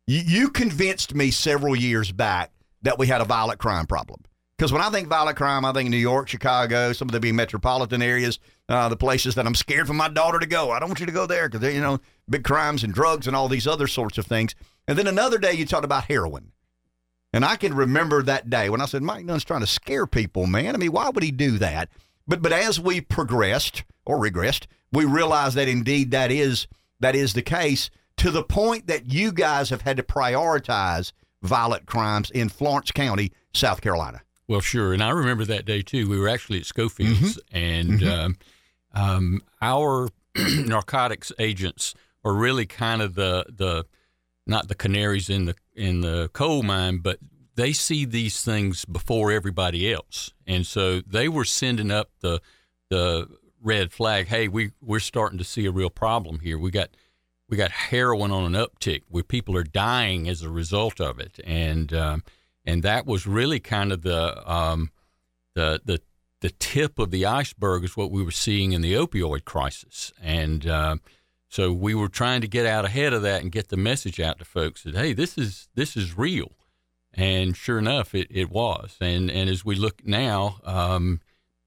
you, you convinced me several years back that we had a violent crime problem. Because when I think violent crime, I think New York, Chicago, some of the big metropolitan areas, uh, the places that I'm scared for my daughter to go. I don't want you to go there because, you know, big crimes and drugs and all these other sorts of things. And then another day you talked about heroin. And I can remember that day when I said, Mike Nunn's trying to scare people, man. I mean, why would he do that? But but as we progressed or regressed, we realized that indeed that is that is the case, to the point that you guys have had to prioritize violent crimes in Florence County, South Carolina. Well, sure. And I remember that day, too. We were actually at Schofield's, mm-hmm. and mm-hmm. Um, um, our narcotics agents are really kind of the the not the canaries in the in the coal mine, but they see these things before everybody else. And so they were sending up the the red flag. Hey, we we're starting to see a real problem here. We got we got heroin on an uptick where people are dying as a result of it. And um, and that was really kind of the um, the the the tip of the iceberg is what we were seeing in the opioid crisis. And uh, So we were trying to get out ahead of that and get the message out to folks that, hey, this is this is real. And sure enough, it, it was. And and as we look now, um,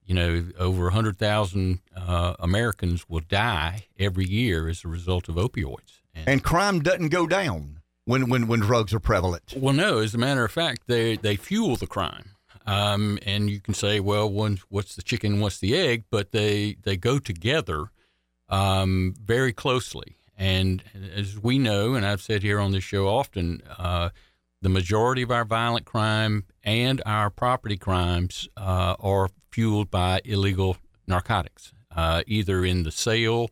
you know, over one hundred thousand uh, Americans will die every year as a result of opioids. And, and crime doesn't go down when, when, when drugs are prevalent. Well, no. As a matter of fact, they, they fuel the crime. Um, and you can say, well, one's, what's the chicken, what's the egg? But they, they go together Um, very closely. And as we know, and I've said here on this show often, uh, the majority of our violent crime and our property crimes uh, are fueled by illegal narcotics, uh, either in the sale,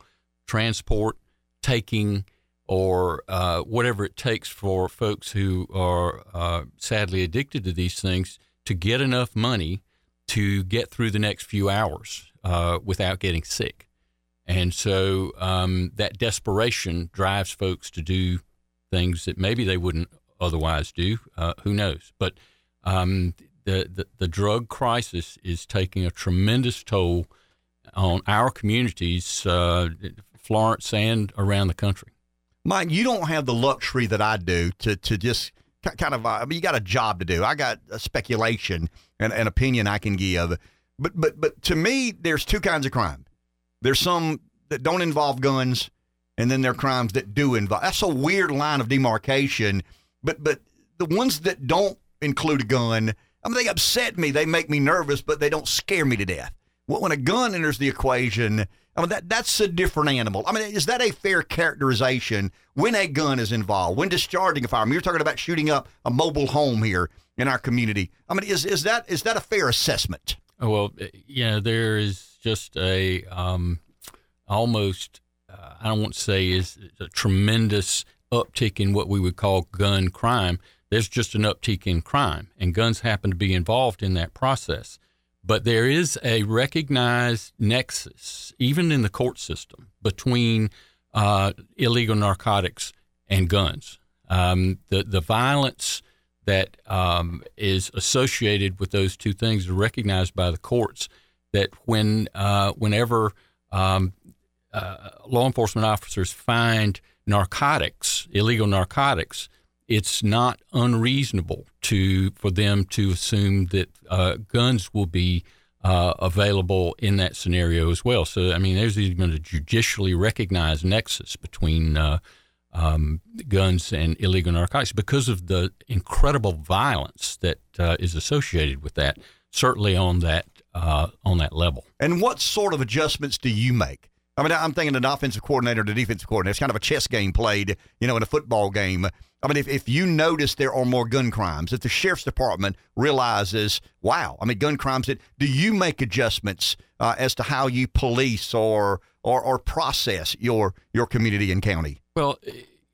transport, taking, or uh, whatever it takes for folks who are uh, sadly addicted to these things to get enough money to get through the next few hours uh, without getting sick. And so um, that desperation drives folks to do things that maybe they wouldn't otherwise do. Uh, who knows? But um, the, the the drug crisis is taking a tremendous toll on our communities, uh, Florence and around the country. Mike, you don't have the luxury that I do to to just kind of. I mean, you got a job to do. I got a speculation and an opinion I can give. But but but to me, there's two kinds of crime. There's some that don't involve guns, and then there are crimes that do involve. That's a weird line of demarcation, but but the ones that don't include a gun, I mean, they upset me. They make me nervous, but they don't scare me to death. Well, when a gun enters the equation, I mean, that that's a different animal. I mean, is that a fair characterization when a gun is involved, when discharging a firearm? You're talking about shooting up a mobile home here in our community. I mean, is, is that is that a fair assessment? Oh, well, yeah, there is. Just a um, almost, uh, I don't want to say is a tremendous uptick in what we would call gun crime. There's just an uptick in crime, and guns happen to be involved in that process. But there is a recognized nexus, even in the court system, between uh, illegal narcotics and guns. Um, the, the violence that um, is associated with those two things is recognized by the courts. That when, uh, whenever um, uh, law enforcement officers find narcotics, illegal narcotics, it's not unreasonable to for them to assume that uh, guns will be uh, available in that scenario as well. So, I mean, there's even a judicially recognized nexus between uh, um, guns and illegal narcotics because of the incredible violence that uh, is associated with that, certainly on that. Uh, on that level. And what sort of adjustments do you make? I mean, I'm thinking an offensive coordinator to defensive coordinator. It's kind of a chess game played, you know, in a football game. I mean, if, if you notice there are more gun crimes, if the sheriff's department realizes, wow, I mean, gun crimes, that, do you make adjustments uh, as to how you police or, or or process your your community and county? Well,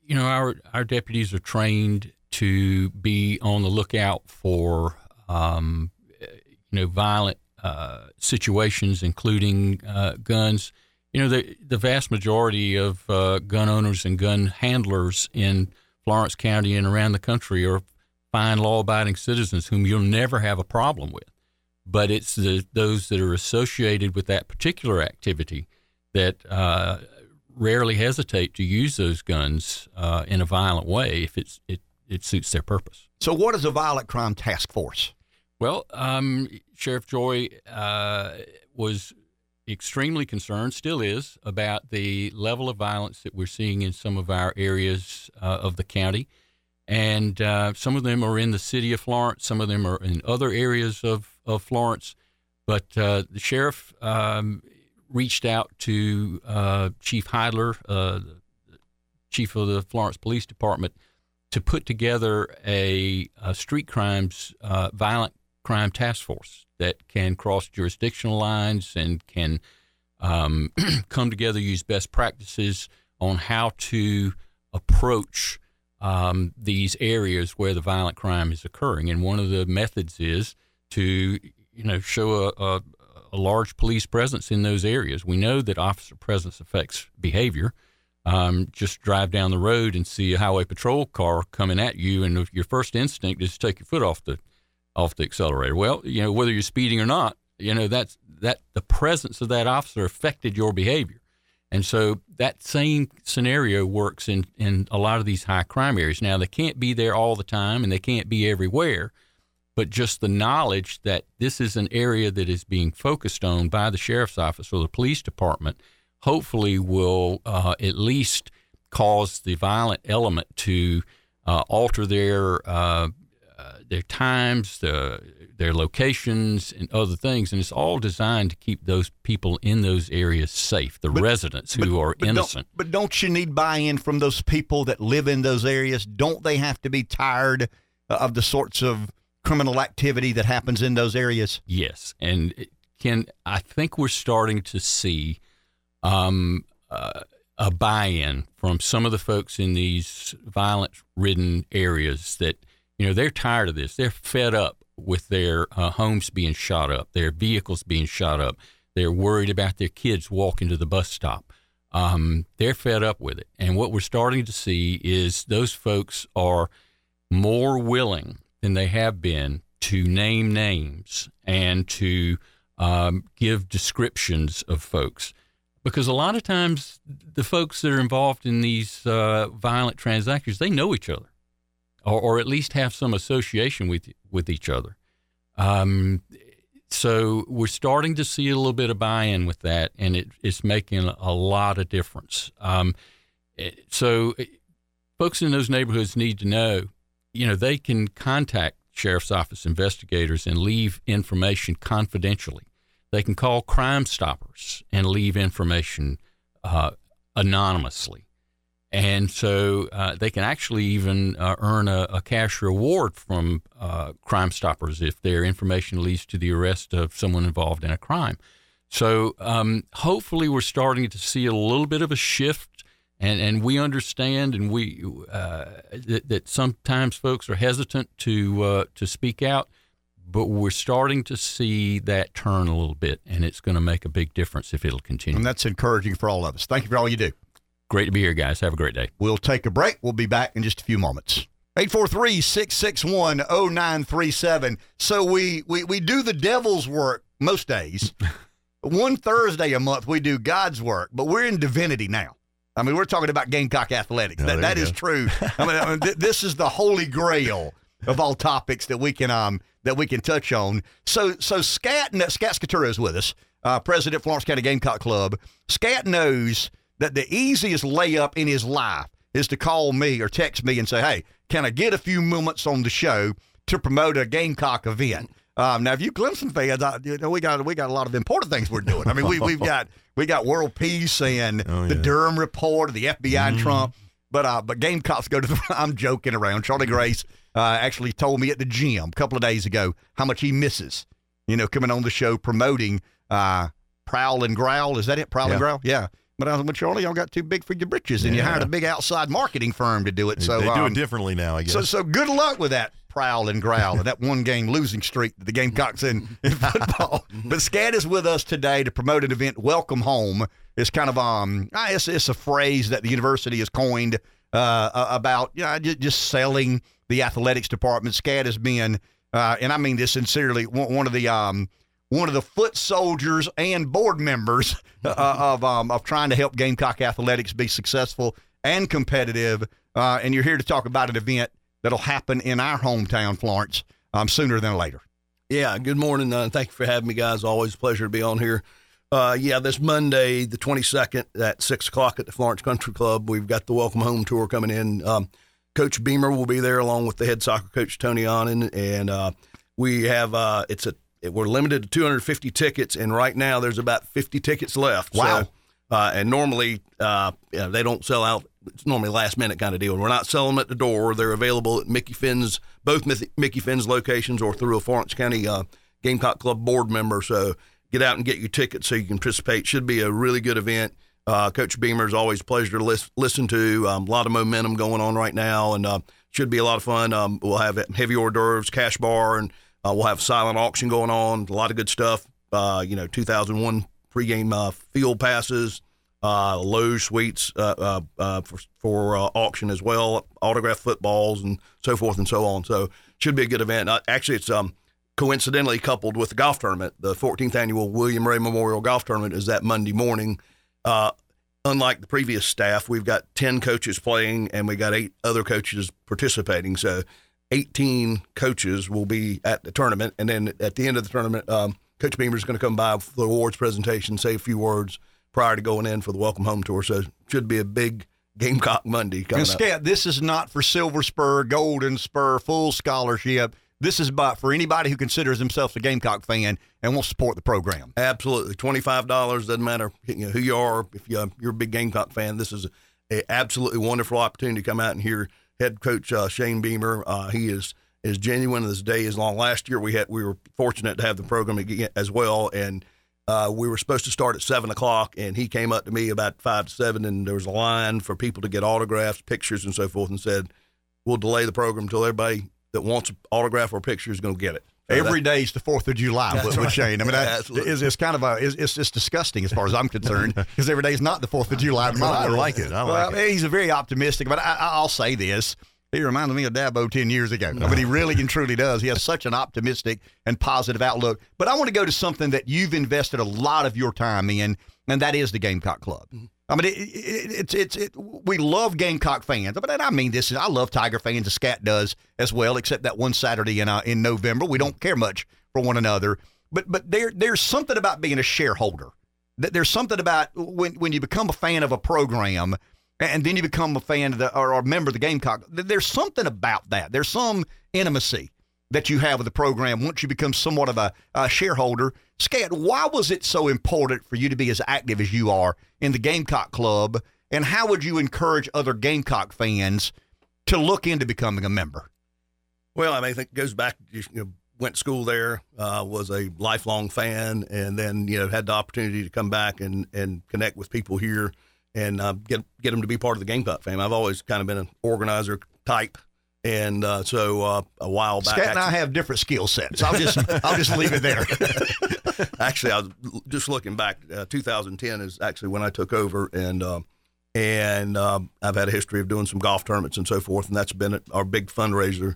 you know, our, our deputies are trained to be on the lookout for, um, you know, violent uh, situations, including uh, guns. You know, the the vast majority of uh, gun owners and gun handlers in Florence County and around the country are fine, law-abiding citizens whom you'll never have a problem with. But it's the, those that are associated with that particular activity that uh, rarely hesitate to use those guns uh, in a violent way if it's it, it suits their purpose. So what is a violent crime task force? Well, um, Sheriff Joy uh, was extremely concerned, still is, about the level of violence that we're seeing in some of our areas uh, of the county. And uh, some of them are in the city of Florence. Some of them are in other areas of, of Florence. But uh, the sheriff um, reached out to uh, Chief Heidler, uh, chief of the Florence Police Department, to put together a, a street crimes, uh, violent crime task force that can cross jurisdictional lines and can um, come together, use best practices on how to approach um, these areas where the violent crime is occurring. And one of the methods is to, you know, show a, a, a large police presence in those areas. We know that officer presence affects behavior. Um, just drive down the road and see a highway patrol car coming at you, and your first instinct is to take your foot off the off the accelerator. Well, you know, whether you're speeding or not, you know, that's that the presence of that officer affected your behavior. And so that same scenario works in, in a lot of these high crime areas. Now, they can't be there all the time and they can't be everywhere, but just the knowledge that this is an area that is being focused on by the sheriff's office or the police department hopefully will uh, at least cause the violent element to uh, alter their uh Uh, their times, the, their locations, and other things. And it's all designed to keep those people in those areas safe, the but, residents but, who are but innocent. Don't, but don't you need buy-in from those people that live in those areas? Don't they have to be tired uh, of the sorts of criminal activity that happens in those areas? Yes. And, Ken, I think we're starting to see um, uh, a buy-in from some of the folks in these violent-ridden areas that, you know, they're tired of this. They're fed up with their uh, homes being shot up, their vehicles being shot up. They're worried about their kids walking to the bus stop. Um, they're fed up with it. And what we're starting to see is those folks are more willing than they have been to name names and to um, give descriptions of folks. Because a lot of times the folks that are involved in these uh, violent transactions, they know each other. Or, or at least have some association with with each other. Um, so we're starting to see a little bit of buy-in with that, and it, it's making a lot of difference. Um, it, so it, folks in those neighborhoods need to know, you know, they can contact sheriff's office investigators and leave information confidentially. They can call Crime Stoppers and leave information uh, anonymously. And so uh, they can actually even uh, earn a, a cash reward from uh, Crime Stoppers if their information leads to the arrest of someone involved in a crime. So um, hopefully we're starting to see a little bit of a shift, and, and we understand and we uh, that, that sometimes folks are hesitant to uh, to speak out, but we're starting to see that turn a little bit, and it's going to make a big difference if it'll continue. And that's encouraging for all of us. Thank you for all you do. Great to be here, guys. Have a great day. We'll take a break. We'll be back in just a few moments. eight four three, six six one, zero nine three seven. So we, we, we do the devil's work most days. One Thursday a month, we do God's work, but we're in divinity now. I mean, we're talking about Gamecock athletics. Oh, that that is true. I mean, I mean th- this is the holy grail of all topics that we can um that we can touch on. So, so Scat, Scat Scaturo is with us, uh, president of Florence County Gamecock Club. Scat knows that the easiest layup in his life is to call me or text me and say, hey, can I get a few moments on the show to promote a Gamecock event? Um, now, if you Clemson fans, I, you know we got we got a lot of important things we're doing. I mean, we we've got we got world peace and oh, the yeah. Durham report, the F B I mm. and Trump. But uh, but Gamecocks go to the. I'm joking around. Charlie Grace uh, actually told me at the gym a couple of days ago how much he misses, you know, coming on the show promoting uh, Prowl and Growl. Is that it? Prowl yeah. and Growl. Yeah. But I was like, Charlie, y'all got too big for your britches, and yeah. you hired a big outside marketing firm to do it. So they do um, it differently now, I guess. So, so good luck with that Prowl and Growl, that one-game losing streak that the Gamecocks in, in football. But Scad is with us today to promote an event, Welcome Home. It's kind of um, it's, it's a phrase that the university has coined uh, about you know, just selling the athletics department. Scad has been, uh, and I mean this sincerely, one of the um. one of the foot soldiers and board members uh, of um, of trying to help Gamecock athletics be successful and competitive. Uh, and you're here to talk about an event that'll happen in our hometown, Florence, um, sooner than later. Yeah, good morning. Uh, thank you for having me, guys. Always a pleasure to be on here. Uh, yeah, this Monday, the twenty-second at six o'clock at the Florence Country Club, we've got the Welcome Home Tour coming in. Um, Coach Beamer will be there along with the head soccer coach, Tony Onnen. And uh, we have uh, – it's a – we're limited to two hundred fifty tickets, and right now there's about fifty tickets left. Wow. So, uh, and normally uh, yeah, they don't sell out. It's normally last-minute kind of deal. We're not selling them at the door. They're available at Mickey Finn's, both Mickey Finn's locations or through a Florence County uh, Gamecock Club board member. So get out and get your tickets so you can participate. Should be a really good event. Uh, Coach Beamer is always a pleasure to lis- listen to. Um, a lot of momentum going on right now, and uh, should be a lot of fun. Um, we'll have heavy hors d'oeuvres, cash bar, and Uh, we'll have silent auction going on, a lot of good stuff. Uh, you know, two thousand one pregame uh, field passes, uh, Lowe's suites uh, uh, uh, for, for uh, auction as well, autographed footballs and so forth and so on. So should be a good event. Uh, actually, it's um, coincidentally coupled with the golf tournament. The fourteenth annual William Ray Memorial Golf Tournament is that Monday morning. Uh, unlike the previous staff, we've got ten coaches playing and we got eight other coaches participating. So eighteen coaches will be at the tournament, and then at the end of the tournament, um, Coach Beamer is going to come by for the awards presentation, say a few words prior to going in for the Welcome Home Tour. So it should be a big Gamecock Monday coming and up. This is not for Silver Spur, Golden Spur, full scholarship. This is about for anybody who considers themselves a Gamecock fan and will support the program. Absolutely. twenty-five dollars, doesn't matter you know, who you are. If you're a big Gamecock fan, this is an absolutely wonderful opportunity to come out and hear head coach uh, Shane Beamer. Uh, he is as genuine as day is long. Last year we had we were fortunate to have the program as well, and uh, we were supposed to start at seven o'clock, and he came up to me about five to seven, and there was a line for people to get autographs, pictures, and so forth, and said, "We'll delay the program until everybody that wants an autograph or picture is going to get it." So Every that, day's the Fourth of July with, right. with Shane. I mean, yeah, that is, it's kind of a it's, it's just disgusting as far as I'm concerned, because every day's not the Fourth of July. Well, I like it. I like well, it. He's a very optimistic, but I, I'll say this: he reminded me of Dabo ten years ago. No. I mean, he really and truly does. He has such an optimistic and positive outlook. But I want to go to something that you've invested a lot of your time in, and that is the Gamecock Club. Mm-hmm. I mean, it, it, it's it's it, we love Gamecock fans, but I mean this. I love Tiger fans, as Scat does as well. Except that one Saturday in uh, in November, we don't care much for one another. But but there there's something about being a shareholder. There's something about when when you become a fan of a program, and then you become a fan of the, or a member of the Gamecock. There's something about that. There's some intimacy that you have with the program once you become somewhat of a, a shareholder. Scat, why was it so important for you to be as active as you are in the Gamecock Club, and how would you encourage other Gamecock fans to look into becoming a member? Well, I mean, I think it goes back, you know, went to school there, uh, was a lifelong fan, and then, you know, had the opportunity to come back and, and connect with people here and uh, get, get them to be part of the Gamecock fam. I've always kind of been an organizer type. And uh, so uh, a while back, Scat and actually, I have different skill sets. I'll just I'll just leave it there. Actually, I was just looking back. Uh, two thousand ten is actually when I took over, and uh, and uh, I've had a history of doing some golf tournaments and so forth, and that's been our big fundraiser.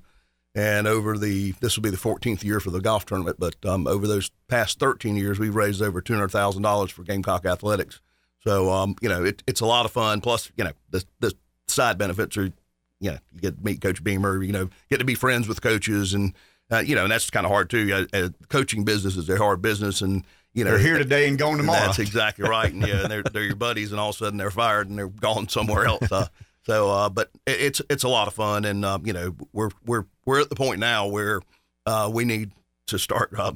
And over the this will be the fourteenth year for the golf tournament, but um, over those past thirteen years, we've raised over two hundred thousand dollars for Gamecock Athletics. So um, you know, it, it's a lot of fun. Plus, you know, the the side benefits are, you know, you get to meet Coach Beamer, you know, get to be friends with coaches. And, uh, you know, and that's kind of hard, too. Uh, uh, coaching business is a hard business. And, you know, they're here today and gone tomorrow. That's exactly right. And, yeah, and they're, they're your buddies, and all of a sudden they're fired and they're gone somewhere else. Uh, so, uh, but it, it's it's a lot of fun. And, um, you know, we're we're we're at the point now where uh, we need to start uh,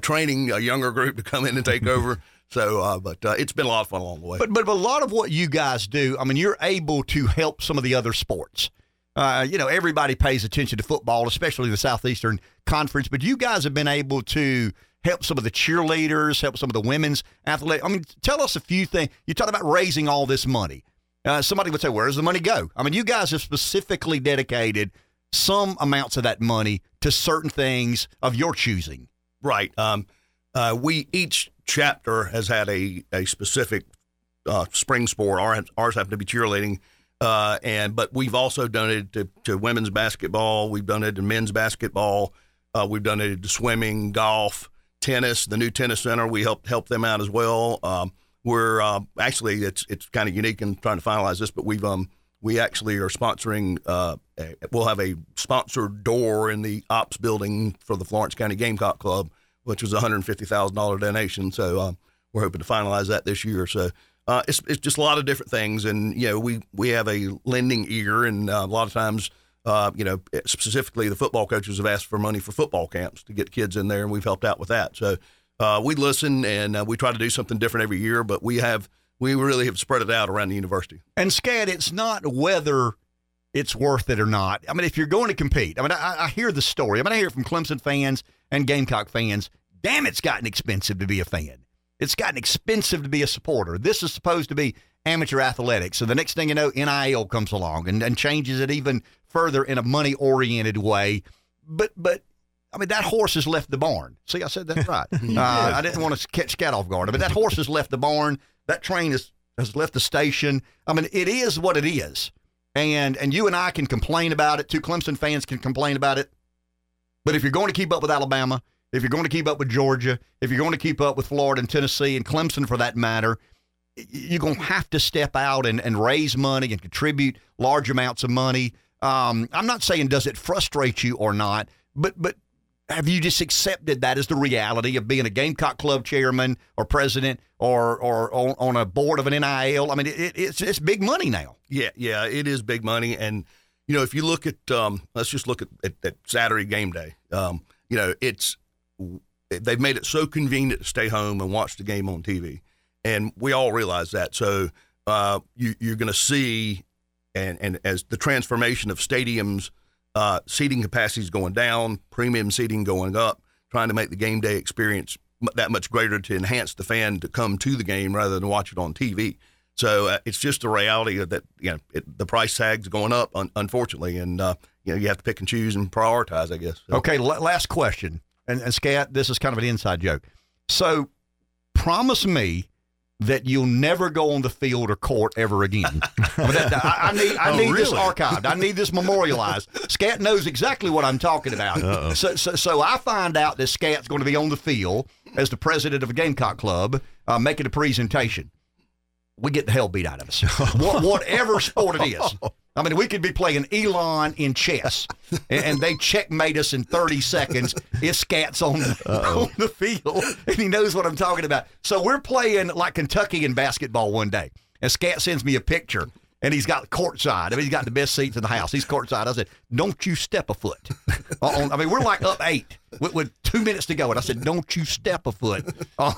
training a younger group to come in and take over. So, uh, but uh, it's been a lot of fun along the way. But but a lot of what you guys do, I mean, you're able to help some of the other sports. Uh, you know, everybody pays attention to football, especially the Southeastern Conference. But you guys have been able to help some of the cheerleaders, help some of the women's athletes. I mean, tell us a few things. You talked about raising all this money. Uh, somebody would say, where does the money go? I mean, you guys have specifically dedicated some amounts of that money to certain things of your choosing. Right. Um, uh, we each chapter has had a, a specific uh, spring sport. Ours, ours happened to be cheerleading. Uh, and but we've also donated to, to women's basketball. We've donated to men's basketball. Uh, we've donated to swimming, golf, tennis. The new tennis center, we helped help them out as well. Um, we're uh, actually it's it's kind of unique in trying to finalize this, but we've um we actually are sponsoring. Uh, a, we'll have a sponsored door in the Ops building for the Florence County Gamecock Club, which was a hundred and fifty thousand dollar donation. So um, we're hoping to finalize that this year. So. Uh, it's it's just a lot of different things, and you know we, we have a lending ear, and uh, a lot of times, uh, you know, specifically the football coaches have asked for money for football camps to get kids in there, and we've helped out with that. So uh, we listen, and uh, we try to do something different every year, but we have we really have spread it out around the university. And Scad, it's not whether it's worth it or not. I mean, if you're going to compete, I mean, I, I hear the story. I mean, I hear from Clemson fans and Gamecock fans. Damn, it's gotten expensive to be a fan. It's gotten expensive to be a supporter. This is supposed to be amateur athletics. So the next thing you know, N I L comes along and, and changes it even further in a money-oriented way. But, but I mean, that horse has left the barn. See, I said that right. uh, I didn't want to catch Scad off guard. I mean, that horse has left the barn. That train has, has left the station. I mean, it is what it is. And, and you and I can complain about it. Two Clemson fans can complain about it. But if you're going to keep up with Alabama, if you're going to keep up with Georgia, if you're going to keep up with Florida and Tennessee and Clemson for that matter, you're going to have to step out and, and raise money and contribute large amounts of money. Um, I'm not saying does it frustrate you or not, but but have you just accepted that as the reality of being a Gamecock Club chairman or president or or on, on a board of an N I L? I mean, it, it's it's big money now. Yeah, yeah, it is big money. And, you know, if you look at um, – let's just look at, at, at Saturday game day. Um, you know, it's – they've made it so convenient to stay home and watch the game on T V. And we all realize that. So uh, you, you're going to see, and, and as the transformation of stadiums, uh, seating capacities going down, premium seating going up, trying to make the game day experience that much greater to enhance the fan to come to the game rather than watch it on T V. So uh, it's just the reality of that, you know, it, the price tag's going up, un- unfortunately. And, uh, you know, you have to pick and choose and prioritize, I guess. So. Okay, l- last question. And, and Scad, this is kind of an inside joke. So promise me that you'll never go on the field or court ever again. But that, I, I need, I oh, need really? this archived. I need this memorialized. Scad knows exactly what I'm talking about. So, so so I find out that Scad's going to be on the field as the president of a Gamecock Club uh, making a presentation. We get the hell beat out of us. what, whatever sport it is. I mean, we could be playing Elon in chess, and, and they checkmate us in thirty seconds if Scat's on, on the field, and he knows what I'm talking about. So we're playing like Kentucky in basketball one day, and Scat sends me a picture, and he's got courtside. I mean, he's got the best seats in the house. He's courtside. I said, don't you step a foot. On, I mean, we're like up eight with, with two minutes to go, and I said, don't you step a foot on,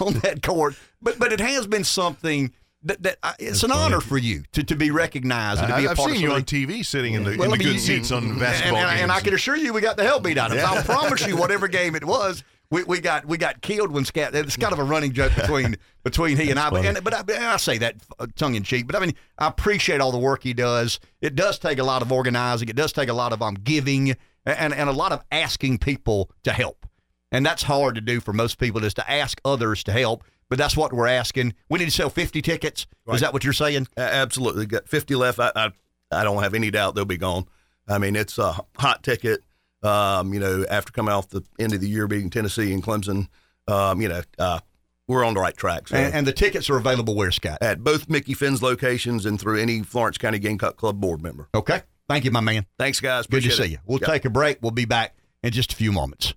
on that court. But but it has been something... That, that uh, it's That's an funny. honor for you to, to be recognized and to be a I've part of something. I've seen you on T V sitting in the, well, in the good you, seats on the basketball and, and, and I can assure you we got the hell beat out of us. Yeah. I promise you, whatever game it was, we, we got we got killed when Scad. It's kind of a running joke between between he and I. But, and, but I. but I say that tongue in cheek. But I mean, I appreciate all the work he does. It does take a lot of organizing. It does take a lot of um, giving and and a lot of asking people to help. And that's hard to do for most people, is to ask others to help. But that's what we're asking. We need to sell fifty tickets. Right. Is that what you're saying? Uh, absolutely. Got fifty left. I, I I don't have any doubt they'll be gone. I mean, it's a hot ticket. Um, you know, after coming off the end of the year beating Tennessee and Clemson, um, you know, uh, we're on the right track. So. And, and the tickets are available where, Scad? At both Mickey Finn's locations and through any Florence County Gamecock Club board member. Okay. Thank you, my man. Thanks, guys. Appreciate Good to it. see you. We'll yep. take a break. We'll be back in just a few moments.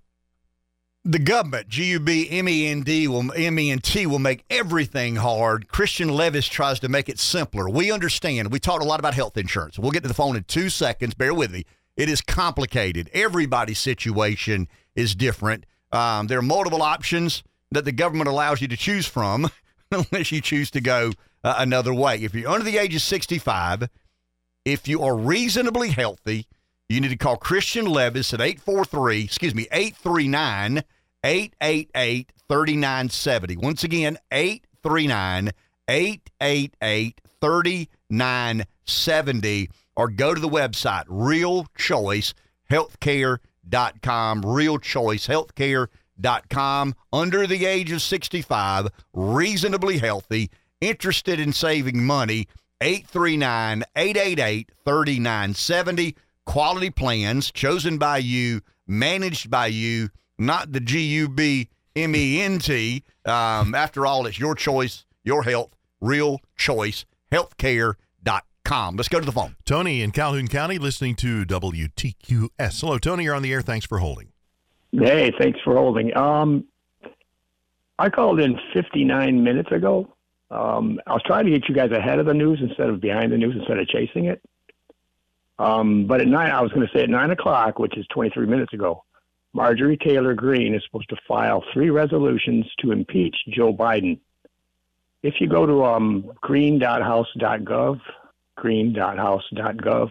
The government, G U B M E N D, will, M E N T, will make everything hard. Christian Levis tries to make it simpler. We understand. We talked a lot about health insurance. We'll get to the phone in two seconds. Bear with me. It is complicated. Everybody's situation is different. Um, there are multiple options that the government allows you to choose from unless you choose to go uh, another way. If you're under the age of sixty-five, if you are reasonably healthy, you need to call Christian Levis at eight four three, excuse me, eight three nine, eight eight eight, three nine seven zero. Once again, eight three nine, eight eight eight, three nine seven zero, or go to the website, real choice healthcare dot com, real choice healthcare dot com. Under the age of sixty-five, reasonably healthy, interested in saving money, eight three nine, eight eight eight, three nine seven zero. Quality plans chosen by you, managed by you, not the G U B M E N T. Um, after all, it's your choice, your health, real choice healthcare dot com. Let's go to the phone. Tony in Calhoun County listening to W T Q S. Hello, Tony. You're on the air. Thanks for holding. Hey, thanks for holding. Um, I called in fifty-nine minutes ago. Um, I was trying to get you guys ahead of the news instead of behind the news, instead of chasing it. Um, but at nine, I was going to say at nine o'clock, which is twenty-three minutes ago, Marjorie Taylor Greene is supposed to file three resolutions to impeach Joe Biden. If you go to um, green dot house dot gov, green dot house dot gov,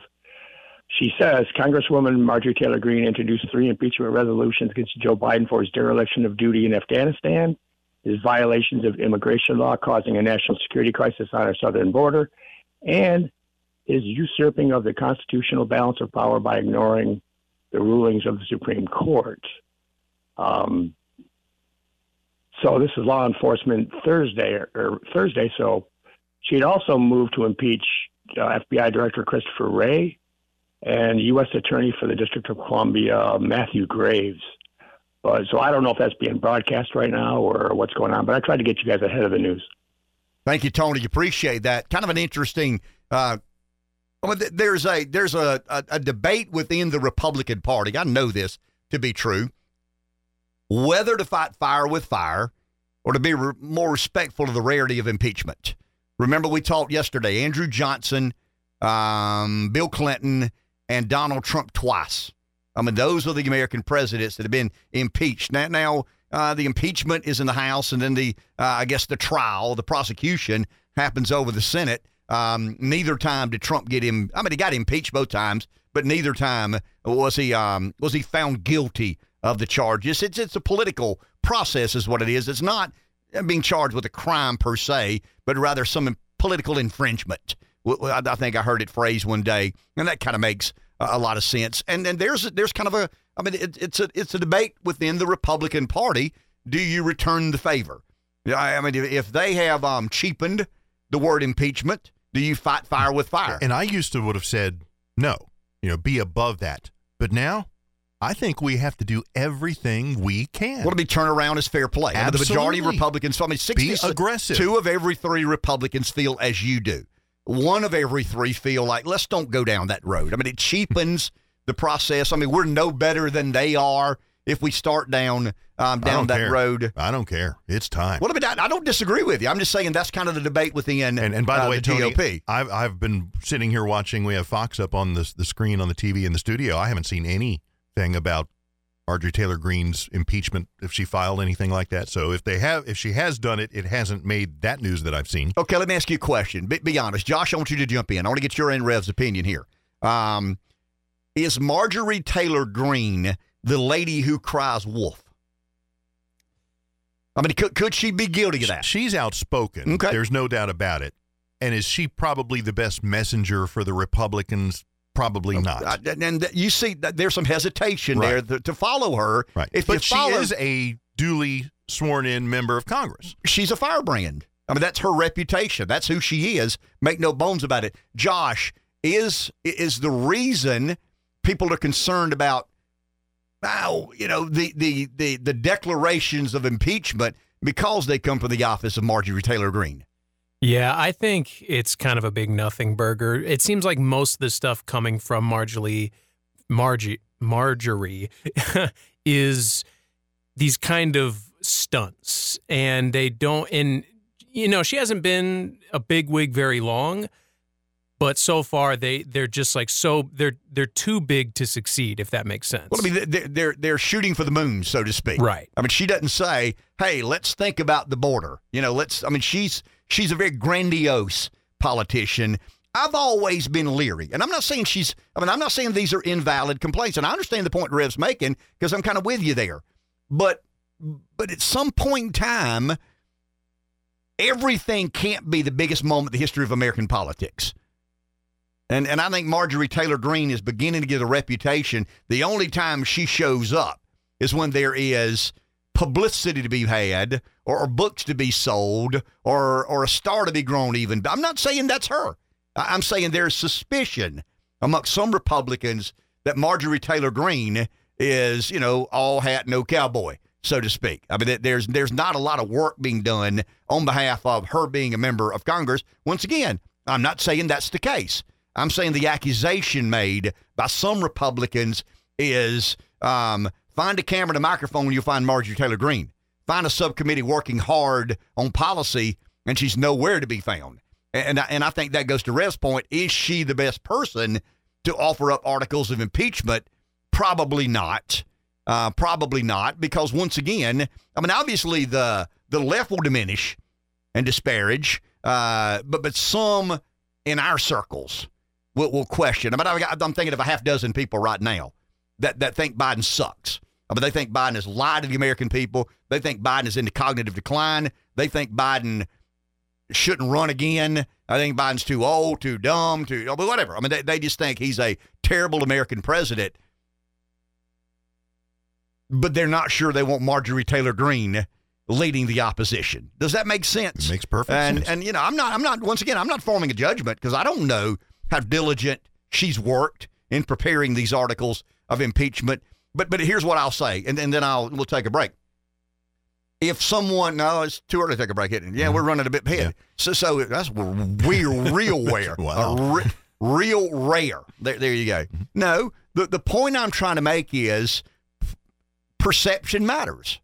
she says Congresswoman Marjorie Taylor Greene introduced three impeachment resolutions against Joe Biden for his dereliction of duty in Afghanistan, his violations of immigration law causing a national security crisis on our southern border, and is usurping of the constitutional balance of power by ignoring the rulings of the Supreme Court. Um, so this is Law Enforcement Thursday, or, or Thursday. So she'd also moved to impeach uh, F B I Director Christopher Wray and U S Attorney for the District of Columbia, Matthew Graves. Uh, so I don't know if that's being broadcast right now or what's going on, but I tried to get you guys ahead of the news. Thank you, Tony. Appreciate that. Kind of an interesting uh Well, there's a there's a, a, a debate within the Republican Party. I know this to be true. Whether to fight fire with fire or to be re- more respectful of the rarity of impeachment. Remember, we talked yesterday, Andrew Johnson, um, Bill Clinton, and Donald Trump twice. I mean, those are the American presidents that have been impeached. Now, now uh, the impeachment is in the House, and then the uh, I guess the trial, the prosecution happens over the Senate. Um, neither time did Trump get him. I mean, he got impeached both times, but neither time was he um, was he found guilty of the charges. It's it's a political process, is what it is. It's not being charged with a crime per se, but rather some political infringement. I think I heard it phrased one day, and that kind of makes a lot of sense. And and there's there's kind of a I mean, it, it's a it's a debate within the Republican Party. Do you return the favor? I mean, if they have um, cheapened the word impeachment. Do you fight fire with fire? And I used to would have said, no, you know, be above that. But now I think we have to do everything we can. Well, to be turnaround is fair play. I mean, the majority of Republicans, I mean, sixty, be aggressive. Two of every three Republicans feel as you do. One of every three feel like, let's don't go down that road. I mean, it cheapens the process. I mean, we're no better than they are. If we start down um, down that care. road. I don't care. It's time. Well, I mean, I, I don't disagree with you. I'm just saying that's kind of the debate within and, and by the uh, way, the Tony, G O P. I've, I've been sitting here watching. We have Fox up on the, the screen on the T V in the studio. I haven't seen anything about Marjorie Taylor Greene's impeachment, if she filed anything like that. So if they have, if she has done it, it hasn't made that news that I've seen. Okay, let me ask you a question. Be, be honest. Josh, I want you to jump in. I want to get your and Rev's opinion here. Um, is Marjorie Taylor Greene the lady who cries wolf? I mean, could, could she be guilty of that? She's outspoken. Okay. There's no doubt about it. And is she probably the best messenger for the Republicans? Probably not. And, and you see that there's some hesitation right. there th- to follow her. Right. If but she follow, is a duly sworn-in member of Congress. She's a firebrand. I mean, that's her reputation. That's who she is. Make no bones about it. Josh, is is the reason people are concerned about Wow, you know, the, the, the, the declarations of impeachment because they come from the office of Marjorie Taylor Greene? Yeah, I think it's kind of a big nothing burger. It seems like most of the stuff coming from Marjorie, Marjorie, Marjorie is these kind of stunts. And they don't, and, you know, she hasn't been a bigwig very long, But so far, they they're just like so they're they're too big to succeed, if that makes sense. Well, I mean, they're they're, they're shooting for the moon, so to speak. Right. I mean, she doesn't say, "Hey, let's think about the border." You know, let's. I mean, she's she's a very grandiose politician. I've always been leery, and I'm not saying she's. I mean, I'm not saying these are invalid complaints, and I understand the point Rev's making because I'm kind of with you there. But but at some point in time, everything can't be the biggest moment in the history of American politics. And and I think Marjorie Taylor Greene is beginning to get a reputation. The only time she shows up is when there is publicity to be had or, or books to be sold or or a star to be grown even. I'm not saying that's her. I'm saying there's suspicion amongst some Republicans that Marjorie Taylor Greene is, you know, all hat, no cowboy, so to speak. I mean, there's there's not a lot of work being done on behalf of her being a member of Congress. Once again, I'm not saying that's the case. I'm saying the accusation made by some Republicans is um, find a camera and a microphone, you'll find Marjorie Taylor Greene. Find a subcommittee working hard on policy, and she's nowhere to be found. And and I, and I think that goes to Rev's point. Is she the best person to offer up articles of impeachment? Probably not. Uh, probably not, because once again, I mean, obviously the the left will diminish and disparage, uh, but but some in our circles. We'll, we'll question. I mean, I've got, I'm thinking of a half dozen people right now that, that think Biden sucks. I mean, they think Biden has lied to the American people. They think Biden is into cognitive decline. They think Biden shouldn't run again. I think Biden's too old, too dumb, too whatever. I mean, they, they just think he's a terrible American president. But they're not sure they want Marjorie Taylor Greene leading the opposition. Does that make sense? It makes perfect and, sense. And, you know, I'm not, I'm not, once again, I'm not forming a judgment because I don't know how diligent she's worked in preparing these articles of impeachment. But but here's what I'll say, and, and then I'll we'll take a break. If someone, no, it's too early to take a break, isn't it? Yeah, mm-hmm. We're running a bit ahead. Yeah. So so that's we're real rare. Wow. re, real rare. There, there you go. Mm-hmm. No, the, the point I'm trying to make is perception matters.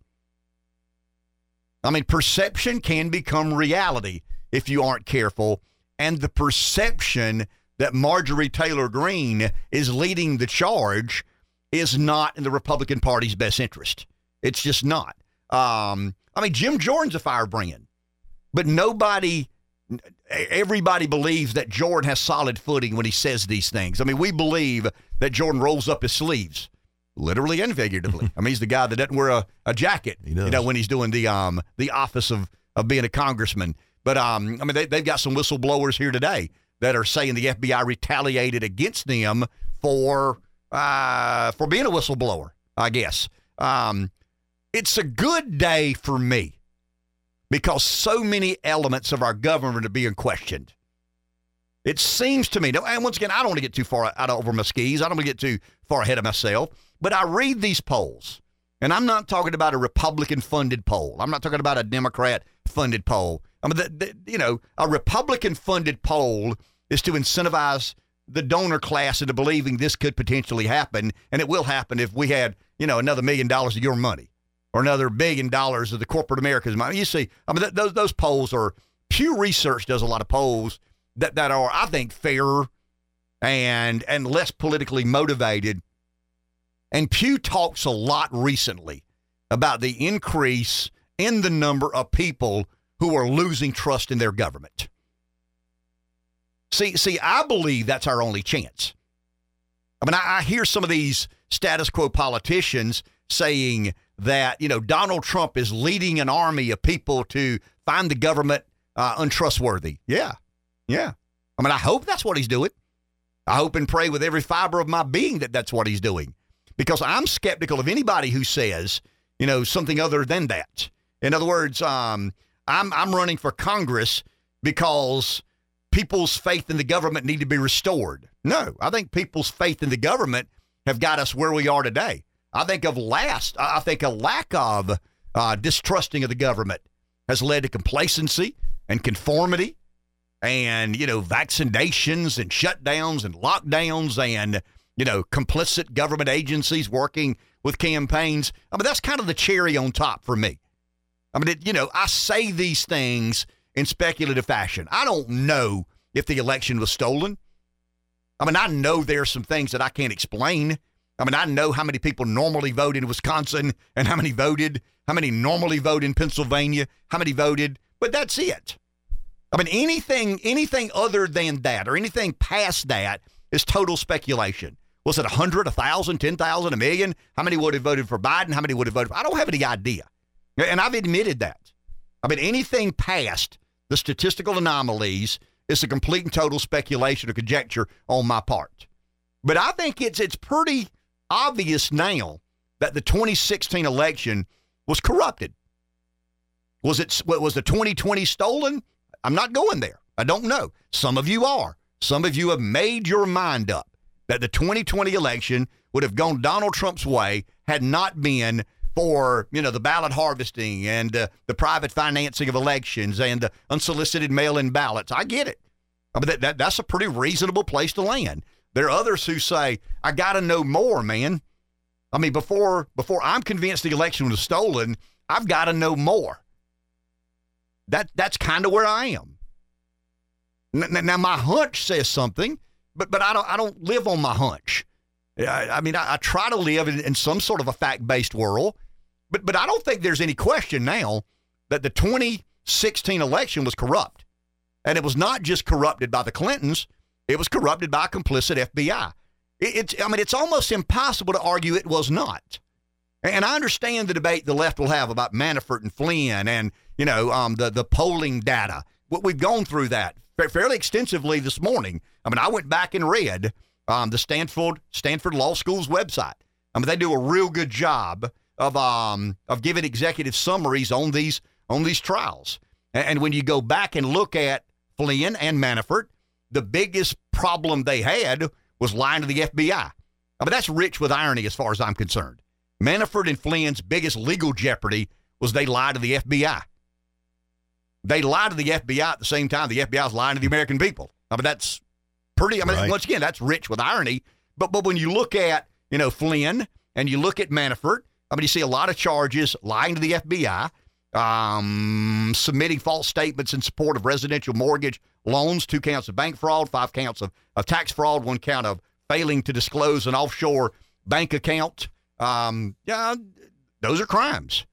I mean, perception can become reality if you aren't careful, and the perception that Marjorie Taylor Greene is leading the charge is not in the Republican Party's best interest. It's just not. Um, I mean, Jim Jordan's a firebrand, but nobody, everybody believes that Jordan has solid footing when he says these things. I mean, we believe that Jordan rolls up his sleeves, literally and figuratively. I mean, he's the guy that doesn't wear a, a jacket, you know, when he's doing the um the office of, of being a congressman. But, um, I mean, they, they've got some whistleblowers here today that are saying the F B I retaliated against them for uh, for being a whistleblower, I guess. Um, it's a good day for me because so many elements of our government are being questioned. It seems to me, and once again, I don't want to get too far out over my skis. I don't want to get too far ahead of myself, but I read these polls, and I'm not talking about a Republican-funded poll. I'm not talking about a Democrat-funded poll. I mean, the, the, you know, a Republican-funded poll is to incentivize the donor class into believing this could potentially happen, and it will happen if we had, you know, another million dollars of your money or another billion dollars of the corporate America's money. You see, I mean, th- those those polls are, Pew Research does a lot of polls that, that are, I think, fairer and and less politically motivated. And Pew talks a lot recently about the increase in the number of people who are losing trust in their government. See, see, I believe that's our only chance. I mean, I, I hear some of these status quo politicians saying that, you know, Donald Trump is leading an army of people to find the government uh, untrustworthy. Yeah, yeah. I mean, I hope that's what he's doing. I hope and pray with every fiber of my being that that's what he's doing, because I'm skeptical of anybody who says, you know, something other than that. In other words, um, I'm I'm running for Congress because people's faith in the government need to be restored. No, I think people's faith in the government have got us where we are today. I think of last, I think a lack of uh, distrusting of the government has led to complacency and conformity and, you know, vaccinations and shutdowns and lockdowns and, you know, complicit government agencies working with campaigns. I mean, that's kind of the cherry on top for me. I mean, it, you know, I say these things in speculative fashion. I don't know if the election was stolen. I mean, I know there are some things that I can't explain. I mean, I know how many people normally vote in Wisconsin and how many voted, how many normally vote in Pennsylvania, how many voted, but that's it. I mean, anything, anything other than that or anything past that is total speculation. Was it one hundred, one thousand, ten thousand, a million? How many would have voted for Biden? How many would have voted for? I don't have any idea. And I've admitted that. I mean, anything past the statistical anomalies is a complete and total speculation or conjecture on my part. But I think it's it's pretty obvious now that the twenty sixteen election was corrupted. Was it was the twenty twenty stolen? I'm not going there. I don't know. Some of you are. Some of you have made your mind up that the twenty twenty election would have gone Donald Trump's way had not been for, you know, the ballot harvesting and uh, the private financing of elections and the unsolicited mail-in ballots. I get it. I mean, that, that, that's a pretty reasonable place to land. There are others who say, I got to know more, man. I mean, before before I'm convinced the election was stolen, I've got to know more. That That's kind of where I am. Now, now, my hunch says something, but but I don't I don't live on my hunch. I, I mean, I, I try to live in, in some sort of a fact-based world. But but I don't think there's any question now that the twenty sixteen election was corrupt. And it was not just corrupted by the Clintons. It was corrupted by a complicit F B I. It, it's I mean, it's almost impossible to argue it was not. And I understand the debate the left will have about Manafort and Flynn and, you know, um, the, the polling data. We've gone through that fairly extensively this morning. I mean, I went back and read um, the Stanford Stanford Law School's website. I mean, they do a real good job of um, of giving executive summaries on these on these trials. And when you go back and look at Flynn and Manafort, the biggest problem they had was lying to the F B I. I mean, that's rich with irony as far as I'm concerned. Manafort and Flynn's biggest legal jeopardy was they lied to the F B I. They lied to the F B I at the same time the F B I is lying to the American people. I mean, that's pretty, I mean, right. Once again, that's rich with irony. But but when you look at, you know, Flynn and you look at Manafort, I mean, you see a lot of charges, lying to the F B I, um, submitting false statements in support of residential mortgage loans, two counts of bank fraud, five counts of, of tax fraud, one count of failing to disclose an offshore bank account. Um, yeah, those are crimes.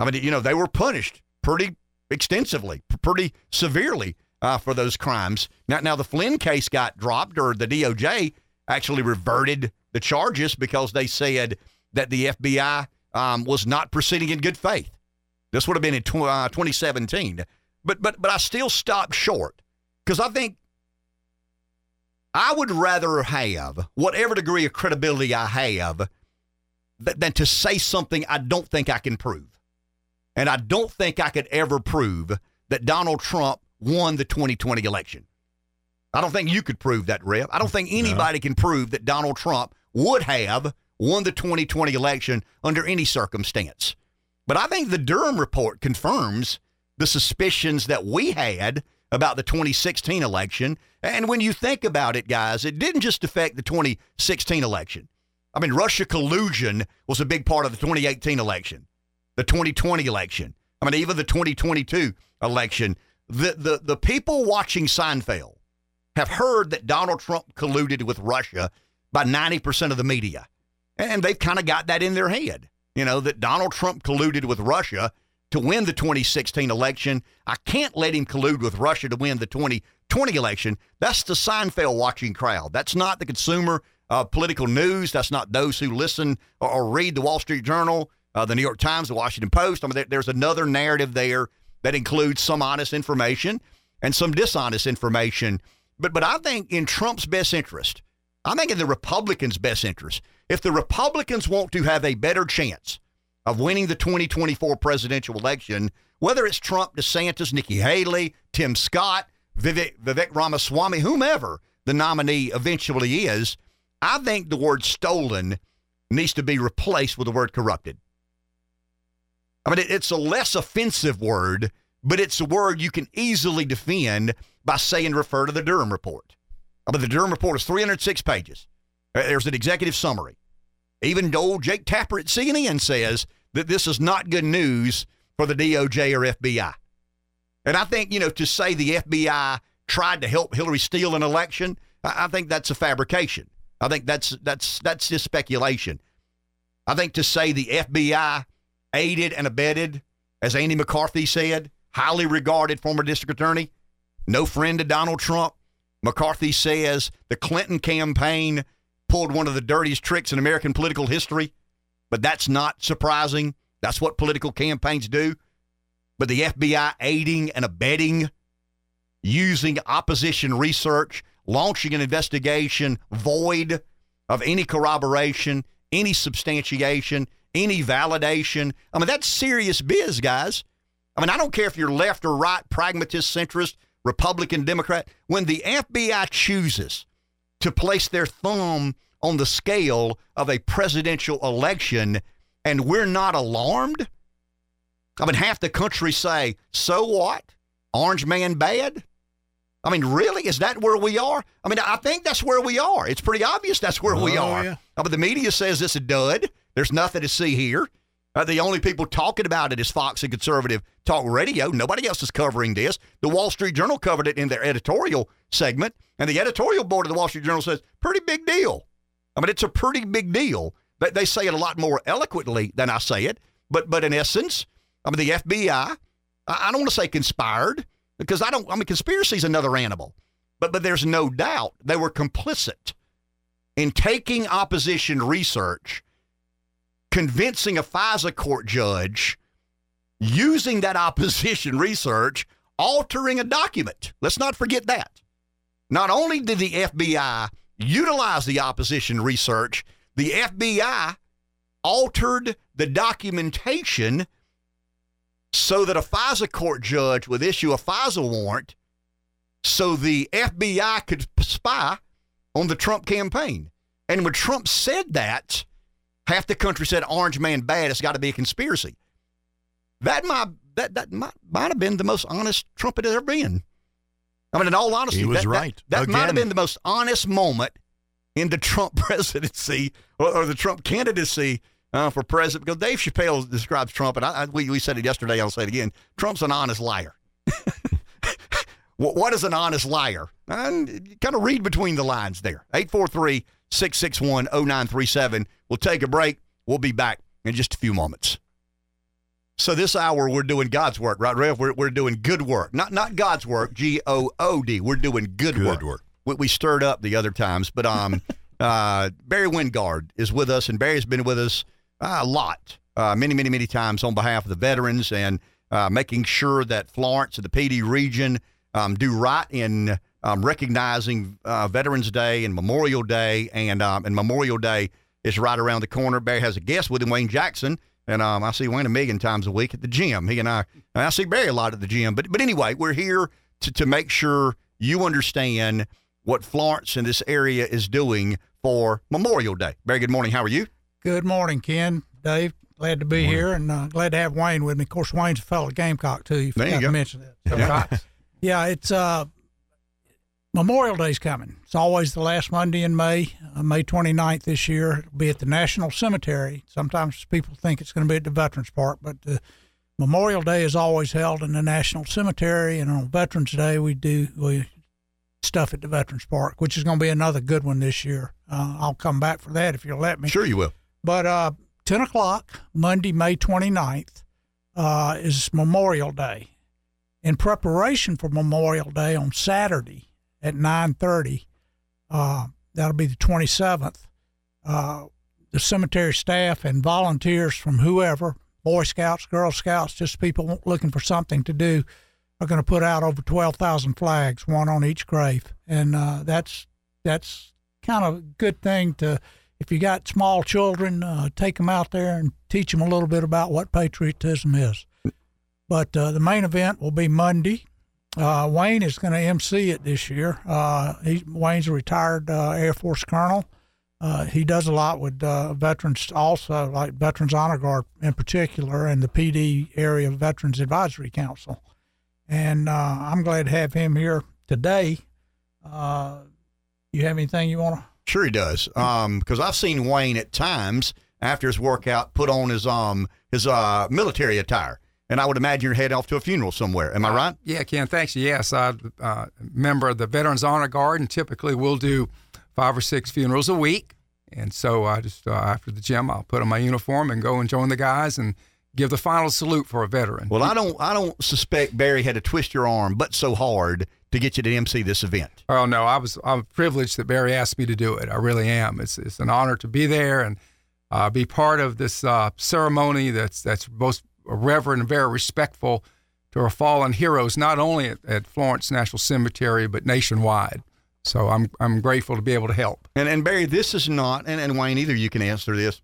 I mean, you know, they were punished pretty extensively, pretty severely uh, for those crimes. Now, now the Flynn case got dropped, or the D O J actually reverted the charges because they said that the F B I um, was not proceeding in good faith. This would have been in tw- uh, twenty seventeen, but but but I still stopped short because I think I would rather have whatever degree of credibility I have than to say something I don't think I can prove. And I don't think I could ever prove that Donald Trump won the twenty twenty election. I don't think you could prove that, Rev. I don't think anybody no. can prove that Donald Trump would have won the twenty twenty election under any circumstance. But I think the Durham report confirms the suspicions that we had about the twenty sixteen election. And when you think about it, guys, it didn't just affect the twenty sixteen election. I mean, Russia collusion was a big part of the twenty eighteen election, the twenty twenty election. I mean, even the twenty twenty-two election. The the the people watching Seinfeld have heard that Donald Trump colluded with Russia by ninety percent of the media. And they've kind of got that in their head, you know, that Donald Trump colluded with Russia to win the twenty sixteen election. I can't let him collude with Russia to win the twenty twenty election. That's the Seinfeld watching crowd. That's not the consumer Uh, political news. That's not those who listen or, or read the Wall Street Journal, uh, the New York Times, the Washington Post. I mean, there, there's another narrative there that includes some honest information and some dishonest information. But but I think in Trump's best interest, I think in the Republicans' best interest, if the Republicans want to have a better chance of winning the twenty twenty-four presidential election, whether it's Trump, DeSantis, Nikki Haley, Tim Scott, Vivek, Vivek Ramaswamy, whomever the nominee eventually is, I think the word stolen needs to be replaced with the word corrupted. I mean, it's a less offensive word, but it's a word you can easily defend by saying refer to the Durham report. I mean, the Durham report is three hundred six pages. There's an executive summary. Even old Jake Tapper at C N N says that this is not good news for the D O J or F B I. And I think, you know, to say the F B I tried to help Hillary steal an election, I think that's a fabrication. I think that's that's that's just speculation. I think to say the F B I aided and abetted, as Andy McCarthy said, highly regarded former district attorney, no friend to Donald Trump. McCarthy says the Clinton campaign pulled one of the dirtiest tricks in American political history, but that's not surprising. That's what political campaigns do. But the F B I aiding and abetting, using opposition research, launching an investigation void of any corroboration, any substantiation, any validation. I mean, that's serious biz, guys. I mean, I don't care if you're left or right, pragmatist, centrist, Republican, Democrat. When the F B I chooses to place their thumb on the scale of a presidential election and we're not alarmed, I mean, half the country say, so what? Orange man bad? I mean, really? Is that where we are? I mean, I think that's where we are. It's pretty obvious that's where oh, we are. Yeah. I mean, the media says it's a dud. There's nothing to see here. Uh, the only people talking about it is Fox and conservative talk radio. Nobody else is covering this. The Wall Street Journal covered it in their editorial segment, and the editorial board of the Wall Street Journal says, pretty big deal. I mean, it's a pretty big deal. They, they say it a lot more eloquently than I say it, but but in essence, I mean, the F B I, I, I don't want to say conspired, because I don't, I mean, conspiracy is another animal, but but there's no doubt they were complicit in taking opposition research, convincing a FISA court judge, using that opposition research, altering a document. Let's not forget that. Not only did the F B I utilize the opposition research, the F B I altered the documentation so that a FISA court judge would issue a FISA warrant so the F B I could spy on the Trump campaign. And when Trump said that, half the country said, orange man bad, it's got to be a conspiracy. That might that, that might, might have been the most honest Trump it had ever been. I mean, in all honesty, he was that, right. that, that might have been the most honest moment in the Trump presidency or, or the Trump candidacy Uh, for president, because Dave Chappelle describes Trump, and I, I, we, we said it yesterday, I'll say it again, Trump's an honest liar. what, what is an honest liar? And kind of read between the lines there. eight four three, six six one, zero nine three seven. We'll take a break. We'll be back in just a few moments. So this hour, we're doing God's work, right, Rev? We're, we're doing good work. Not not God's work, G O O D. We're doing good, good work. work. We, we stirred up the other times, but um, uh, Barry Wingard is with us, and Barry's been with us Uh, a lot, uh, many, many, many times on behalf of the veterans and uh, making sure that Florence and the P D region um, do right in um, recognizing uh, Veterans Day and Memorial Day, and um, and Memorial Day is right around the corner. Barry has a guest with him, Wayne Jackson, and um, I see Wayne a million times a week at the gym. He and I, and I see Barry a lot at the gym. But but anyway, we're here to, to make sure you understand what Florence and this area is doing for Memorial Day. Barry, good morning. How are you? Good morning, Ken, Dave. Glad to be here, and uh, glad to have Wayne with me. Of course, Wayne's a fellow Gamecock, too. You forgot to mention that. So, yeah. Right. yeah, it's uh, Memorial Day's coming. It's always the last Monday in May, uh, May twenty-ninth this year. It'll be at the National Cemetery. Sometimes people think it's going to be at the Veterans Park, but uh, Memorial Day is always held in the National Cemetery, and on Veterans Day we do we stuff at the Veterans Park, which is going to be another good one this year. Uh, I'll come back for that if you'll let me. Sure you will. But uh, ten o'clock, Monday, May twenty-ninth, uh, is Memorial Day. In preparation for Memorial Day on Saturday at nine thirty, uh, that'll be the twenty-seventh, uh, the cemetery staff and volunteers from whoever, Boy Scouts, Girl Scouts, just people looking for something to do, are going to put out over twelve thousand flags, one on each grave. And uh, that's, that's kind of a good thing to... If you got small children, uh, take them out there and teach them a little bit about what patriotism is. But uh, the main event will be Monday. Uh, Wayne is going to emcee it this year. Uh, he, Wayne's a retired uh, Air Force colonel. Uh, he does a lot with uh, veterans also, like Veterans Honor Guard in particular, and the P D area Veterans Advisory Council. And uh, I'm glad to have him here today. Uh, you have anything you want to? Sure he does, um, because I've seen Wayne at times after his workout put on his um his uh military attire, And I would imagine you're heading off to a funeral somewhere. Am I right? Uh, yeah, Ken, thanks. Yes, I uh, member the Veterans Honor Guard, and typically we'll do five or six funerals a week. And so I just, uh, after the gym, I'll put on my uniform and go and join the guys and give the final salute for a veteran. Well, I don't I don't suspect Barry had to twist your arm but so hard to get you to emcee this event. Oh, no, I was, I'm privileged that Barry asked me to do it. I really am. It's it's an honor to be there and uh, be part of this uh, ceremony that's that's both reverent and very respectful to our fallen heroes, not only at, at Florence National Cemetery, but nationwide. So I'm I'm grateful to be able to help. And and Barry, this is not, and, and Wayne, either you can answer this,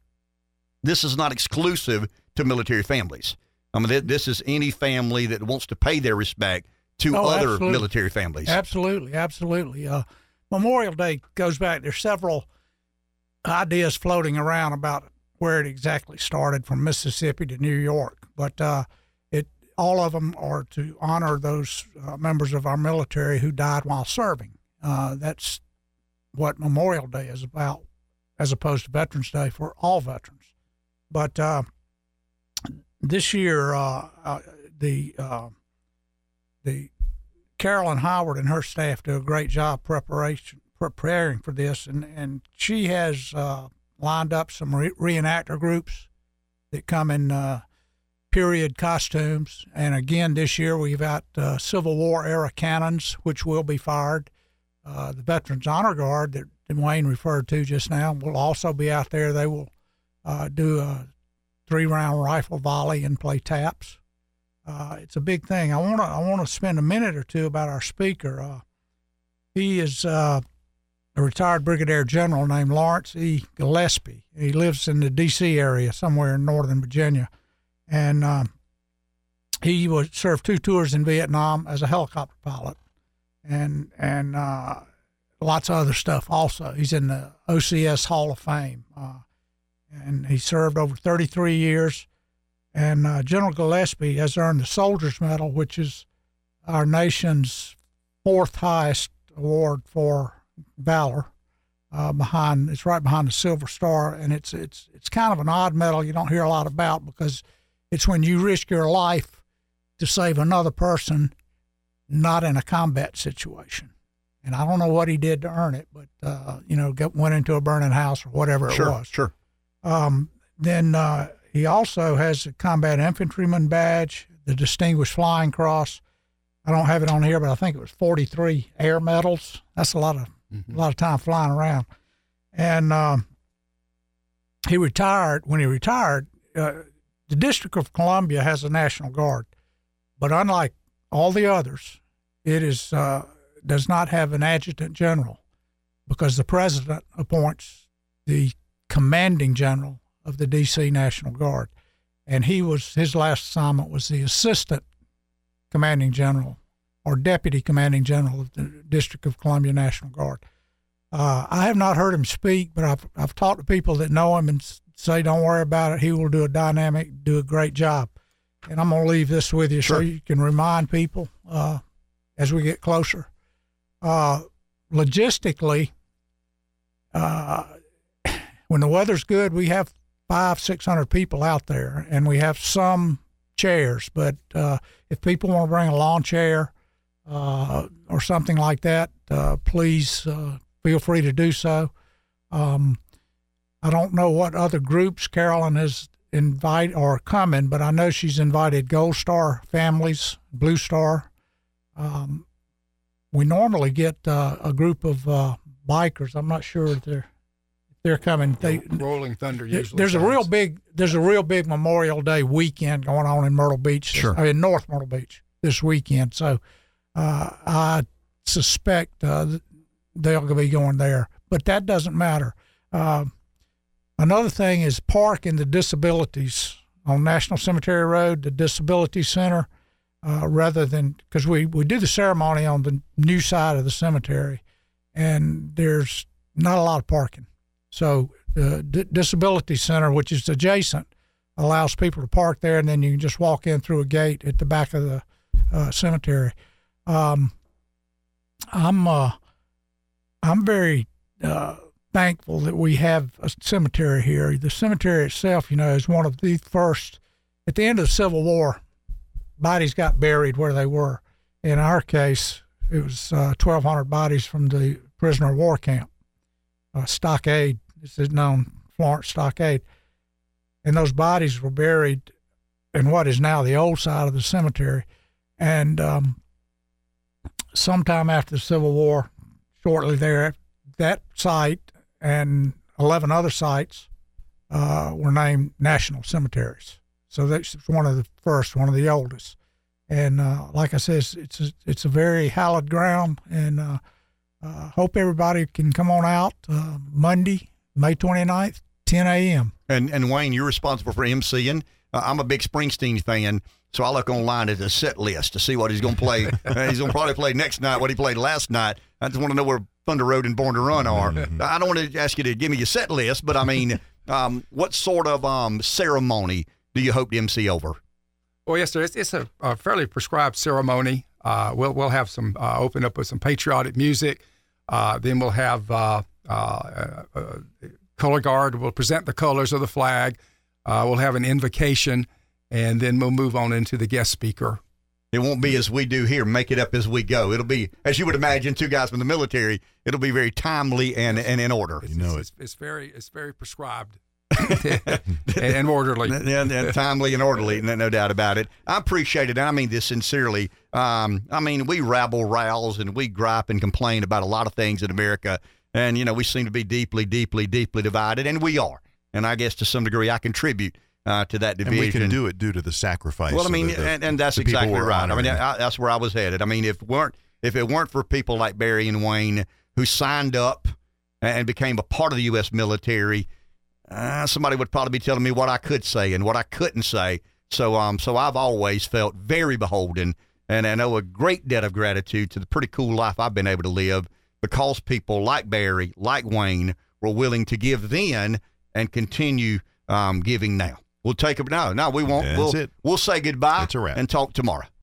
this is not exclusive to military families. I mean, th- this is any family that wants to pay their respect to oh, other absolutely. military families. Absolutely, absolutely. Uh, Memorial Day goes back, there's several ideas floating around about where it exactly started from Mississippi to New York, but uh, it all of them are to honor those uh, members of our military who died while serving. Uh, that's what Memorial Day is about, as opposed to Veterans Day for all veterans. But uh, this year, uh, uh, the uh, the Carolyn Howard and her staff do a great job preparation preparing for this, and and she has uh, lined up some re- reenactor groups that come in uh, period costumes. And again, this year we've got uh, Civil War era cannons, which will be fired. Uh, the Veterans Honor Guard that Wayne referred to just now will also be out there. They will uh, do a three-round rifle volley and play taps. Uh, it's a big thing. I want to I want to spend a minute or two about our speaker. Uh, he is uh, a retired brigadier general named Lawrence E. Gillespie. He lives in the D C area somewhere in northern Virginia, and uh, he was, served two tours in Vietnam as a helicopter pilot. And and uh, lots of other stuff also. He's in the O C S Hall of Fame, uh, and he served over thirty-three years. And uh, General Gillespie has earned the Soldier's Medal, which is our nation's fourth highest award for valor. Uh, behind it's right behind the Silver Star, and it's it's it's kind of an odd medal you don't hear a lot about because it's when you risk your life to save another person. Not in a combat situation. And I don't know what he did to earn it, but, uh, you know, got, went into a burning house or whatever it sure, was. Sure, sure. Um, then uh, he also has a Combat Infantryman Badge, the Distinguished Flying Cross. I don't have it on here, but I think it was forty-three air medals. That's a lot of mm-hmm. a lot of time flying around. And um, he retired. When he retired, uh, the District of Columbia has a National Guard, but unlike all the others, it is uh, does not have an adjutant general because the president appoints the commanding general of the D C National Guard, and he was his last assignment was the assistant commanding general or deputy commanding general of the District of Columbia National Guard. Uh, I have not heard him speak, but I've I've talked to people that know him and say, "Don't worry about it. He will do a dynamic, do a great job." And I'm going to leave this with you sure. so you can remind people uh, as we get closer. Uh, logistically, uh, when the weather's good, we have five, six hundred people out there, and we have some chairs. But uh, if people want to bring a lawn chair uh, or something like that, uh, please uh, feel free to do so. Um, I don't know what other groups Carolyn has invite or coming, but I know she's invited Gold Star families, Blue Star. Um, we normally get uh, a group of uh, bikers. I'm not sure if they're if they're coming. They, Rolling Thunder usually. There's sounds. a real big there's a real big Memorial Day weekend going on in Myrtle Beach. This, sure. I mean North Myrtle Beach this weekend. So uh, I suspect uh, they'll be going there, but that doesn't matter. Uh, Another thing is park in the disabilities on National Cemetery Road, the Disability Center, uh, rather than because we, we do the ceremony on the new side of the cemetery, and there's not a lot of parking. So the D- Disability Center, which is adjacent, allows people to park there, and then you can just walk in through a gate at the back of the uh, cemetery. Um, I'm uh, I'm very. Uh, thankful that we have a cemetery here. The cemetery itself, you know, is one of the first, at the end of the Civil War, bodies got buried where they were. In our case, it was uh, twelve hundred bodies from the prisoner of war camp, uh, Stockade. This is known Florence Stockade. And those bodies were buried in what is now the old side of the cemetery. And um, sometime after the Civil War, shortly there, that site and eleven other sites uh, were named national cemeteries. So that's one of the first, one of the oldest. And uh, like I said, it's it's a, it's a very hallowed ground. And I uh, uh, hope everybody can come on out uh, Monday, May twenty-ninth, ten a.m. And, and Wayne, you're responsible for emceeing. Uh, I'm a big Springsteen fan, so I look online at the set list to see what he's going to play. uh, he's going to probably play next night what he played last night. I just want to know where Thunder Road and Born to Run are. I don't want to ask you to give me your set list, but I mean, um, what sort of um, ceremony do you hope to emcee over? Well, yes, sir. It's, it's a, a fairly prescribed ceremony. Uh, we'll we'll have some uh, open up with some patriotic music. Uh, then we'll have uh, uh, uh, uh, color guard. We'll present the colors of the flag. Uh, we'll have an invocation, and then we'll move on into the guest speaker. It won't be as we do here, make it up as we go. It'll be, as you would imagine, two guys from the military. It'll be very timely and, and in order. It's, you know, it's, it's, it's very it's very prescribed. and orderly and, and timely and orderly, no doubt about it. I appreciate it, and I mean this sincerely. um I mean, we rabble rouse and we gripe and complain about a lot of things in America, and you know, we seem to be deeply deeply deeply divided, and we are, and I guess to some degree I contribute uh to that division. And we can do it due to the sacrifice. Well, I mean, the, the, and, and that's exactly right. I mean, I, that's where I was headed. I mean, if weren't if it weren't for people like Barry and Wayne who signed up and became a part of the U S military, Uh, somebody would probably be telling me what I could say and what I couldn't say. So um, so I've always felt very beholden, and I owe a great debt of gratitude to the pretty cool life I've been able to live because people like Barry, like Wayne, were willing to give then and continue um, giving now. We'll take a, no, no, we won't. That's we'll, it. We'll say goodbye and talk tomorrow.